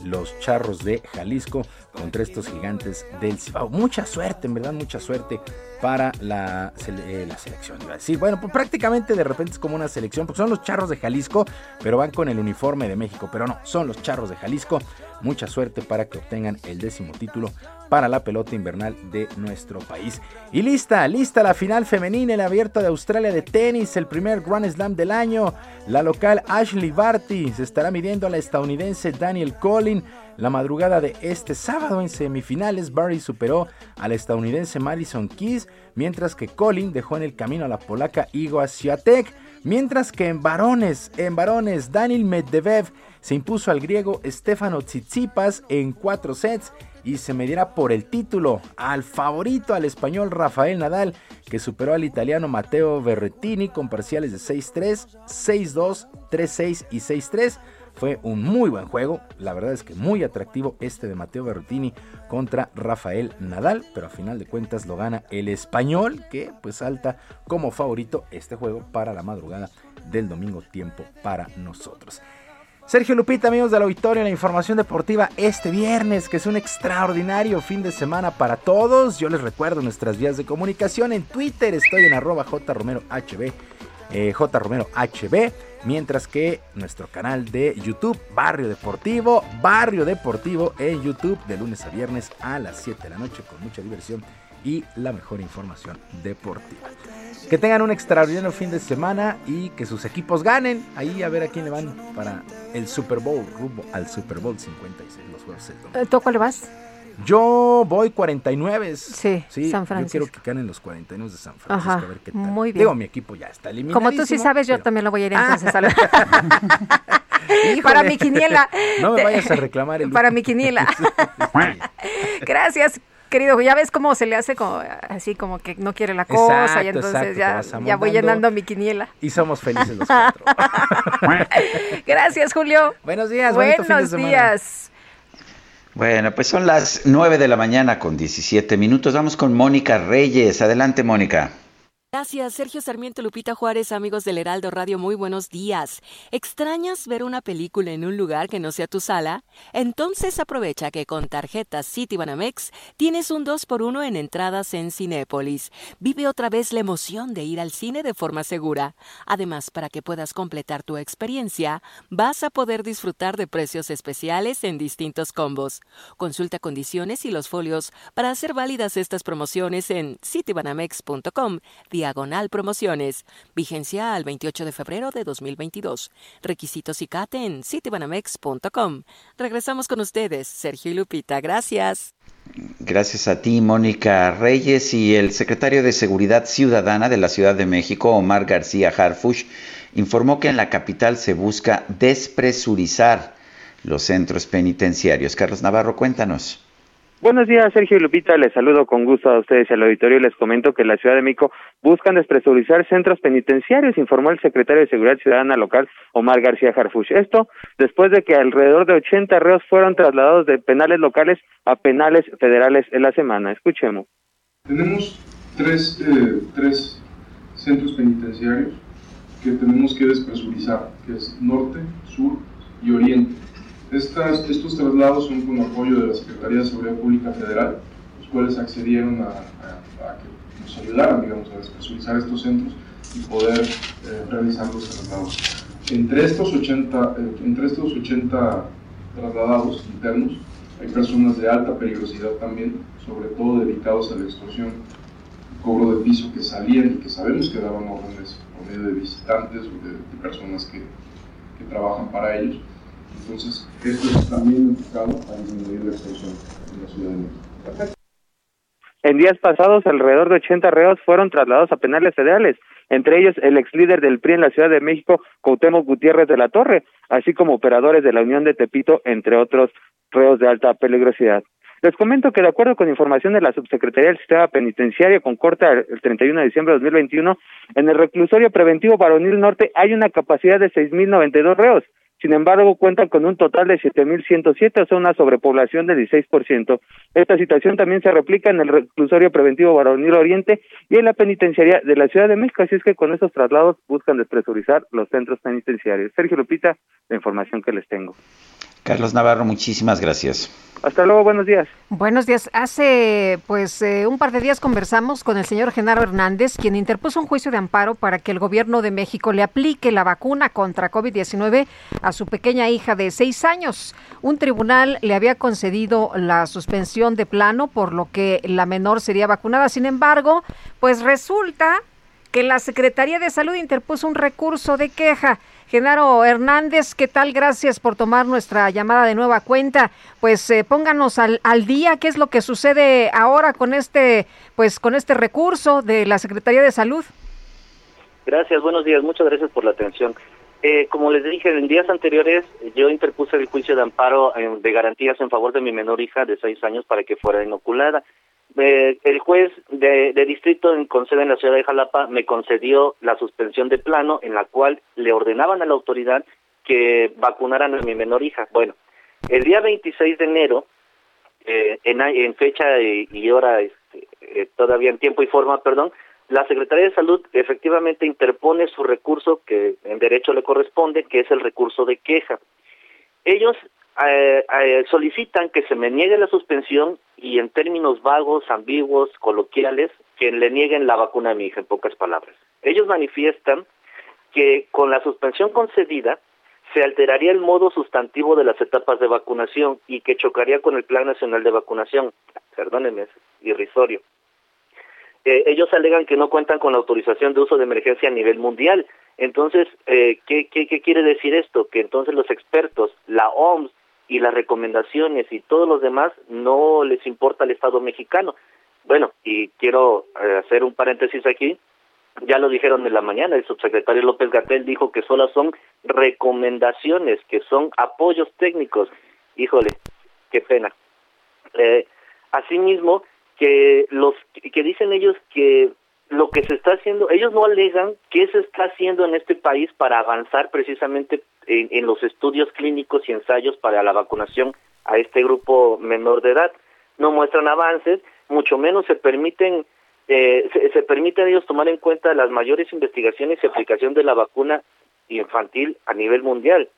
los Charros de Jalisco contra estos Gigantes del Cibao. Mucha suerte, en verdad, mucha suerte para la selección, iba a decir. Bueno, pues prácticamente de repente es como una selección, porque son los Charros de Jalisco, pero van con el uniforme de México, pero no, son los Charros de Jalisco. Mucha suerte para que obtengan el 10º título para la pelota invernal de nuestro país. Y lista la final femenina, el Abierto de Australia de tenis, el primer Grand Slam del año. La local Ashley Barty se estará midiendo a la estadounidense Danielle Collins. La madrugada de este sábado en semifinales, Barty superó a la estadounidense Madison Keys, mientras que Collins dejó en el camino a la polaca Iga Świątek. Mientras que en varones, Daniil Medvedev se impuso al griego Stefano Tsitsipas en 4 sets y se medirá por el título al favorito, al español Rafael Nadal, que superó al italiano Matteo Berrettini con parciales de 6-3, 6-2, 3-6 y 6-3. Fue un muy buen juego, la verdad es que muy atractivo este de Matteo Berrettini contra Rafael Nadal, pero a final de cuentas lo gana el español, que pues salta como favorito este juego para la madrugada del domingo, tiempo para nosotros. Sergio, Lupita, amigos de la auditorio, la información deportiva este viernes, que es un extraordinario fin de semana para todos. Yo les recuerdo nuestras vías de comunicación. En Twitter estoy en @jromerohb, jromerohb, mientras que nuestro canal de YouTube, Barrio Deportivo en YouTube, de lunes a viernes a las 7 de la noche con mucha diversión y la mejor información deportiva. Que tengan un extraordinario fin de semana y que sus equipos ganen. Ahí a ver a quién le van para el Super Bowl, rumbo al Super Bowl 56, los jueves del domingo. ¿Tú cuál vas? Yo voy 49. Sí, San Francisco. Yo quiero que ganen los 49 de San Francisco. Ajá, a ver qué tal. Muy bien. Digo, mi equipo ya está eliminado. Como tú sí sabes, yo también lo voy a ir entonces a la... Para mi quiniela. No me vayas a reclamar el... Para mi quiniela. Gracias. Querido, ya ves cómo se le hace como, así como que no quiere la cosa, exacto, y entonces ya voy llenando mi quiniela. Y somos felices los cuatro. Gracias, Julio. Buenos días. Buenos días. Bueno, pues son las 9:17 a.m. Vamos con Mónica Reyes. Adelante, Mónica. Gracias, Sergio Sarmiento, Lupita Juárez, amigos del Heraldo Radio, muy buenos días. ¿Extrañas ver una película en un lugar que no sea tu sala? Entonces aprovecha que con tarjetas Citibanamex tienes un 2x1 en entradas en Cinépolis. Vive otra vez la emoción de ir al cine de forma segura. Además, para que puedas completar tu experiencia, vas a poder disfrutar de precios especiales en distintos combos. Consulta condiciones y los folios para hacer válidas estas promociones en citibanamex.com. /promociones. Vigencia al 28 de febrero de 2022. Requisitos y CATE en citibanamex.com. Regresamos con ustedes, Sergio y Lupita. Gracias. Gracias a ti, Mónica Reyes. Y el secretario de Seguridad Ciudadana de la Ciudad de México, Omar García Harfuch, informó que en la capital se busca despresurizar los centros penitenciarios. Carlos Navarro, cuéntanos. Buenos días, Sergio y Lupita, les saludo con gusto a ustedes y al auditorio. Les comento que la Ciudad de México buscan despresurizar centros penitenciarios, informó el secretario de Seguridad Ciudadana local, Omar García Harfuch. Esto después de que alrededor de 80 reos fueron trasladados de penales locales a penales federales en la semana. Escuchemos. Tenemos tres centros penitenciarios que tenemos que despresurizar, que es norte, sur y oriente. Estos traslados son con apoyo de la Secretaría de Seguridad Pública Federal, los cuales accedieron a que nos ayudaran, digamos, a despresurizar estos centros y poder realizar los traslados. Entre estos 80 trasladados internos, hay personas de alta peligrosidad también, sobre todo dedicados a la extorsión, cobro de piso, que salían y que sabemos que daban órdenes por medio de visitantes o de personas que trabajan para ellos. Entonces, esto es también enfocado para disminuir la extorsión en la Ciudad de México. En días pasados, alrededor de 80 reos fueron trasladados a penales federales, entre ellos el ex líder del PRI en la Ciudad de México, Cuauhtémoc Gutiérrez de la Torre, así como operadores de la Unión de Tepito, entre otros reos de alta peligrosidad. Les comento que de acuerdo con información de la Subsecretaría del Sistema Penitenciario con corte el 31 de diciembre de 2021, en el reclusorio preventivo Varonil Norte hay una capacidad de 6.092 reos. Sin embargo, cuentan con un total de 7.107, o sea, una sobrepoblación del 16%. Esta situación también se replica en el reclusorio preventivo Varonil Oriente y en la penitenciaría de la Ciudad de México, así es que con estos traslados buscan despresurizar los centros penitenciarios. Sergio, Lupita, la información que les tengo. Carlos Navarro, muchísimas gracias. Hasta luego, buenos días. Buenos días. Hace un par de días conversamos con el señor Genaro Hernández, quien interpuso un juicio de amparo para que el gobierno de México le aplique la vacuna contra COVID-19 a su pequeña hija de 6 años. Un tribunal le había concedido la suspensión de plano, por lo que la menor sería vacunada. Sin embargo, pues resulta que la Secretaría de Salud interpuso un recurso de queja. Genaro Hernández, ¿qué tal? Gracias por tomar nuestra llamada de nueva cuenta. Pues pónganos al día, ¿qué es lo que sucede ahora con este recurso de la Secretaría de Salud? Gracias, buenos días, muchas gracias por la atención. Como les dije, en días anteriores yo interpuse el juicio de amparo de garantías en favor de mi menor hija de 6 años para que fuera inoculada. El juez de distrito con sede en la ciudad de Jalapa me concedió la suspensión de plano, en la cual le ordenaban a la autoridad que vacunaran a mi menor hija. Bueno, el día 26 de enero, en fecha y hora, todavía en tiempo y forma, perdón, la Secretaría de Salud efectivamente interpone su recurso que en derecho le corresponde, que es el recurso de queja. Ellos solicitan que se me niegue la suspensión y en términos vagos, ambiguos, coloquiales, que le nieguen la vacuna a mi hija, en pocas palabras. Ellos manifiestan que con la suspensión concedida se alteraría el modo sustantivo de las etapas de vacunación y que chocaría con el Plan Nacional de Vacunación. Perdónenme, es irrisorio. Ellos alegan que no cuentan con la autorización de uso de emergencia a nivel mundial. Entonces, ¿qué quiere decir esto? Que entonces los expertos, la OMS y las recomendaciones y todos los demás no les importa al Estado mexicano. Bueno, y quiero hacer un paréntesis aquí. Ya lo dijeron en la mañana, el subsecretario López-Gatell dijo que solo son recomendaciones, que son apoyos técnicos. Híjole, qué pena. Asimismo, que dicen ellos que lo que se está haciendo, ellos no alegan qué se está haciendo en este país para avanzar precisamente en los estudios clínicos y ensayos para la vacunación a este grupo menor de edad. No muestran avances, mucho menos se permiten ellos tomar en cuenta las mayores investigaciones y aplicación de la vacuna infantil a nivel mundial.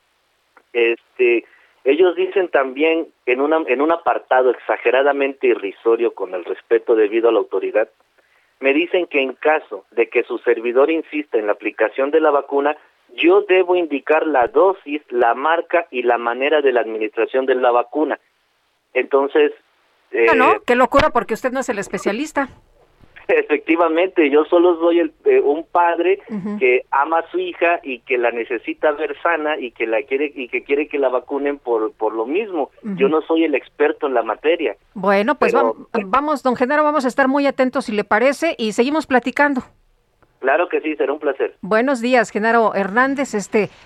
Ellos dicen también, en un apartado exageradamente irrisorio con el respeto debido a la autoridad, me dicen que en caso de que su servidor insista en la aplicación de la vacuna, yo debo indicar la dosis, la marca y la manera de la administración de la vacuna. Entonces... no, qué locura, porque usted no es el especialista. Efectivamente, yo solo soy un padre que ama a su hija y que la necesita ver sana y que la quiere y que quiere que la vacunen por lo mismo. Yo no soy el experto en la materia. Bueno, pues pero, vamos, don Genaro, vamos a estar muy atentos si le parece y seguimos platicando. Claro que sí, será un placer. Buenos días, Genaro Hernández,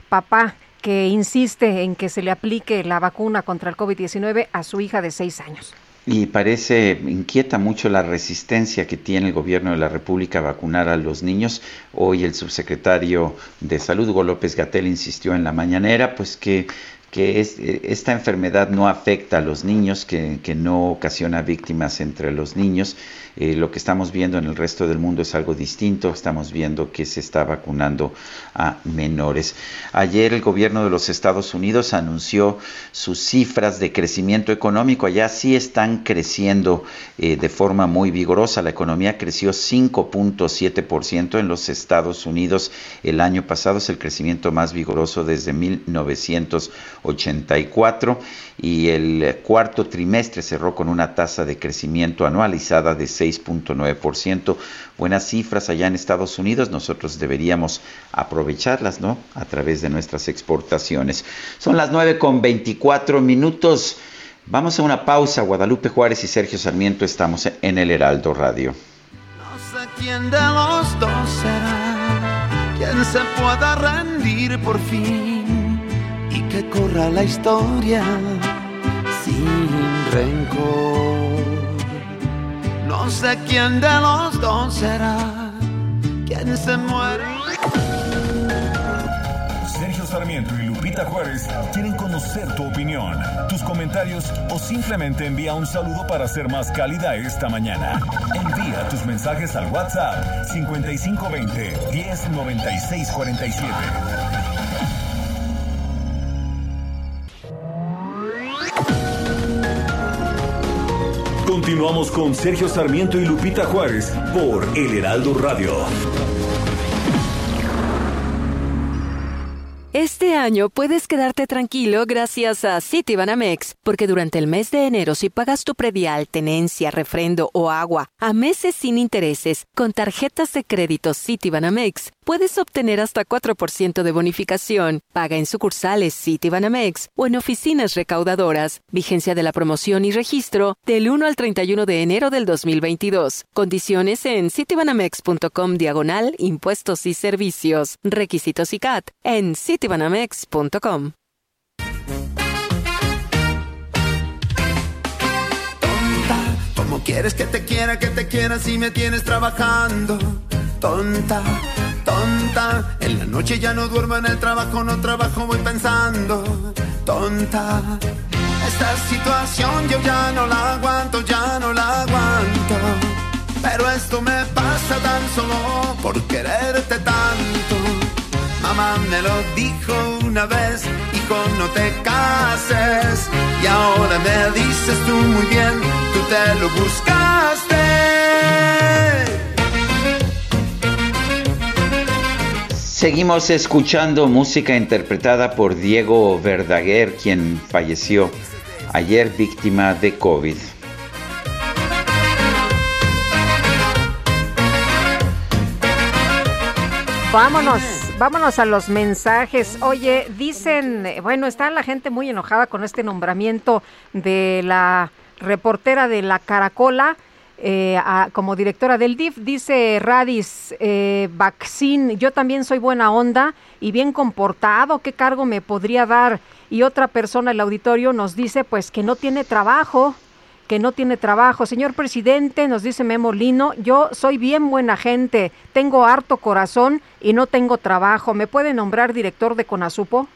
papá que insiste en que se le aplique la vacuna contra el COVID-19 a su hija de 6 años. Y inquieta mucho la resistencia que tiene el gobierno de la República a vacunar a los niños. Hoy el subsecretario de Salud, Hugo López-Gatell, insistió en la mañanera, pues que esta enfermedad no afecta a los niños, que no ocasiona víctimas entre los niños. Lo que estamos viendo en el resto del mundo es algo distinto. Estamos viendo que se está vacunando a menores. Ayer el gobierno de los Estados Unidos anunció sus cifras de crecimiento económico. Allá sí están creciendo de forma muy vigorosa. La economía creció 5.7% en los Estados Unidos el año pasado. Es el crecimiento más vigoroso desde 1984, y el cuarto trimestre cerró con una tasa de crecimiento anualizada de 6.9%. Buenas cifras allá en Estados Unidos. Nosotros deberíamos aprovecharlas, ¿no?, a través de nuestras exportaciones. Son las 9:24. Vamos a una pausa. Guadalupe Juárez y Sergio Sarmiento estamos en el Heraldo Radio. No sé quién de los dos será quien se pueda rendir por fin, y que corra la historia sin rencor. No sé quién de los dos será quien se muere. Sergio Sarmiento y Lupita Juárez quieren conocer tu opinión, tus comentarios o simplemente envía un saludo para ser más cálida esta mañana. Envía tus mensajes al WhatsApp 5520-109647. Continuamos con Sergio Sarmiento y Lupita Juárez por El Heraldo Radio. Este año puedes quedarte tranquilo gracias a Citibanamex, porque durante el mes de enero, si pagas tu predial, tenencia, refrendo o agua a meses sin intereses con tarjetas de crédito Citibanamex, puedes obtener hasta 4% de bonificación. Paga en sucursales Citibanamex o en oficinas recaudadoras. Vigencia de la promoción y registro del 1 al 31 de enero del 2022. Condiciones en citibanamex.com/impuestos y servicios. Requisitos y CAT en citibanamex.com. Tonta, ¿cómo quieres que te quiera si me tienes trabajando? Tonta, tonta. tonta. En la noche ya no duermo, en el trabajo no trabajo, voy pensando, tonta. Esta situación yo ya no la aguanto, ya no la aguanto. Pero esto me pasa tan solo por quererte tanto. Mamá me lo dijo una vez, hijo no te cases. Y ahora me dices tú muy bien, tú te lo buscaste. Seguimos escuchando música interpretada por Diego Verdaguer, quien falleció ayer víctima de COVID. Vámonos a los mensajes. Oye, dicen, bueno, está la gente muy enojada con este nombramiento de la reportera de La Caracola, como directora del DIF. Dice Radis Baxin, yo también soy buena onda y bien comportado, ¿qué cargo me podría dar? Y otra persona, el auditorio, nos dice pues que no tiene trabajo, que no tiene trabajo. Señor presidente, nos dice Memo Lino, yo soy bien buena gente, tengo harto corazón y no tengo trabajo. ¿Me puede nombrar director de CONASUPO?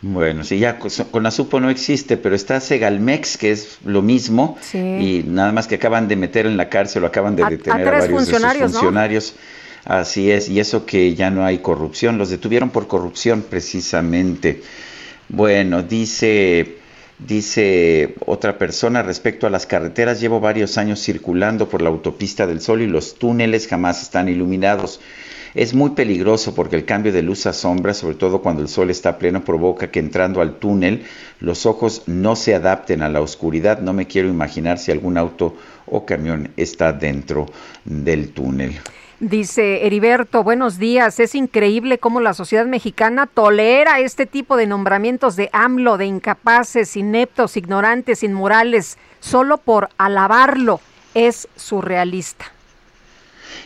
Bueno, sí, ya CONASUPO no existe, pero está Segalmex, que es lo mismo, sí. Y nada más que acaban de meter en la cárcel, lo acaban de detener a varios funcionarios, de sus funcionarios, ¿no? Así es, y eso que ya no hay corrupción, los detuvieron por corrupción precisamente. Bueno, dice otra persona, respecto a las carreteras, llevo varios años circulando por la Autopista del Sol y los túneles jamás están iluminados. Es muy peligroso porque el cambio de luz a sombra, sobre todo cuando el sol está pleno, provoca que entrando al túnel los ojos no se adapten a la oscuridad. No me quiero imaginar si algún auto o camión está dentro del túnel. Dice Heriberto, buenos días, es increíble cómo la sociedad mexicana tolera este tipo de nombramientos de AMLO, de incapaces, ineptos, ignorantes, inmorales, solo por alabarlo, es surrealista.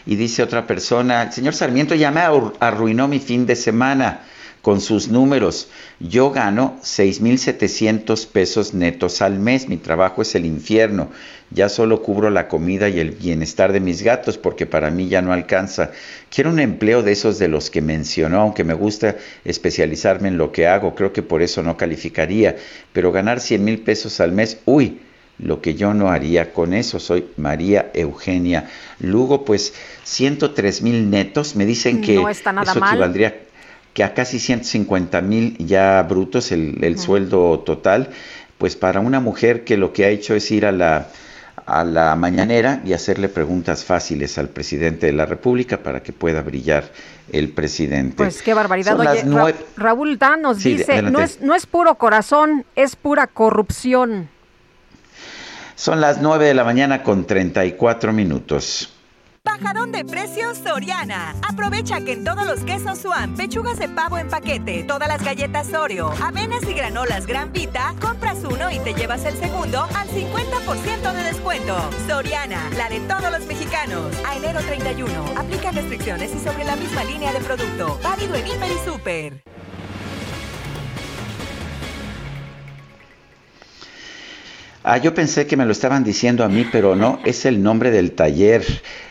Y dice otra persona, el señor Sarmiento ya me arruinó mi fin de semana con sus números. Yo gano 6,700 pesos netos al mes. Mi trabajo es el infierno. Ya solo cubro la comida y el bienestar de mis gatos porque para mí ya no alcanza. Quiero un empleo de esos de los que mencionó, aunque me gusta especializarme en lo que hago. Creo que por eso no calificaría. Pero ganar 100,000 pesos al mes, ¡uy! Lo que yo no haría con eso. Soy María Eugenia Lugo. Pues 103,000 netos, me dicen que no está nada eso mal. Equivaldría que a casi 150,000 ya brutos el sueldo total, pues para una mujer que lo que ha hecho es ir a la mañanera y hacerle preguntas fáciles al presidente de la República para que pueda brillar el presidente. Pues qué barbaridad. Oye, Raúl Dan nos dice, adelante. No es puro corazón, es pura corrupción. Son las 9 de la mañana con 34 minutos. Bajadón de precios Soriana. Aprovecha que en todos los quesos Swan, pechugas de pavo en paquete, todas las galletas Oreo, avenas y granolas Gran Vita, compras uno y te llevas el segundo al 50% de descuento. Soriana, la de todos los mexicanos. A enero 31. Aplica restricciones y sobre la misma línea de producto. Válido en Hiper y Super. Ah, yo pensé que me lo estaban diciendo a mí, pero no, es el nombre del taller.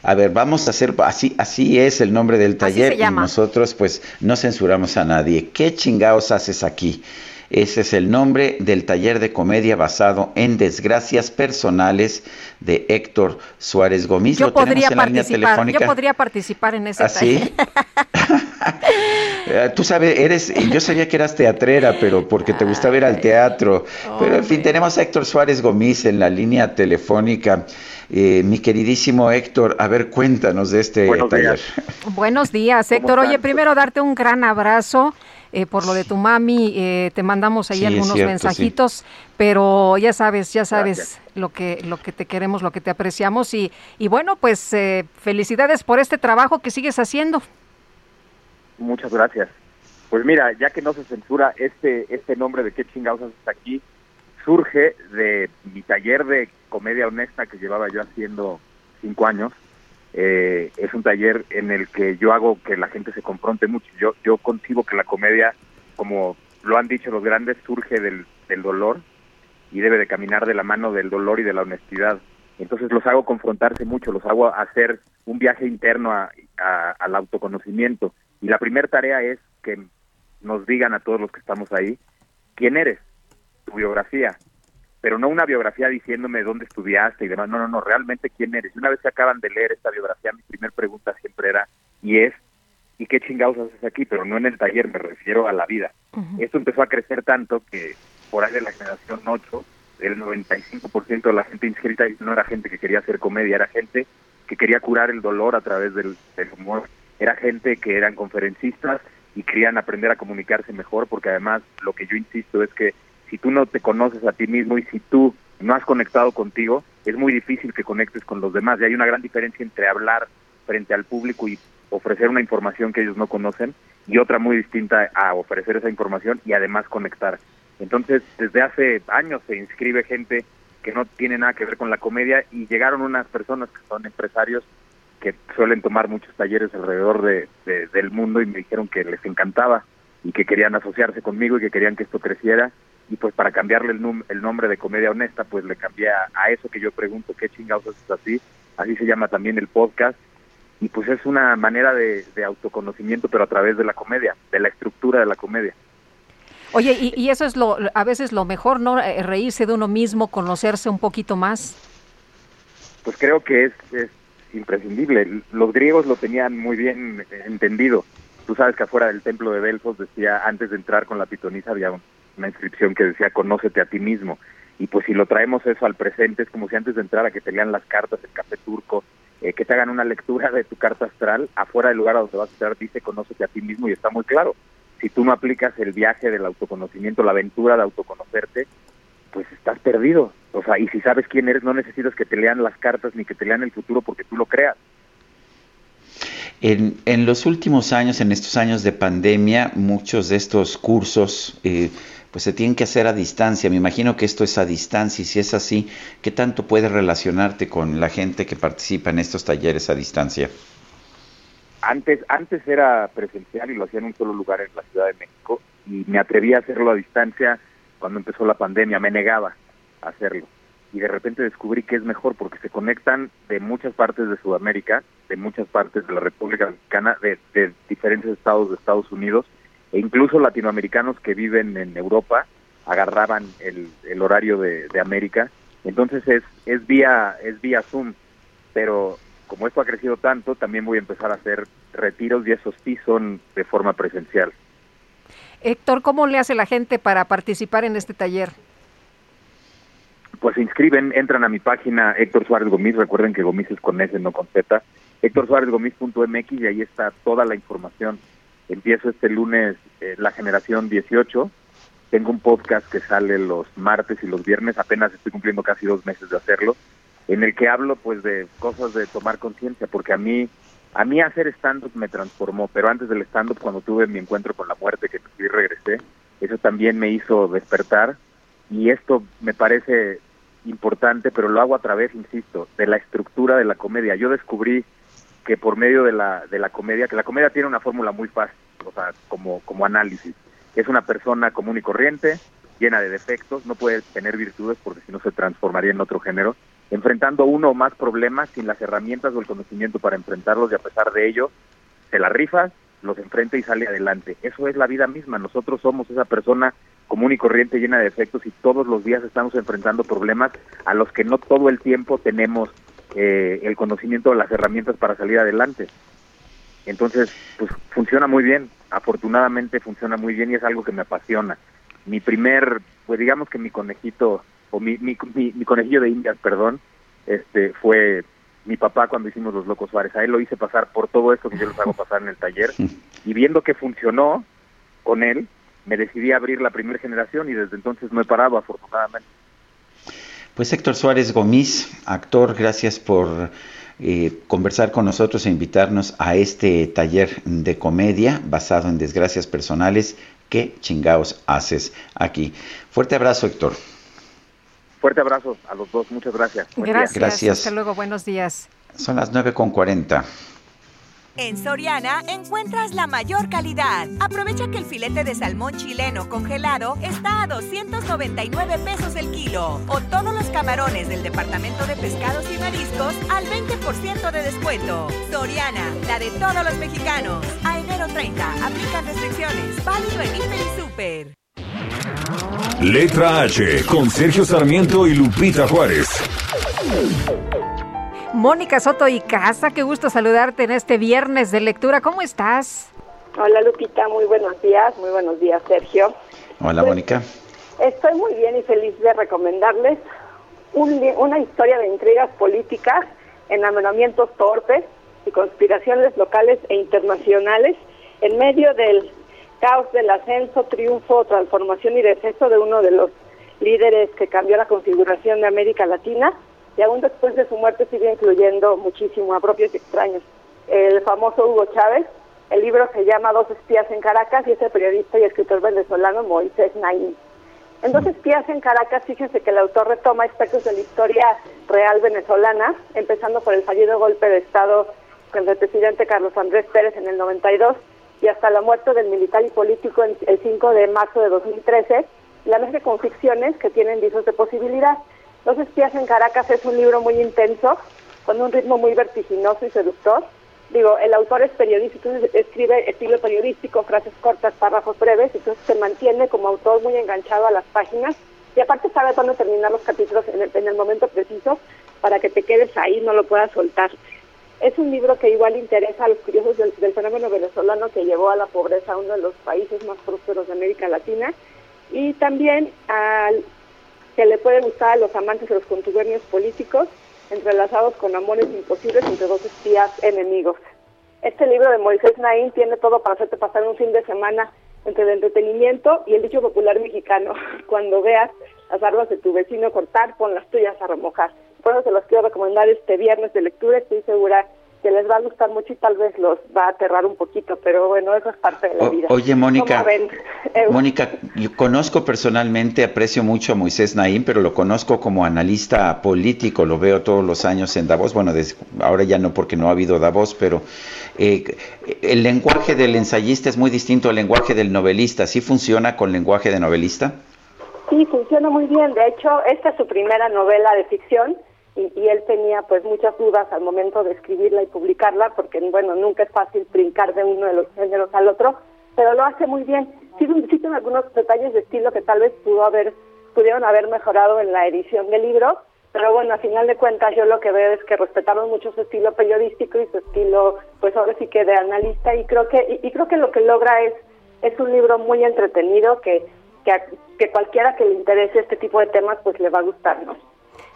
A ver, vamos a hacer, así es el nombre del taller, y nosotros pues no censuramos a nadie. ¿Qué chingados haces aquí? Ese es el nombre del taller de comedia basado en desgracias personales de Héctor Suárez Gomis. Yo podría participar, en ese taller. Tú sabes, yo sabía que eras teatrera, pero porque te gustaba ir al teatro. Pero en fin, tenemos a Héctor Suárez Gomis en la línea telefónica. Mi queridísimo Héctor, a ver, cuéntanos de este taller. Buenos días, Héctor. Oye, primero darte un gran abrazo. Por lo de tu mami, te mandamos ahí algunos mensajitos, pero ya sabes lo que te queremos, lo que te apreciamos y bueno, pues felicidades por este trabajo que sigues haciendo. Muchas gracias. Pues mira, ya que no se censura este nombre de qué chingados haces aquí, surge de mi taller de comedia honesta que llevaba yo haciendo 5 años. Es un taller en el que yo hago que la gente se confronte mucho. Yo concibo que la comedia, como lo han dicho los grandes, surge del dolor y debe de caminar de la mano del dolor y de la honestidad. Entonces los hago confrontarse mucho, los hago hacer un viaje interno al autoconocimiento. Y la primera tarea es que nos digan a todos los que estamos ahí, ¿quién eres? Tu biografía. Pero no una biografía diciéndome dónde estudiaste y demás. No, realmente quién eres. Y una vez que acaban de leer esta biografía, mi primera pregunta siempre era, ¿y qué chingados haces aquí? Pero no en el taller, me refiero a la vida. Uh-huh. Esto empezó a crecer tanto que por ahí de la generación 8, el 95% de la gente inscrita no era gente que quería hacer comedia, era gente que quería curar el dolor a través del humor. Era gente que eran conferencistas y querían aprender a comunicarse mejor, porque además lo que yo insisto es que si tú no te conoces a ti mismo y si tú no has conectado contigo, es muy difícil que conectes con los demás. Y hay una gran diferencia entre hablar frente al público y ofrecer una información que ellos no conocen, y otra muy distinta a ofrecer esa información y además conectar. Entonces, desde hace años se inscribe gente que no tiene nada que ver con la comedia, y llegaron unas personas que son empresarios que suelen tomar muchos talleres alrededor del mundo, y me dijeron que les encantaba y que querían asociarse conmigo y que querían que esto creciera. Y pues para cambiarle el nombre de Comedia Honesta, pues le cambié a eso que yo pregunto, ¿qué chingados es así? Así se llama también el podcast. Y pues es una manera de autoconocimiento, pero a través de la comedia, de la estructura de la comedia. Oye, y eso es a veces lo mejor, ¿no? Reírse de uno mismo, conocerse un poquito más. Pues creo que es imprescindible. Los griegos lo tenían muy bien entendido. Tú sabes que afuera del templo de Delfos decía, antes de entrar con la pitonisa había una inscripción que decía, conócete a ti mismo. Y pues si lo traemos eso al presente, es como si antes de entrar a que te lean las cartas, el café turco, que te hagan una lectura de tu carta astral, afuera del lugar a donde vas a estar, dice, conócete a ti mismo, y está muy claro. Si tú no aplicas el viaje del autoconocimiento, la aventura de autoconocerte, pues estás perdido. O sea, y si sabes quién eres, no necesitas que te lean las cartas ni que te lean el futuro, porque tú lo creas. En los últimos años, en estos años de pandemia, muchos de estos cursos pues se tienen que hacer a distancia. Me imagino que esto es a distancia, y si es así, ¿qué tanto puedes relacionarte con la gente que participa en estos talleres a distancia? Antes era presencial y lo hacía en un solo lugar, en la Ciudad de México, y me atreví a hacerlo a distancia cuando empezó la pandemia, me negaba a hacerlo. Y de repente descubrí que es mejor porque se conectan de muchas partes de Sudamérica, de muchas partes de la República Dominicana, de diferentes estados de Estados Unidos, e incluso latinoamericanos que viven en Europa agarraban el horario de América. Entonces es vía Zoom, pero como esto ha crecido tanto, también voy a empezar a hacer retiros, y esos sí son de forma presencial. Héctor, ¿cómo le hace la gente para participar en este taller? Pues se inscriben, entran a mi página Héctor Suárez Gomis, recuerden que Gomis es con S, no con Z, HéctorSuárezGomis.mx, y ahí está toda la información. Empiezo este lunes la generación 18, tengo un podcast que sale los martes y los viernes, apenas estoy cumpliendo casi 2 meses de hacerlo, en el que hablo pues de cosas de tomar conciencia, porque a mí hacer stand-up me transformó, pero antes del stand-up, cuando tuve mi encuentro con la muerte, que fui y regresé, eso también me hizo despertar, y esto me parece importante, pero lo hago a través, insisto, de la estructura de la comedia. Yo descubrí que por medio de la comedia, que la comedia tiene una fórmula muy fácil, o sea, como análisis, es una persona común y corriente, llena de defectos, no puede tener virtudes porque si no se transformaría en otro género, enfrentando uno o más problemas sin las herramientas o el conocimiento para enfrentarlos, y a pesar de ello, se la rifa, los enfrenta y sale adelante. Eso es la vida misma, nosotros somos esa persona común y corriente llena de defectos, y todos los días estamos enfrentando problemas a los que no todo el tiempo tenemos el conocimiento o las herramientas para salir adelante. Entonces, pues funciona muy bien, afortunadamente funciona muy bien, y es algo que me apasiona. Mi primer, pues digamos que mi conejito, o mi conejillo de indias, fue mi papá cuando hicimos Los Locos Suárez. A él lo hice pasar por todo esto que yo los hago pasar en el taller, y viendo que funcionó con él, me decidí a abrir la primera generación, y desde entonces no he parado, afortunadamente. Pues Héctor Suárez Gomis, actor, gracias por conversar con nosotros e invitarnos a este taller de comedia basado en desgracias personales. ¿Qué chingados haces aquí? Fuerte abrazo, Héctor. Fuerte abrazo a los dos, muchas gracias. Gracias. Hasta luego, buenos días. Son las 9:40. En Soriana encuentras la mayor calidad. Aprovecha que el filete de salmón chileno congelado está a 299 pesos el kilo. O todos los camarones del departamento de pescados y mariscos al 20% de descuento. Soriana, la de todos los mexicanos. A enero 30, aplican restricciones. Válido en Hiper y Super. Letra H, con Sergio Sarmiento y Lupita Juárez. Mónica Soto y Casa, qué gusto saludarte en este viernes de lectura. ¿Cómo estás? Hola Lupita, muy buenos días Sergio. Hola Mónica. Estoy muy bien y feliz de recomendarles una historia de intrigas políticas, enamoramientos torpes y conspiraciones locales e internacionales en medio del caos del ascenso, triunfo, transformación y deceso de uno de los líderes que cambió la configuración de América Latina, y aún después de su muerte sigue incluyendo muchísimo a propios y extraños. El famoso Hugo Chávez. El libro se llama Dos espías en Caracas y es el periodista y escritor venezolano Moisés Naim. En Dos espías en Caracas, fíjense que el autor retoma aspectos de la historia real venezolana, empezando por el fallido golpe de Estado contra el presidente Carlos Andrés Pérez en el 92, y hasta la muerte del militar y político el 5 de marzo de 2013, la mezcla con ficciones que tienen visos de posibilidad. Dos espías en Caracas es un libro muy intenso, con un ritmo muy vertiginoso y seductor. El autor es periodista, entonces escribe estilo periodístico, frases cortas, párrafos breves, entonces se mantiene como autor muy enganchado a las páginas, y aparte sabe dónde terminar los capítulos en el momento preciso para que te quedes ahí, no lo puedas soltar. Es un libro que igual interesa a los curiosos del fenómeno venezolano que llevó a la pobreza a uno de los países más prósperos de América Latina, y también que le puede gustar a los amantes de los contubernios políticos entrelazados con amores imposibles entre dos espías enemigos. Este libro de Moisés Naim tiene todo para hacerte pasar un fin de semana entre el entretenimiento y el dicho popular mexicano: cuando veas las armas de tu vecino cortar, pon las tuyas a remojar. Por eso se los quiero recomendar este viernes de lectura. Estoy segura que les va a gustar mucho y tal vez los va a aterrar un poquito, pero bueno, eso es parte de la vida. Oye, Mónica, yo conozco personalmente, aprecio mucho a Moisés Naim, pero lo conozco como analista político, lo veo todos los años en Davos, ahora ya no porque no ha habido Davos, pero el lenguaje del ensayista es muy distinto al lenguaje del novelista. ¿Sí funciona con lenguaje de novelista? Sí, funciona muy bien. De hecho, esta es su primera novela de ficción, y él tenía pues muchas dudas al momento de escribirla y publicarla, porque bueno, nunca es fácil brincar de uno de los géneros al otro, pero lo hace muy bien. Sí existen algunos detalles de estilo que tal vez pudieron haber mejorado en la edición del libro, pero bueno, a final de cuentas yo lo que veo es que respetaron mucho su estilo periodístico y su estilo, pues ahora sí que de analista, y creo que lo que logra es un libro muy entretenido que cualquiera que le interese este tipo de temas pues le va a gustar, ¿no?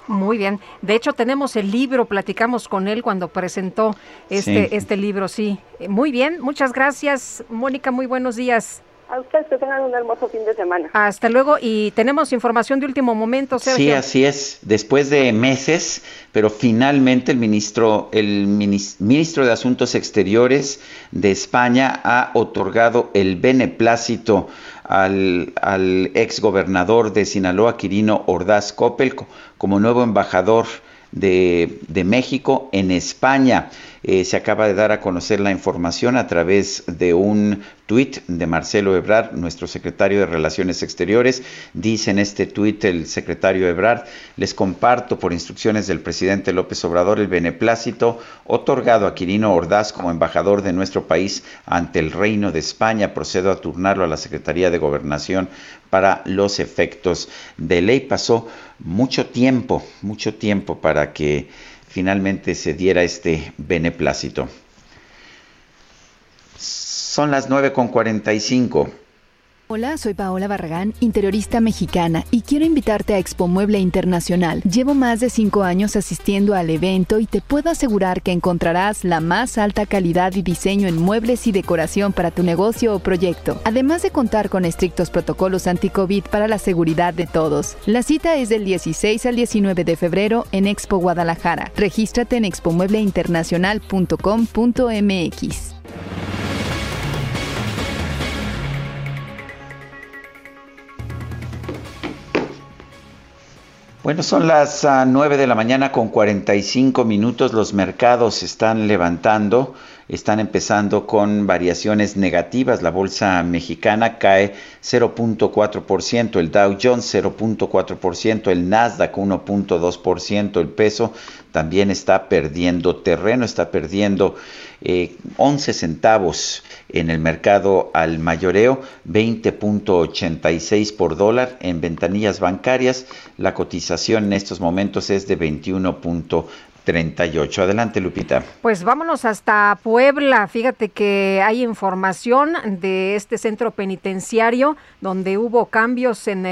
Muy bien. De hecho, tenemos el libro, platicamos con él cuando presentó este libro, sí. Muy bien, muchas gracias, Mónica, muy buenos días. A ustedes que tengan un hermoso fin de semana. Hasta luego, y tenemos información de último momento, Sergio. Sí, así es, después de meses, pero finalmente el ministro de Asuntos Exteriores de España ha otorgado el beneplácito al exgobernador de Sinaloa, Quirino Ordaz Coppel, como nuevo embajador de México en España. Se acaba de dar a conocer la información a través de un tuit de Marcelo Ebrard, nuestro secretario de Relaciones Exteriores. Dice en este tuit el secretario Ebrard: les comparto por instrucciones del presidente López Obrador el beneplácito otorgado a Quirino Ordaz como embajador de nuestro país ante el Reino de España. Procedo a turnarlo a la Secretaría de Gobernación para los efectos de ley. Pasó mucho tiempo para que finalmente se diera este beneplácito. Son las 9:45. Hola, soy Paola Barragán, interiorista mexicana, y quiero invitarte a Expo Mueble Internacional. Llevo más de 5 años asistiendo al evento y te puedo asegurar que encontrarás la más alta calidad y diseño en muebles y decoración para tu negocio o proyecto, además de contar con estrictos protocolos anti-COVID para la seguridad de todos. La cita es del 16 al 19 de febrero en Expo Guadalajara. Regístrate en expomuebleinternacional.com.mx. Bueno, son las 9:45 a.m. Los mercados se están levantando están empezando con variaciones negativas. La bolsa mexicana cae 0.4%, el Dow Jones 0.4%, el Nasdaq 1.2%, el peso también está perdiendo terreno, está perdiendo 11 centavos en el mercado al mayoreo, 20.86 por dólar. En ventanillas bancarias, la cotización en estos momentos es de 21.38. Adelante, Lupita. Pues vámonos hasta Puebla. Fíjate que hay información de este centro penitenciario donde hubo cambios en,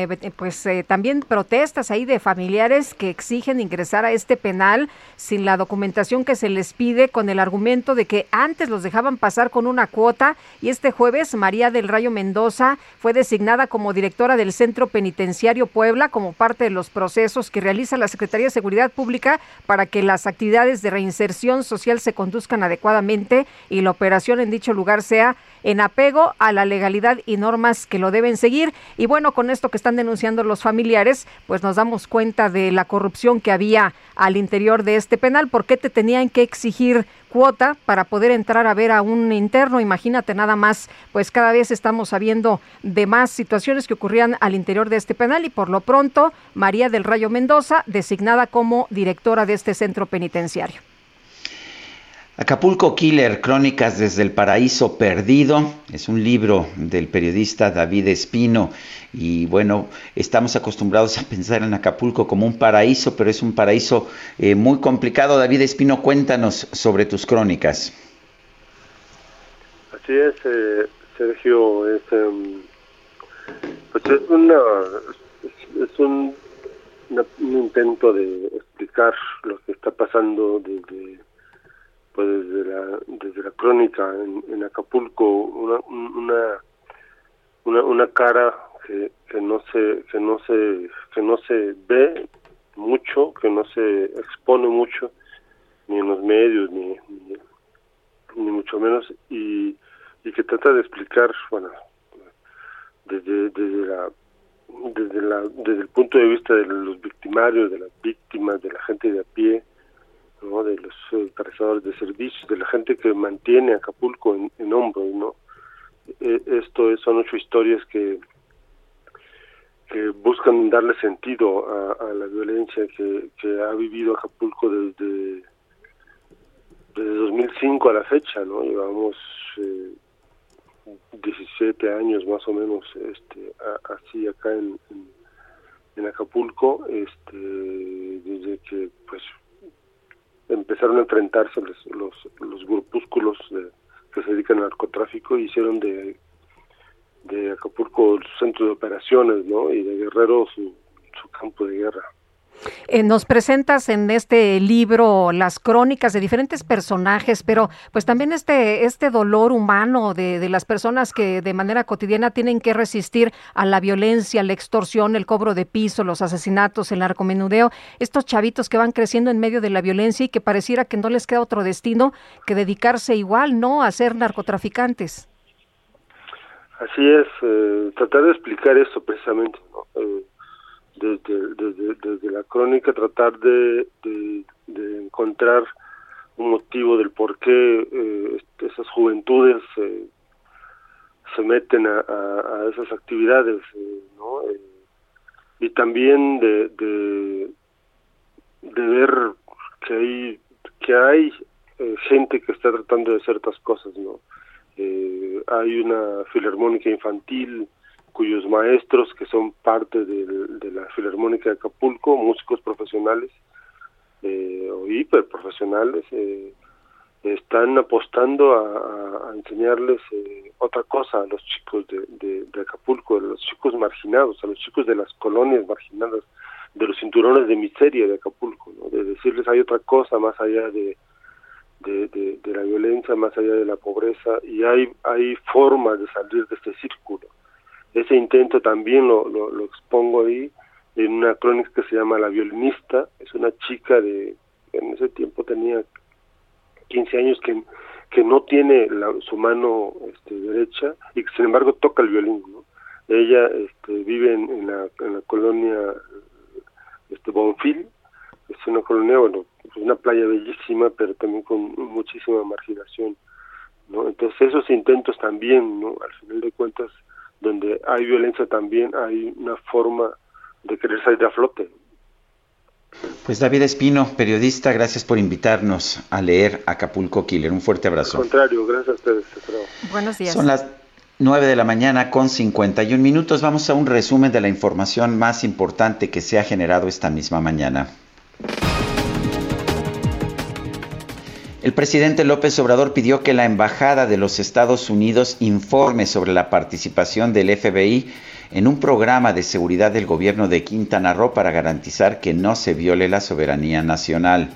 también protestas ahí de familiares que exigen ingresar a este penal sin la documentación que se les pide, con el argumento de que antes los dejaban pasar con una cuota. Y este jueves, María del Rayo Mendoza fue designada como directora del centro penitenciario Puebla como parte de los procesos que realiza la Secretaría de Seguridad Pública para que las actividades de reinserción social se conduzcan adecuadamente y la operación en dicho lugar sea en apego a la legalidad y normas que lo deben seguir. Y bueno, con esto que están denunciando los familiares, pues nos damos cuenta de la corrupción que había al interior de este penal. ¿Por qué te tenían que exigir cuota para poder entrar a ver a un interno? Imagínate nada más. Pues cada vez estamos sabiendo de más situaciones que ocurrían al interior de este penal, y por lo pronto María del Rayo Mendoza, designada como directora de este centro penitenciario. Acapulco Killer, Crónicas desde el Paraíso Perdido, es un libro del periodista David Espino. Y bueno, estamos acostumbrados a pensar en Acapulco como un paraíso, pero es un paraíso muy complicado. David Espino, cuéntanos sobre tus crónicas. Así es, Sergio, es un intento de explicar lo que está pasando desde la crónica en Acapulco, una cara que no se ve mucho, que no se expone mucho, ni en los medios, ni mucho menos, y que trata de explicar, bueno, desde el punto de vista de los victimarios, de las víctimas, de la gente de a pie, ¿no? De los prestadores de servicios, de la gente que mantiene Acapulco en hombros, ¿no? Son 8 historias que buscan darle sentido a la violencia que ha vivido Acapulco desde 2005 a la fecha, ¿no? Llevamos 17 años más o menos así acá en Acapulco, desde que pues empezaron a enfrentarse los grupúsculos que se dedican al narcotráfico, y hicieron de Acapulco su centro de operaciones, ¿no? Y de Guerrero su campo de guerra. Nos presentas en este libro las crónicas de diferentes personajes, pero pues también este dolor humano de las personas que de manera cotidiana tienen que resistir a la violencia, la extorsión, el cobro de piso, los asesinatos, el narcomenudeo, estos chavitos que van creciendo en medio de la violencia y que pareciera que no les queda otro destino que dedicarse igual, ¿no?, a ser narcotraficantes. Así es, tratar de explicar eso precisamente, ¿no? Desde la crónica, tratar de encontrar un motivo del por qué esas juventudes se meten a esas actividades, ¿no? Y también de ver que hay gente que está tratando de ciertas cosas, ¿no? Hay una filarmónica infantil cuyos maestros, que son parte de la Filarmónica de Acapulco, músicos profesionales o hiperprofesionales, están apostando a enseñarles otra cosa a los chicos de Acapulco, a los chicos marginados, a los chicos de las colonias marginadas, de los cinturones de miseria de Acapulco, ¿no? De decirles hay otra cosa más allá de la violencia, más allá de la pobreza, y hay formas de salir de este círculo. Ese intento también lo expongo ahí en una crónica que se llama La Violinista. Es una chica en ese tiempo tenía 15 años, que no tiene su mano derecha y que sin embargo toca el violín, ¿no? Ella vive en la colonia Bonfil. Es una colonia, bueno, es una playa bellísima, pero también con muchísima marginación ¿no? Entonces esos intentos también, ¿no? Al final de cuentas, donde hay violencia también hay una forma de querer salir a flote. Pues David Espino, periodista, gracias por invitarnos a leer Acapulco Killer. Un fuerte abrazo. Al contrario, gracias a ustedes. Buenos días. Son las 9:51 a.m. Vamos a un resumen de la información más importante que se ha generado esta misma mañana. El presidente López Obrador pidió que la Embajada de los Estados Unidos informe sobre la participación del FBI en un programa de seguridad del gobierno de Quintana Roo para garantizar que no se viole la soberanía nacional.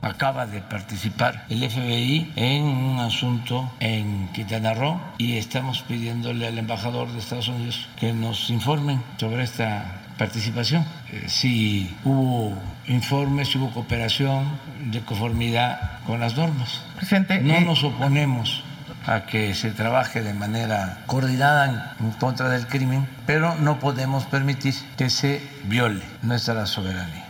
Acaba de participar el FBI en un asunto en Quintana Roo y estamos pidiéndole al embajador de Estados Unidos que nos informen sobre esta participación, si hubo informes, si hubo cooperación de conformidad con las normas. Presidente, no nos oponemos a que se trabaje de manera coordinada en contra del crimen, pero no podemos permitir que se viole nuestra soberanía.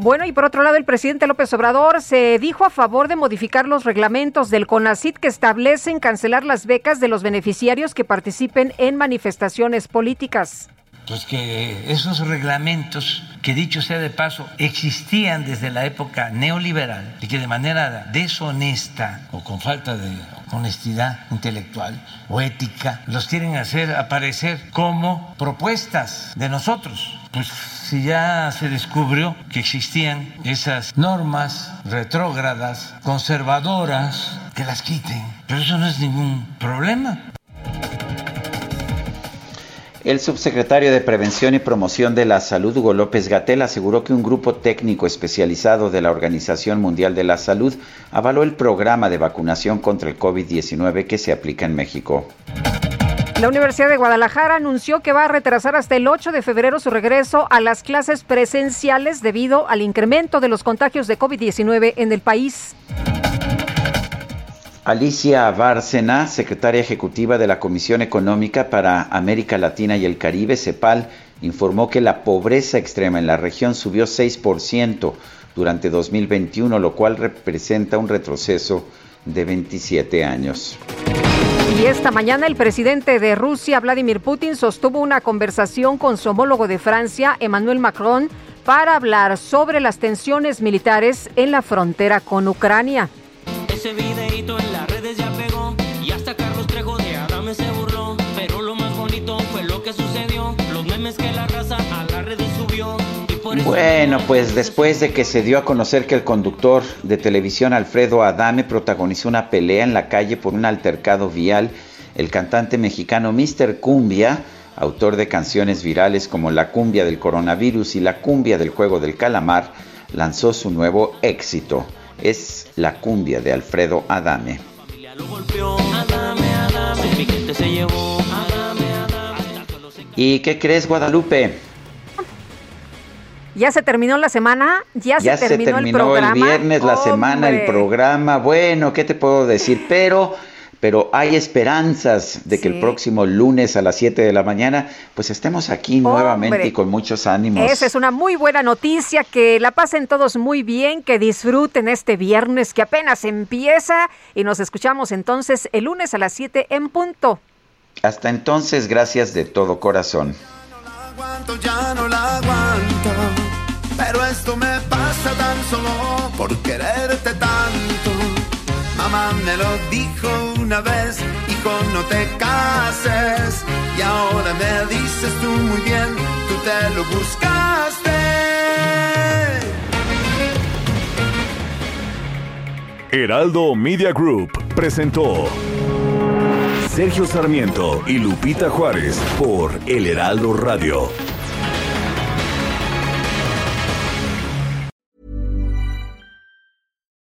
Bueno, y por otro lado, el presidente López Obrador se dijo a favor de modificar los reglamentos del CONACYT que establecen cancelar las becas de los beneficiarios que participen en manifestaciones políticas. Pues que esos reglamentos, que dicho sea de paso, existían desde la época neoliberal y que de manera deshonesta o con falta de honestidad intelectual o ética los quieren hacer aparecer como propuestas de nosotros. Pues si ya se descubrió que existían esas normas retrógradas, conservadoras, que las quiten. Pero eso no es ningún problema. El subsecretario de Prevención y Promoción de la Salud, Hugo López-Gatell, aseguró que un grupo técnico especializado de la Organización Mundial de la Salud avaló el programa de vacunación contra el COVID-19 que se aplica en México. La Universidad de Guadalajara anunció que va a retrasar hasta el 8 de febrero su regreso a las clases presenciales debido al incremento de los contagios de COVID-19 en el país. Alicia Bárcena, secretaria ejecutiva de la Comisión Económica para América Latina y el Caribe, CEPAL, informó que la pobreza extrema en la región subió 6% durante 2021, lo cual representa un retroceso de 27 años. Y esta mañana el presidente de Rusia, Vladimir Putin, sostuvo una conversación con su homólogo de Francia, Emmanuel Macron, para hablar sobre las tensiones militares en la frontera con Ucrania. Ese videito en las redes ya pegó y hasta Carlos Trejo de Adame se burló, pero lo más bonito fue lo que sucedió, los memes que la raza a las redes subió. Bueno, pues después de que se dio a conocer que el conductor de televisión Alfredo Adame protagonizó una pelea en la calle por un altercado vial, el cantante mexicano Mr. Cumbia, autor de canciones virales como La Cumbia del Coronavirus y La Cumbia del Juego del Calamar, lanzó su nuevo éxito. Es La Cumbia de Alfredo Adame. ¿Y qué crees, Guadalupe? Ya se terminó la semana, ya se terminó el programa. El viernes, la semana, el programa. Bueno, ¿qué te puedo decir? Pero hay esperanzas de que el próximo lunes a las 7 de la mañana, pues estemos aquí nuevamente y con muchos ánimos. Esa es una muy buena noticia, que la pasen todos muy bien, que disfruten este viernes que apenas empieza y nos escuchamos entonces el lunes a las 7 en punto. Hasta entonces, gracias de todo corazón. Ya no la aguanto, pero esto me pasa tan solo por quererte tanto. Mamá me lo dijo una vez, hijo, no te cases. Y ahora me dices tú muy bien, tú te lo buscaste. Heraldo Media Group presentó Sergio Sarmiento y Lupita Juárez por El Heraldo Radio.